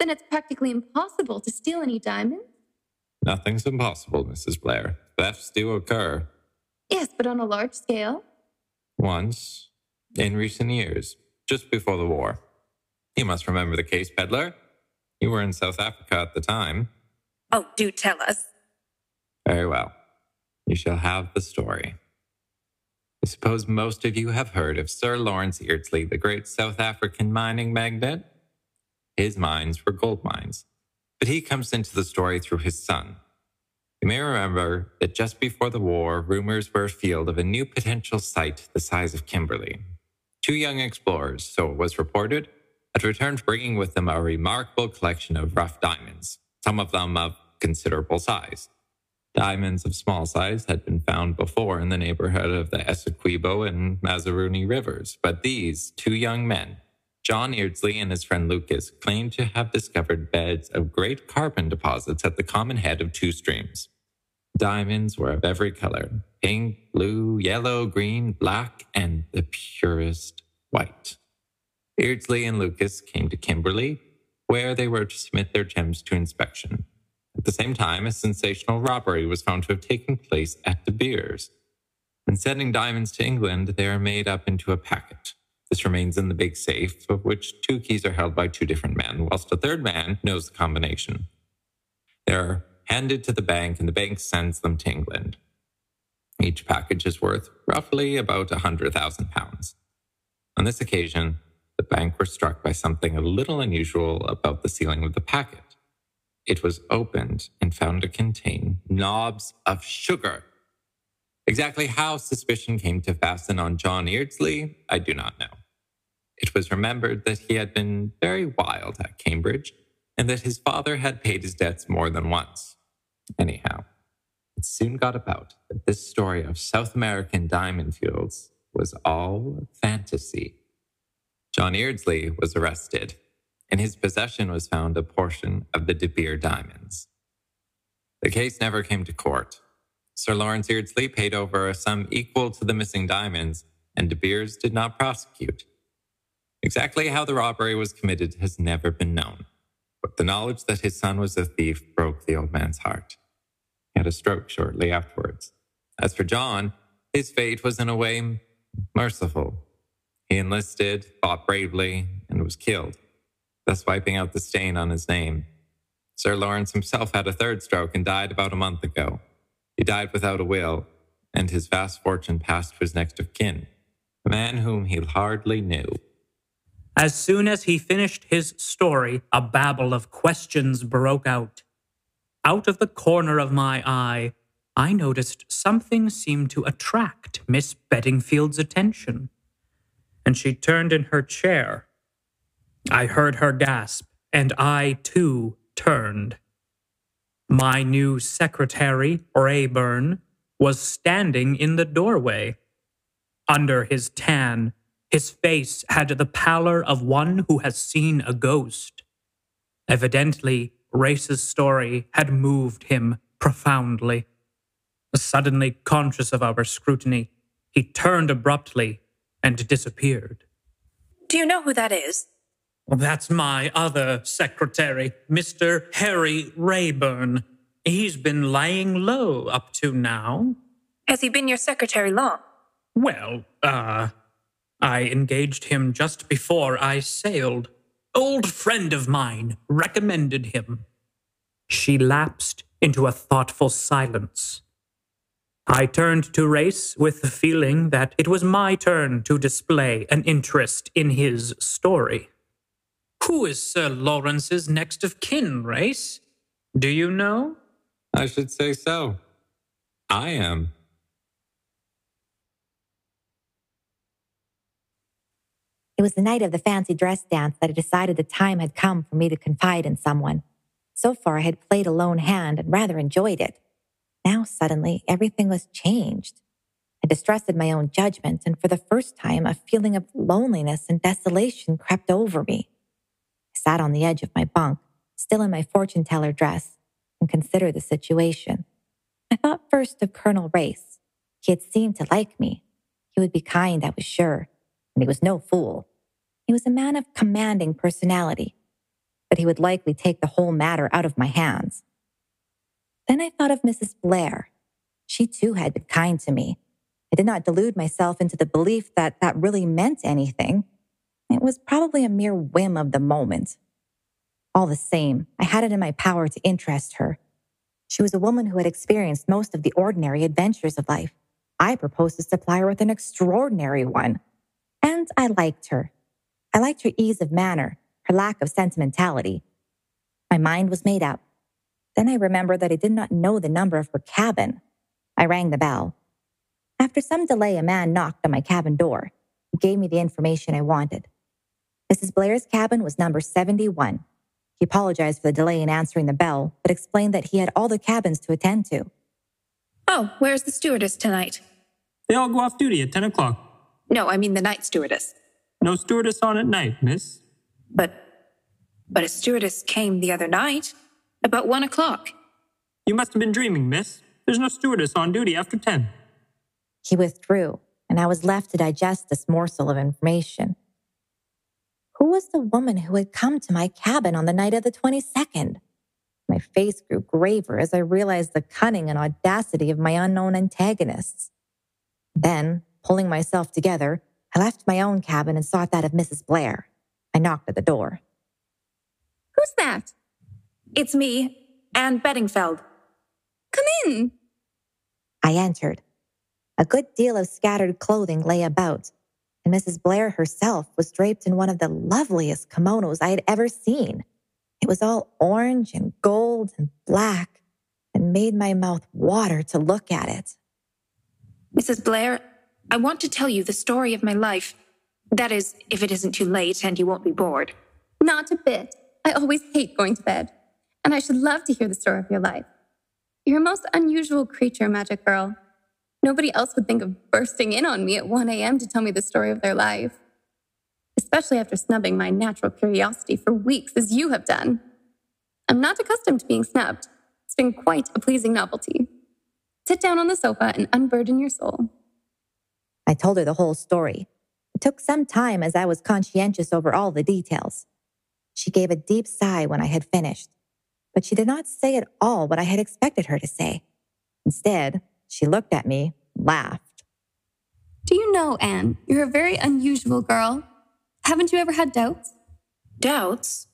Then it's practically impossible to steal any diamonds? Nothing's impossible, Mrs. Blair. Thefts do occur. Yes, but on a large scale? Once, in recent years, just before the war. You must remember the case, Pedler. You were in South Africa at the time. Oh, do tell us. Very well. You shall have the story. I suppose most of you have heard of Sir Lawrence Eardsley, the great South African mining magnate. His mines were gold mines. But he comes into the story through his son. You may remember that just before the war, rumors were afield of a new potential site the size of Kimberley. Two young explorers, so it was reported, had returned bringing with them a remarkable collection of rough diamonds, some of them of considerable size. Diamonds of small size had been found before in the neighborhood of the Essequibo and Mazaruni rivers, but these two young men, John Eardsley and his friend Lucas, claimed to have discovered beds of great carbon deposits at the common head of two streams. Diamonds were of every color, pink, blue, yellow, green, black, and the purest white. Eardsley and Lucas came to Kimberley, where they were to submit their gems to inspection. At the same time, a sensational robbery was found to have taken place at De Beers. In sending diamonds to England, they are made up into a packet. This remains in the big safe, of which two keys are held by two different men, whilst a third man knows the combination. They're handed to the bank, and the bank sends them to England. Each package is worth roughly about £100,000. On this occasion, the bank were struck by something a little unusual about the sealing of the packet. It was opened and found to contain knobs of sugar. Exactly how suspicion came to fasten on John Eardsley, I do not know. It was remembered that he had been very wild at Cambridge, and that his father had paid his debts more than once. Anyhow, it soon got about that this story of South American diamond fields was all fantasy. John Eardsley was arrested. In his possession was found a portion of the De Beers diamonds. The case never came to court. Sir Lawrence Eardsley paid over a sum equal to the missing diamonds, and De Beers did not prosecute. Exactly how the robbery was committed has never been known, but the knowledge that his son was a thief broke the old man's heart. He had a stroke shortly afterwards. As for John, his fate was in a way merciful. He enlisted, fought bravely, and was killed, thus wiping out the stain on his name. Sir Lawrence himself had a third stroke and died about a month ago. He died without a will, and his vast fortune passed to his next of kin, a man whom he hardly knew. As soon as he finished his story, a babel of questions broke out. Out of the corner of my eye, I noticed something seemed to attract Miss Beddingfield's attention, and she turned in her chair. I heard her gasp, and I, too, turned. My new secretary, Rayburn, was standing in the doorway. Under his tan, his face had the pallor of one who has seen a ghost. Evidently, Race's story had moved him profoundly. Suddenly conscious of our scrutiny, he turned abruptly and disappeared. Do you know who that is? Well, that's my other secretary, Mr. Harry Rayburn. He's been lying low up to now. Has he been your secretary long? Well, I engaged him just before I sailed. Old friend of mine recommended him. She lapsed into a thoughtful silence. I turned to Race with the feeling that it was my turn to display an interest in his story. Who is Sir Lawrence's next of kin, Race? Do you know? I should say so. I am. It was the night of the fancy dress dance that I decided the time had come for me to confide in someone. So far, I had played a lone hand and rather enjoyed it. Now, suddenly, everything was changed. I distrusted my own judgment, and for the first time, a feeling of loneliness and desolation crept over me. I sat on the edge of my bunk, still in my fortune-teller dress, and considered the situation. I thought first of Colonel Race. He had seemed to like me. He would be kind, I was sure, and he was no fool. He was a man of commanding personality, but he would likely take the whole matter out of my hands. Then I thought of Mrs. Blair. She too had been kind to me. I did not delude myself into the belief that that really meant anything. It was probably a mere whim of the moment. All the same, I had it in my power to interest her. She was a woman who had experienced most of the ordinary adventures of life. I proposed to supply her with an extraordinary one. And I liked her. I liked her ease of manner, her lack of sentimentality. My mind was made up. Then I remembered that I did not know the number of her cabin. I rang the bell. After some delay, a man knocked on my cabin door. He gave me the information I wanted. Mrs. Blair's cabin was number 71. He apologized for the delay in answering the bell, but explained that he had all the cabins to attend to. Oh, where's the stewardess tonight? They all go off duty at 10 o'clock. No, I mean the night stewardess. No stewardess on at night, miss. But a stewardess came the other night. About 1 o'clock. You must have been dreaming, miss. There's no stewardess on duty after 10. He withdrew, and I was left to digest this morsel of information. Who was the woman who had come to my cabin on the night of the 22nd? My face grew graver as I realized the cunning and audacity of my unknown antagonists. Then, pulling myself together, I left my own cabin and sought that of Mrs. Blair. I knocked at the door. Who's that? It's me, Anne Beddingfeld. Come in. I entered. A good deal of scattered clothing lay about, and Mrs. Blair herself was draped in one of the loveliest kimonos I had ever seen. It was all orange and gold and black, and made my mouth water to look at it. Mrs. Blair, I want to tell you the story of my life. That is, if it isn't too late and you won't be bored. Not a bit. I always hate going to bed. And I should love to hear the story of your life. You're a most unusual creature, Magic Girl. Nobody else would think of bursting in on me at 1 a.m. to tell me the story of their life, especially after snubbing my natural curiosity for weeks, as you have done. I'm not accustomed to being snubbed. It's been quite a pleasing novelty. Sit down on the sofa and unburden your soul." I told her the whole story. It took some time as I was conscientious over all the details. She gave a deep sigh when I had finished, but she did not say at all what I had expected her to say. Instead, she looked at me, laughed. "Do you know, Anne, you're a very unusual girl. Haven't you ever had doubts?" "Doubts?"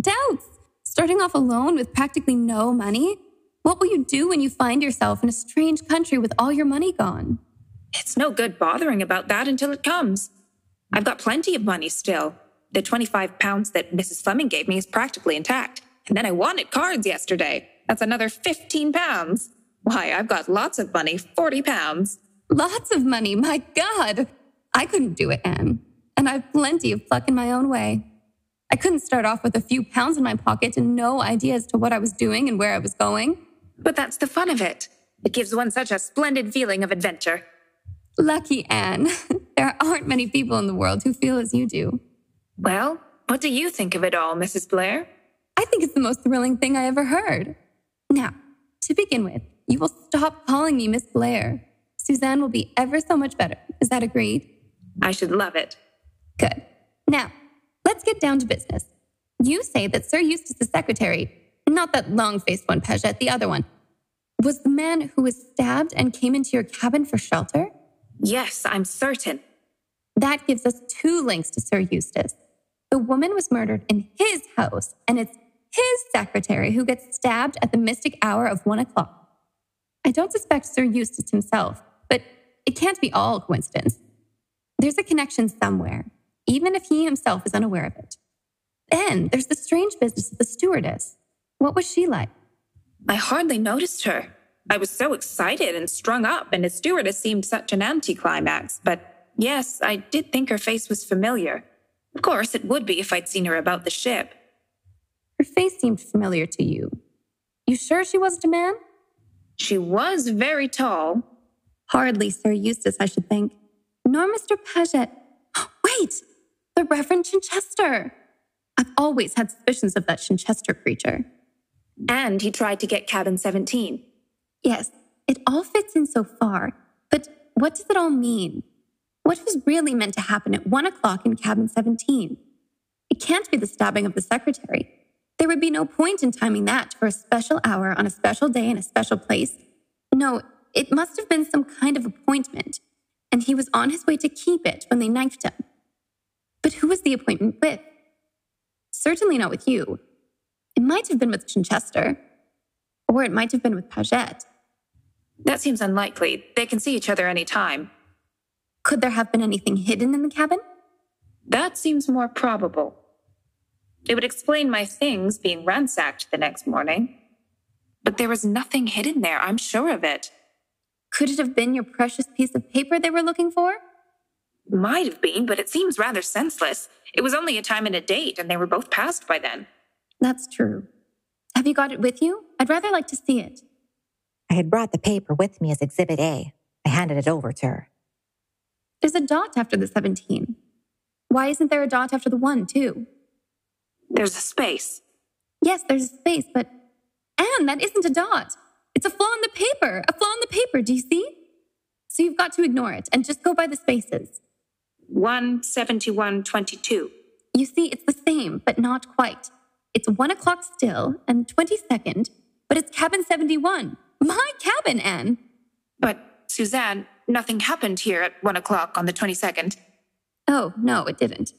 "Doubts! Starting off alone with practically no money. What will you do when you find yourself in a strange country with all your money gone?" "It's no good bothering about that until it comes. I've got plenty of money still. The 25 pounds that Mrs. Fleming gave me is practically intact. And then I won at cards yesterday. That's another 15 pounds. Why, I've got lots of money, 40 pounds. "Lots of money, my God. I couldn't do it, Anne. And I've plenty of pluck in my own way. I couldn't start off with a few pounds in my pocket and no idea as to what I was doing and where I was going." "But that's the fun of it. It gives one such a splendid feeling of adventure." "Lucky Anne. There aren't many people in the world who feel as you do." "Well, what do you think of it all, Mrs. Blair?" "I think it's the most thrilling thing I ever heard. Now, to begin with, you will stop calling me Miss Blair. Suzanne will be ever so much better. Is that agreed?" "I should love it." "Good. Now, let's get down to business. You say that Sir Eustace's secretary, not that long-faced one, Paget, the other one, was the man who was stabbed and came into your cabin for shelter?" "Yes, I'm certain." "That gives us two links to Sir Eustace. The woman was murdered in his house, and it's his secretary who gets stabbed at the mystic hour of 1 o'clock. I don't suspect Sir Eustace himself, but it can't be all coincidence. There's a connection somewhere, even if he himself is unaware of it. Then there's the strange business of the stewardess. What was she like?" "I hardly noticed her. I was so excited and strung up, and the stewardess seemed such an anticlimax. But yes, I did think her face was familiar. Of course, it would be if I'd seen her about the ship." "Her face seemed familiar to you. You sure she wasn't a man?" "She was very tall." "Hardly Sir Eustace, I should think. Nor Mr. Paget. Wait! The Reverend Chichester! I've always had suspicions of that Chichester creature." "And he tried to get cabin 17. "Yes, it all fits in so far. But what does it all mean? What was really meant to happen at 1 o'clock in cabin 17? It can't be the stabbing of the secretary. There would be no point in timing that for a special hour on a special day in a special place. No, it must have been some kind of appointment, and he was on his way to keep it when they knifed him. But who was the appointment with? Certainly not with you. It might have been with Chichester, or it might have been with Paget." "That seems unlikely. They can see each other any time." "Could there have been anything hidden in the cabin?" "That seems more probable. It would explain my things being ransacked the next morning. But there was nothing hidden there, I'm sure of it." "Could it have been your precious piece of paper they were looking for?" "Might have been, but it seems rather senseless. It was only a time and a date, and they were both passed by then." "That's true. Have you got it with you? I'd rather like to see it." I had brought the paper with me as Exhibit A. I handed it over to her. "There's a dot after the 17. Why isn't there a dot after the 1, too?" "There's a space." "Yes, there's a space, but Anne, that isn't a dot. It's a flaw in the paper. A flaw in the paper, do you see? So you've got to ignore it and just go by the spaces." 1, 71, 22. "You see, it's the same, but not quite. It's 1 o'clock still and 22nd, but it's cabin 71. My cabin, Anne." "But, Suzanne, nothing happened here at 1 o'clock on the 22nd. "Oh, no, it didn't."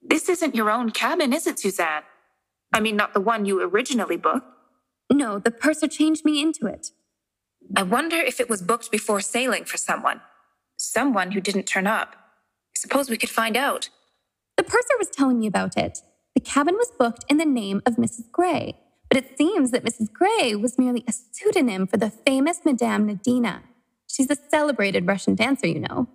"This isn't your own cabin, is it, Suzanne? I mean, not the one you originally booked." "No, the purser changed me into it." "I wonder if it was booked before sailing for someone. Someone who didn't turn up. Suppose we could find out." "The purser was telling me about it. The cabin was booked in the name of Mrs. Gray, but it seems that Mrs. Gray was merely a pseudonym for the famous Madame Nadina. She's a celebrated Russian dancer, you know.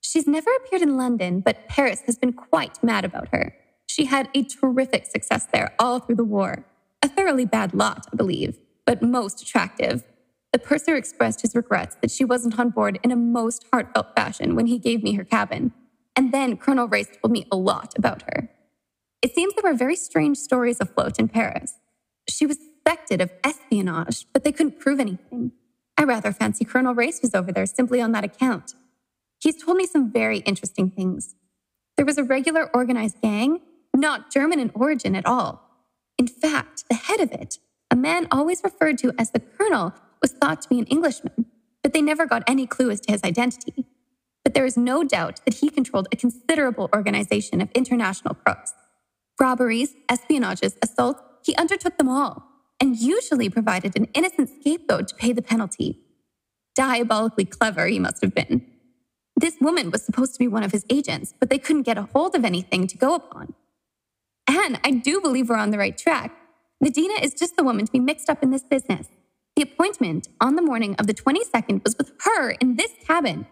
She's never appeared in London, but Paris has been quite mad about her. She had a terrific success there all through the war. A thoroughly bad lot, I believe, but most attractive. The purser expressed his regrets that she wasn't on board in a most heartfelt fashion when he gave me her cabin. And then Colonel Race told me a lot about her. It seems there were very strange stories afloat in Paris. She was suspected of espionage, but they couldn't prove anything. I rather fancy Colonel Race was over there simply on that account. He's told me some very interesting things. There was a regular organized gang, not German in origin at all. In fact, the head of it, a man always referred to as the Colonel, was thought to be an Englishman, but they never got any clue as to his identity. But there is no doubt that he controlled a considerable organization of international crooks. Robberies, espionages, assaults, he undertook them all, and usually provided an innocent scapegoat to pay the penalty. Diabolically clever he must have been. This woman was supposed to be one of his agents, but they couldn't get a hold of anything to go upon. Anne, I do believe we're on the right track. Nadina is just the woman to be mixed up in this business. The appointment on the morning of the 22nd was with her in this cabin.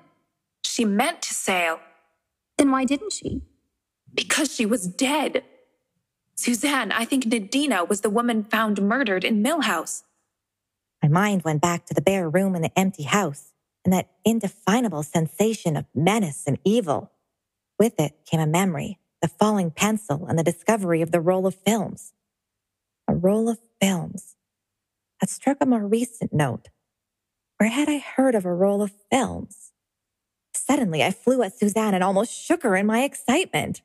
She meant to sail. Then why didn't she? Because she was dead. Suzanne, I think Nadina was the woman found murdered in Mill House. My mind went back to the bare room and the empty house, and that indefinable sensation of menace and evil. With it came a memory, the falling pencil, and the discovery of the roll of films. A roll of films. That struck a more recent note. Where had I heard of a roll of films? Suddenly, I flew at Suzanne and almost shook her in my excitement.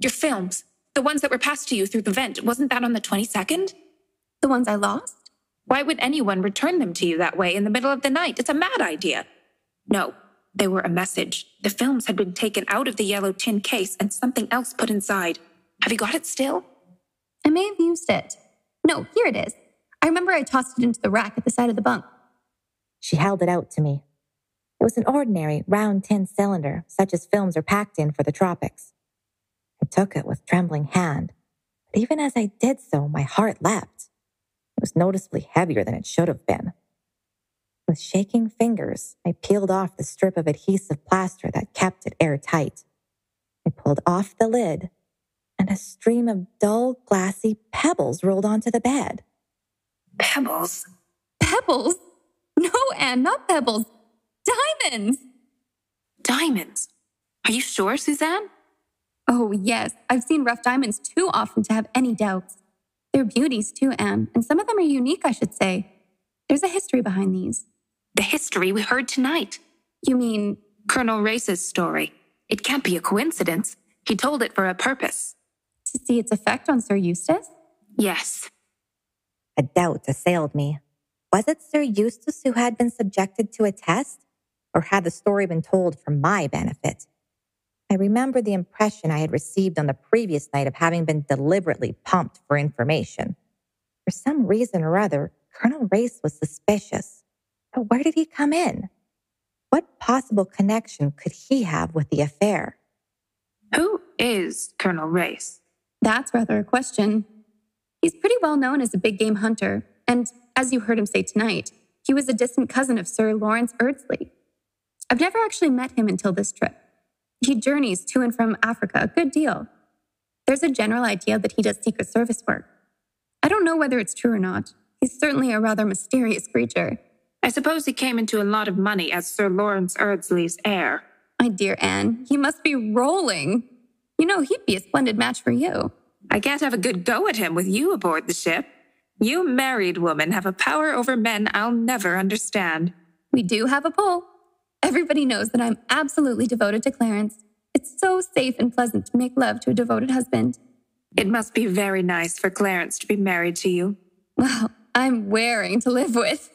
Your films. The ones that were passed to you through the vent, wasn't that on the 22nd? The ones I lost? Why would anyone return them to you that way in the middle of the night? It's a mad idea. No, they were a message. The films had been taken out of the yellow tin case and something else put inside. Have you got it still? I may have used it. No, here it is. I remember I tossed it into the rack at the side of the bunk. She held it out to me. It was an ordinary round tin cylinder, such as films are packed in for the tropics. I took it with trembling hand, but even as I did so, my heart leapt. It was noticeably heavier than it should have been. With shaking fingers, I peeled off the strip of adhesive plaster that kept it airtight. I pulled off the lid, and a stream of dull, glassy pebbles rolled onto the bed. Pebbles? Pebbles? No, Anne, not pebbles. Diamonds! Diamonds? Are you sure, Suzanne? Oh, yes. I've seen rough diamonds too often to have any doubts. They're beauties too, Anne, and some of them are unique, I should say. There's a history behind these. The history we heard tonight. You mean Colonel Race's story? It can't be a coincidence. He told it for a purpose. To see its effect on Sir Eustace? Yes. A doubt assailed me. Was it Sir Eustace who had been subjected to a test? Or had the story been told for my benefit? I remembered the impression I had received on the previous night of having been deliberately pumped for information. For some reason or other, Colonel Race was suspicious. But where did he come in? What possible connection could he have with the affair? Who is Colonel Race? That's rather a question. He's pretty well known as a big game hunter, and as you heard him say tonight, he was a distant cousin of Sir Lawrence Eardsley. I've never actually met him until this trip. He journeys to and from Africa a good deal. There's a general idea that he does Secret Service work. I don't know whether it's true or not. He's certainly a rather mysterious creature. I suppose he came into a lot of money as Sir Lawrence Eardsley's heir. My dear Anne, he must be rolling. You know, he'd be a splendid match for you. I can't have a good go at him with you aboard the ship. You married women have a power over men I'll never understand. We do have a pull. Everybody knows that I'm absolutely devoted to Clarence. It's so safe and pleasant to make love to a devoted husband. It must be very nice for Clarence to be married to you. Well, I'm wearing to live with.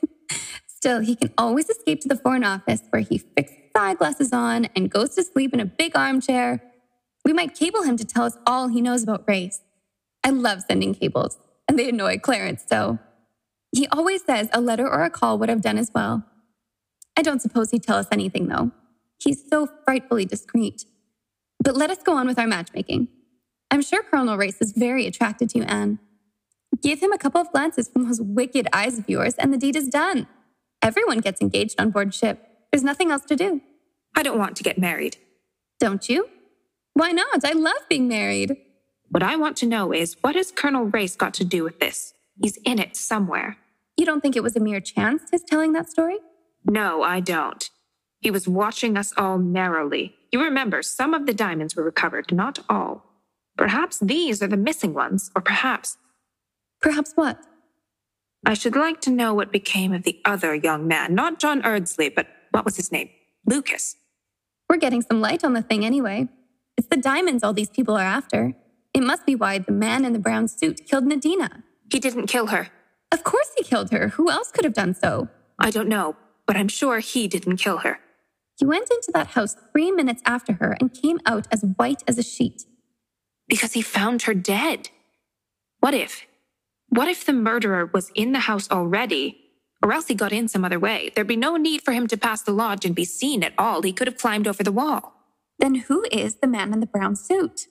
Still, he can always escape to the Foreign Office where he fixes eyeglasses on and goes to sleep in a big armchair. We might cable him to tell us all he knows about Race. I love sending cables, and they annoy Clarence so. He always says a letter or a call would have done as well. I don't suppose he'd tell us anything, though. He's so frightfully discreet. But let us go on with our matchmaking. I'm sure Colonel Race is very attracted to you, Anne. Give him a couple of glances from those wicked eyes of yours, and the deed is done. Everyone gets engaged on board ship. There's nothing else to do. I don't want to get married. Don't you? Why not? I love being married. What I want to know is, what has Colonel Race got to do with this? He's in it somewhere. You don't think it was a mere chance, his telling that story? No, I don't. He was watching us all narrowly. You remember, some of the diamonds were recovered, not all. Perhaps these are the missing ones, or perhaps... Perhaps what? I should like to know what became of the other young man. Not John Eardsley, but what was his name? Lucas. We're getting some light on the thing anyway. It's the diamonds all these people are after. It must be why the man in the brown suit killed Nadina. He didn't kill her. Of course he killed her. Who else could have done so? I don't know, but I'm sure he didn't kill her. He went into that house 3 minutes after her and came out as white as a sheet. Because he found her dead. What if the murderer was in the house already, or else he got in some other way? There'd be no need for him to pass the lodge and be seen at all. He could have climbed over the wall. Then who is the man in the brown suit?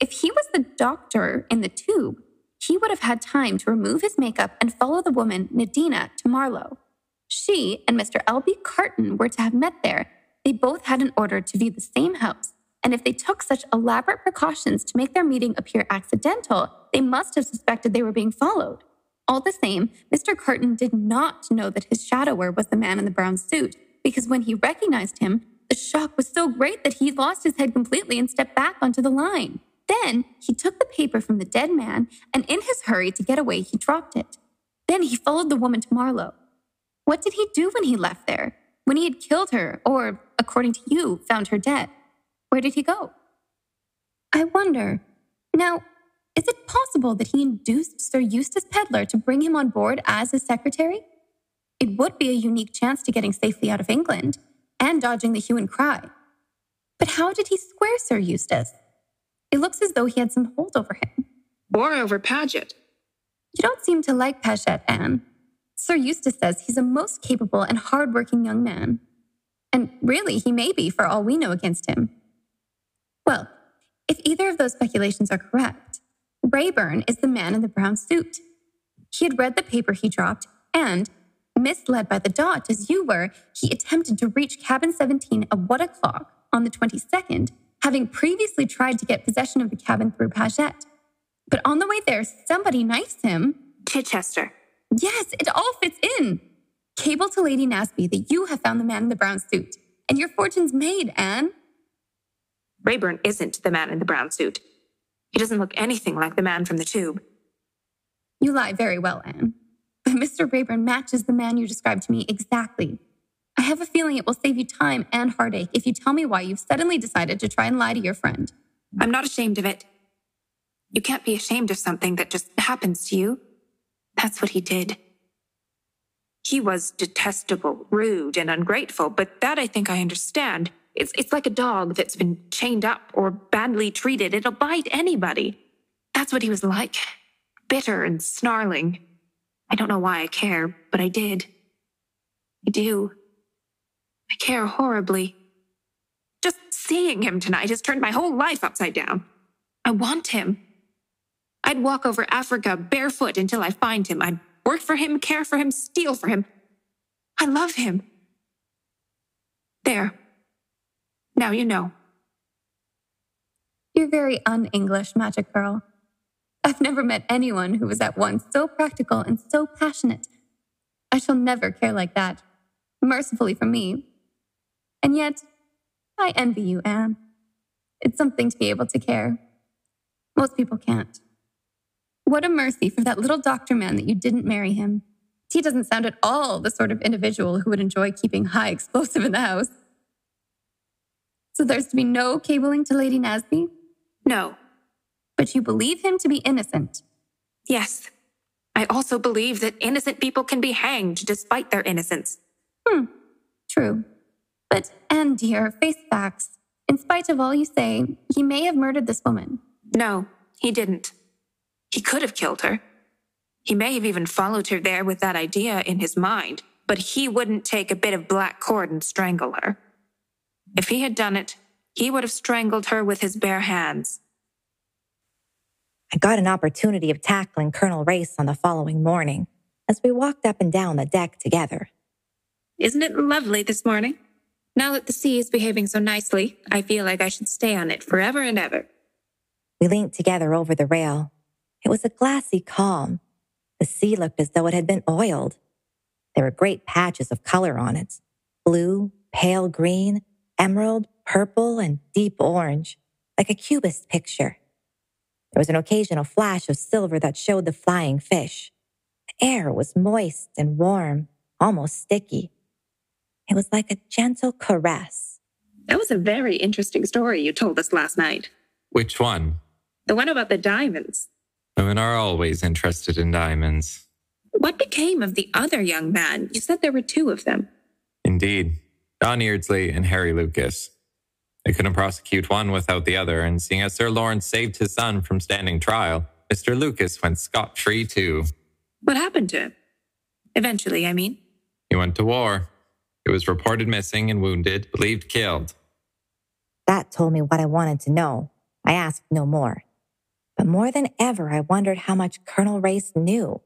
If he was the doctor in the tube, he would have had time to remove his makeup and follow the woman, Nadina, to Marlow. She and Mr. L.B. Carton were to have met there. They both had an order to view the same house, and if they took such elaborate precautions to make their meeting appear accidental, they must have suspected they were being followed. All the same, Mr. Carton did not know that his shadower was the man in the brown suit, because when he recognized him, the shock was so great that he lost his head completely and stepped back onto the line. Then he took the paper from the dead man, and in his hurry to get away, he dropped it. Then he followed the woman to Marlow. What did he do when he left there? When he had killed her, or, according to you, found her dead? Where did he go? I wonder. Now, is it possible that he induced Sir Eustace Pedler to bring him on board as his secretary? It would be a unique chance to getting safely out of England and dodging the hue and cry. But how did he square Sir Eustace? It looks as though he had some hold over him. Or over Paget. You don't seem to like Paget, Anne. Sir Eustace says he's a most capable and hard-working young man. And really, he may be, for all we know against him. Well, if either of those speculations are correct, Rayburn is the man in the brown suit. He had read the paper he dropped, and, misled by the dot as you were, he attempted to reach cabin 17 at 1 o'clock on the 22nd, having previously tried to get possession of the cabin through Paget. But on the way there, somebody knifes him. Chichester. Yes, it all fits in. Cable to Lady Nasby that you have found the man in the brown suit, and your fortune's made, Anne. Rayburn isn't the man in the brown suit. He doesn't look anything like the man from the tube. You lie very well, Anne. But Mr. Rayburn matches the man you described to me exactly. I have a feeling it will save you time and heartache if you tell me why you've suddenly decided to try and lie to your friend. I'm not ashamed of it. You can't be ashamed of something that just happens to you. That's what he did. He was detestable, rude, and ungrateful, but that I think I understand. It's like a dog that's been chained up or badly treated. It'll bite anybody. That's what he was like. Bitter and snarling. I don't know why I care, but I did. I do. I care horribly. Just seeing him tonight has turned my whole life upside down. I want him. I'd walk over Africa barefoot until I find him. I'd work for him, care for him, steal for him. I love him. There. Now you know. You're very un-English, Magic Girl. I've never met anyone who was at once so practical and so passionate. I shall never care like that, mercifully for me. And yet, I envy you, Anne. It's something to be able to care. Most people can't. What a mercy for that little doctor man that you didn't marry him. He doesn't sound at all the sort of individual who would enjoy keeping high explosive in the house. So there's to be no cabling to Lady Nasby? No. But you believe him to be innocent? Yes. I also believe that innocent people can be hanged despite their innocence. True. But, Anne dear, face facts. In spite of all you say, he may have murdered this woman. No, he didn't. He could have killed her. He may have even followed her there with that idea in his mind, but he wouldn't take a bit of black cord and strangle her. If he had done it, he would have strangled her with his bare hands. I got an opportunity of tackling Colonel Race on the following morning as we walked up and down the deck together. Isn't it lovely this morning? Now that the sea is behaving so nicely, I feel like I should stay on it forever and ever. We leaned together over the rail. It was a glassy calm. The sea looked as though it had been oiled. There were great patches of color on it, blue, pale green, emerald, purple, and deep orange, like a cubist picture. There was an occasional flash of silver that showed the flying fish. air was moist and warm, almost sticky. It was like a gentle caress. That was a very interesting story you told us last night. Which one? The one about the diamonds. Women are always interested in diamonds. What became of the other young man? You said there were two of them. Indeed. Don Eardsley and Harry Lucas. They couldn't prosecute one without the other, and seeing as Sir Lawrence saved his son from standing trial, Mr. Lucas went scot-free too. What happened to him? Eventually, I mean. He went to war. He was reported missing and wounded, believed killed. That told me what I wanted to know. I asked no more. But more than ever, I wondered how much Colonel Race knew.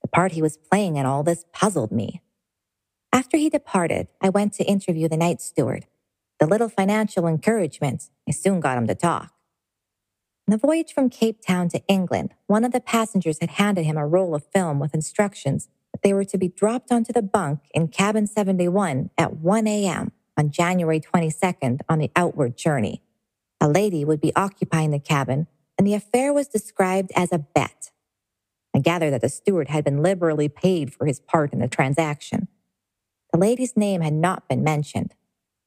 The part he was playing in all this puzzled me. After he departed, I went to interview the night steward. The little financial encouragement, I soon got him to talk. On the voyage from Cape Town to England, one of the passengers had handed him a roll of film with instructions that they were to be dropped onto the bunk in cabin 71 at 1 a.m. on January 22nd on the outward journey. A lady would be occupying the cabin, and the affair was described as a bet. I gathered that the steward had been liberally paid for his part in the transaction. The lady's name had not been mentioned.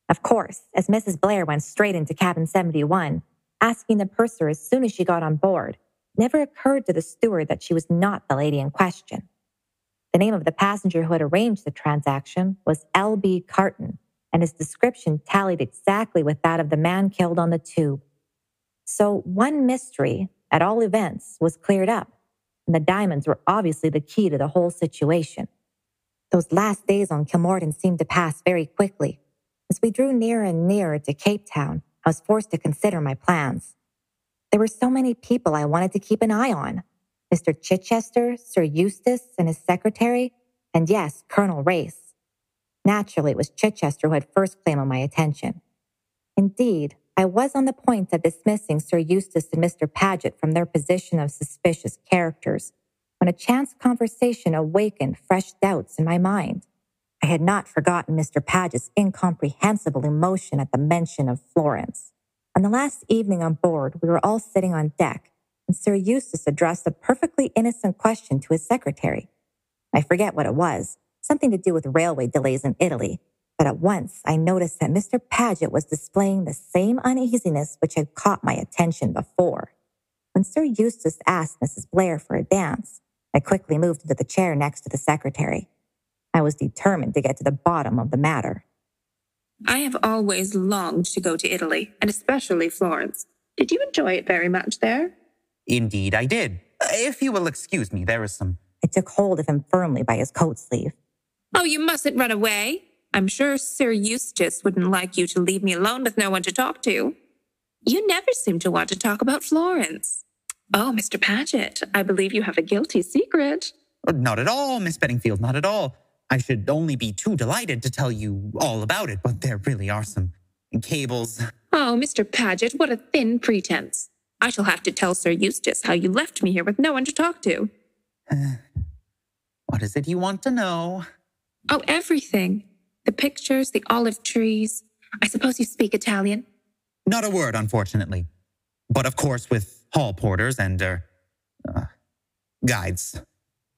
Of course, as Mrs. Blair went straight into cabin 71, asking the purser as soon as she got on board, it never occurred to the steward that she was not the lady in question. The name of the passenger who had arranged the transaction was L.B. Carton, and his description tallied exactly with that of the man killed on the tube. So one mystery, at all events, was cleared up, and the diamonds were obviously the key to the whole situation. Those last days on Kilmorden seemed to pass very quickly. As we drew nearer and nearer to Cape Town, I was forced to consider my plans. There were so many people I wanted to keep an eye on. Mr. Chichester, Sir Eustace, and his secretary, and yes, Colonel Race. Naturally, it was Chichester who had first claim on my attention. Indeed, I was on the point of dismissing Sir Eustace and Mr. Paget from their position of suspicious characters when a chance conversation awakened fresh doubts in my mind. I had not forgotten Mr. Paget's incomprehensible emotion at the mention of Florence. On the last evening on board, we were all sitting on deck, and Sir Eustace addressed a perfectly innocent question to his secretary. I forget what it was, something to do with railway delays in Italy, but at once I noticed that Mr. Paget was displaying the same uneasiness which had caught my attention before. When Sir Eustace asked Mrs. Blair for a dance, I quickly moved into the chair next to the secretary. I was determined to get to the bottom of the matter. I have always longed to go to Italy, and especially Florence. Did you enjoy it very much there? Indeed, I did. If you will excuse me, there is some... I took hold of him firmly by his coat sleeve. Oh, you mustn't run away. I'm sure Sir Eustace wouldn't like you to leave me alone with no one to talk to. You never seem to want to talk about Florence. Oh, Mr. Paget, I believe you have a guilty secret. Not at all, Miss Beddingfield, not at all. I should only be too delighted to tell you all about it, but there really are some cables. Oh, Mr. Paget, what a thin pretense. I shall have to tell Sir Eustace how you left me here with no one to talk to. What is it you want to know? Oh, everything. The pictures, the olive trees. I suppose you speak Italian? Not a word, unfortunately. But of course with hall porters and, guides.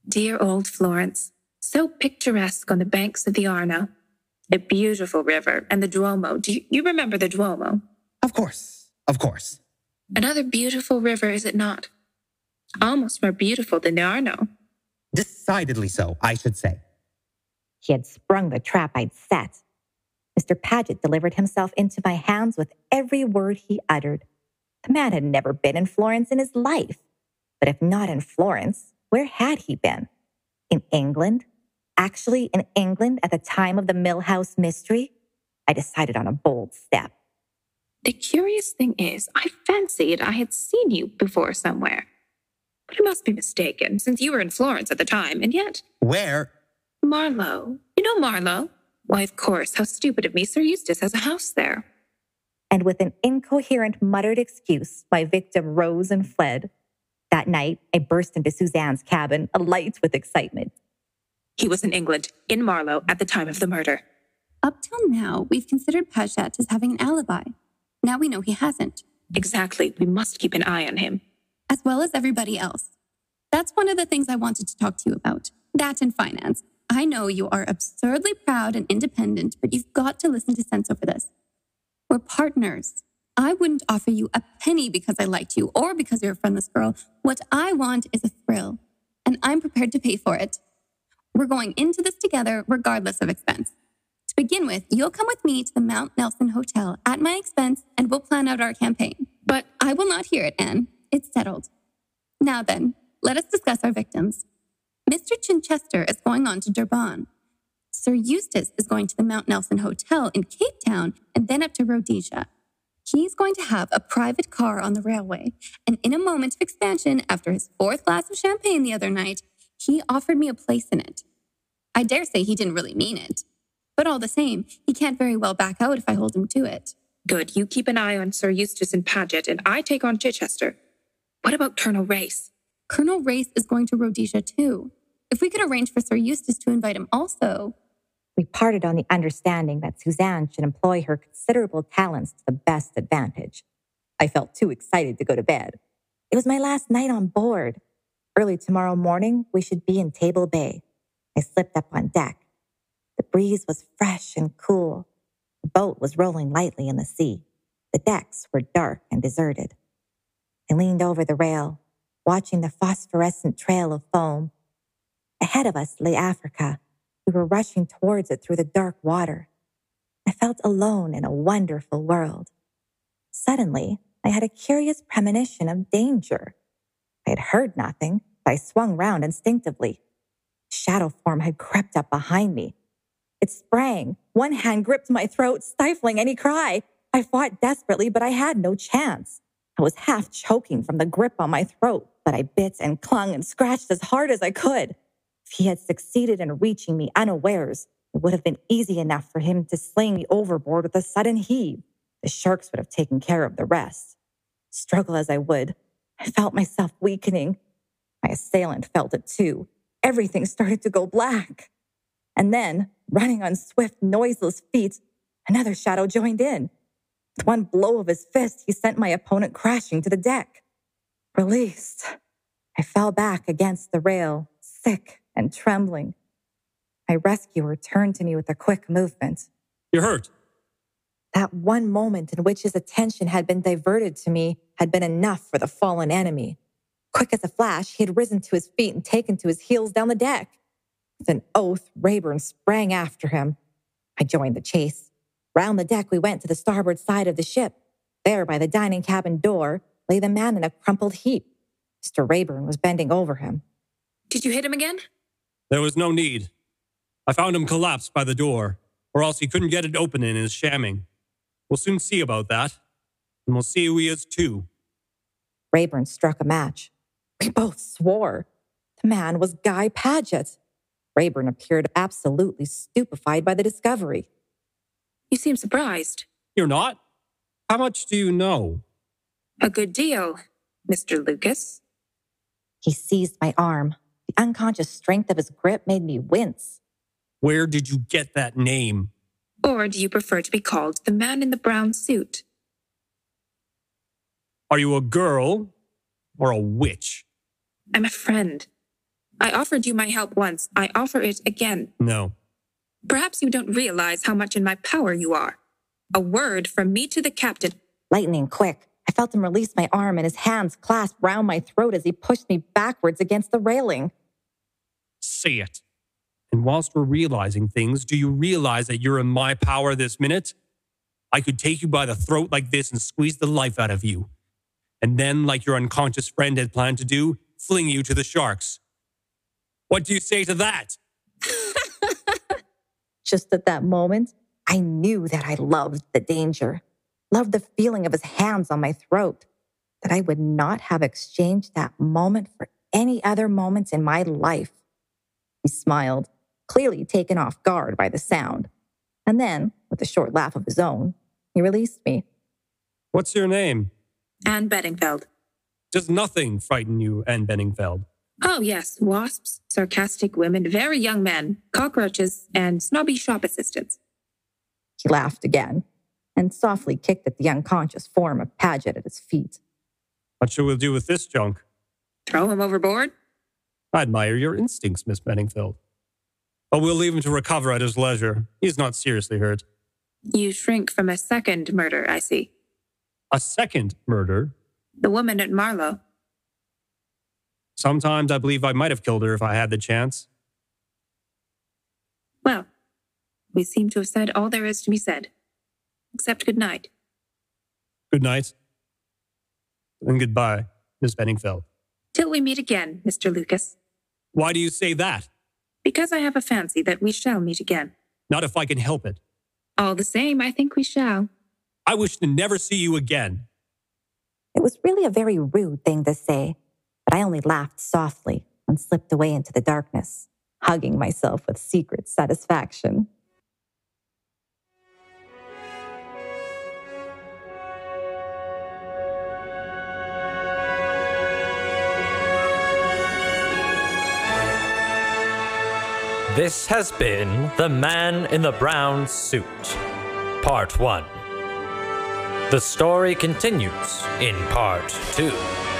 Dear old Florence. So picturesque on the banks of the Arno. A beautiful river and the Duomo. Do you remember the Duomo? Of course, of course. Another beautiful river, is it not? Almost more beautiful than the Arno. Decidedly so, I should say. He had sprung the trap I'd set. Mr. Paget delivered himself into my hands with every word he uttered. The man had never been in Florence in his life. But if not in Florence, where had he been? In England? Actually in England at the time of the Mill House mystery? I decided on a bold step. The curious thing is, I fancied I had seen you before somewhere. But I must be mistaken, since you were in Florence at the time, and yet... Where? Marlow. You know Marlow? Why, of course, how stupid of me. Sir Eustace has a house there. And with an incoherent muttered excuse, my victim rose and fled. That night, I burst into Suzanne's cabin, alight with excitement. He was in England, in Marlow, at the time of the murder. Up till now, we've considered Paget as having an alibi. Now we know he hasn't. Exactly. We must keep an eye on him. As well as everybody else. That's one of the things I wanted to talk to you about. that and finance. I know you are absurdly proud and independent, but you've got to listen to sense over this. We're partners. I wouldn't offer you a penny because I liked you or because you're a friendless girl. What I want is a thrill, and I'm prepared to pay for it. We're going into this together, regardless of expense. To begin with, you'll come with me to the Mount Nelson Hotel at my expense, and we'll plan out our campaign. But I will not hear it, Anne. It's settled. Now then, let us discuss our victims. Mr. Chichester is going on to Durban. Sir Eustace is going to the Mount Nelson Hotel in Cape Town and then up to Rhodesia. He's going to have a private car on the railway, and in a moment of expansion, after his fourth glass of champagne the other night, he offered me a place in it. I dare say he didn't really mean it. But all the same, he can't very well back out if I hold him to it. Good. You keep an eye on Sir Eustace and Paget, and I take on Chichester. What about Colonel Race? Colonel Race is going to Rhodesia too. If we could arrange for Sir Eustace to invite him also. We parted on the understanding that Suzanne should employ her considerable talents to the best advantage. I felt too excited to go to bed. It was my last night on board. Early tomorrow morning, we should be in Table Bay. I slipped up on deck. The breeze was fresh and cool. The boat was rolling lightly in the sea. The decks were dark and deserted. I leaned over the rail, watching the phosphorescent trail of foam. Ahead of us lay Africa. We were rushing towards it through the dark water. I felt alone in a wonderful world. Suddenly, I had a curious premonition of danger. I had heard nothing, but I swung round instinctively. Shadow form had crept up behind me. It sprang. One hand gripped my throat, stifling any cry. I fought desperately, but I had no chance. I was half choking from the grip on my throat, but I bit and clung and scratched as hard as I could. If he had succeeded in reaching me unawares, it would have been easy enough for him to sling me overboard with a sudden heave. The sharks would have taken care of the rest. Struggle as I would, I felt myself weakening. My assailant felt it too. Everything started to go black. And then, running on swift, noiseless feet, another shadow joined in. With one blow of his fist, he sent my opponent crashing to the deck. Released, I fell back against the rail, sick and trembling. My rescuer turned to me with a quick movement. You're hurt. That one moment in which his attention had been diverted to me had been enough for the fallen enemy. Quick as a flash, he had risen to his feet and taken to his heels down the deck. With an oath, Rayburn sprang after him. I joined the chase. Round the deck we went to the starboard side of the ship. There, by the dining cabin door, lay the man in a crumpled heap. Mr. Rayburn was bending over him. Did you hit him again? There was no need. I found him collapsed by the door, or else he couldn't get it open in his shamming. We'll soon see about that, and we'll see who he is too. Rayburn struck a match. We both swore. The man was Guy Paget. Rayburn appeared absolutely stupefied by the discovery. You seem surprised. You're not? How much do you know? A good deal, Mr. Lucas. He seized my arm. The unconscious strength of his grip made me wince. Where did you get that name? Or do you prefer to be called the man in the brown suit? Are you a girl or a witch? I'm a friend. I offered you my help once. I offer it again. No. Perhaps you don't realize how much in my power you are. A word from me to the captain. Lightning quick. I felt him release my arm and his hands clasped round my throat as he pushed me backwards against the railing. Say it. And whilst we're realizing things, do you realize that you're in my power this minute? I could take you by the throat like this and squeeze the life out of you. And then, like your unconscious friend had planned to do, fling you to the sharks. What do you say to that? Just at that moment, I knew that I loved the danger, loved the feeling of his hands on my throat, that I would not have exchanged that moment for any other moments in my life. He smiled, clearly taken off guard by the sound. And then, with a short laugh of his own, he released me. What's your name? Anne Beddingfeld. Does nothing frighten you, Anne Beddingfeld? Oh, yes. Wasps, sarcastic women, very young men, cockroaches, and snobby shop assistants. He laughed again and softly kicked at the unconscious form of Paget at his feet. What shall we do with this junk? Throw him overboard? I admire your instincts, Miss Beddingfeld. But we'll leave him to recover at his leisure. He's not seriously hurt. You shrink from a second murder, I see. A second murder? The woman at Marlow. Sometimes I believe I might have killed her if I had the chance. Well, we seem to have said all there is to be said. Except good night. Good night. And goodbye, Miss Beddingfeld. Till we meet again, Mr. Lucas. Why do you say that? Because I have a fancy that we shall meet again. Not if I can help it. All the same, I think we shall. I wish to never see you again. It was really a very rude thing to say, but I only laughed softly and slipped away into the darkness, hugging myself with secret satisfaction. This has been The Man in the Brown Suit, Part 1. The story continues in Part 2.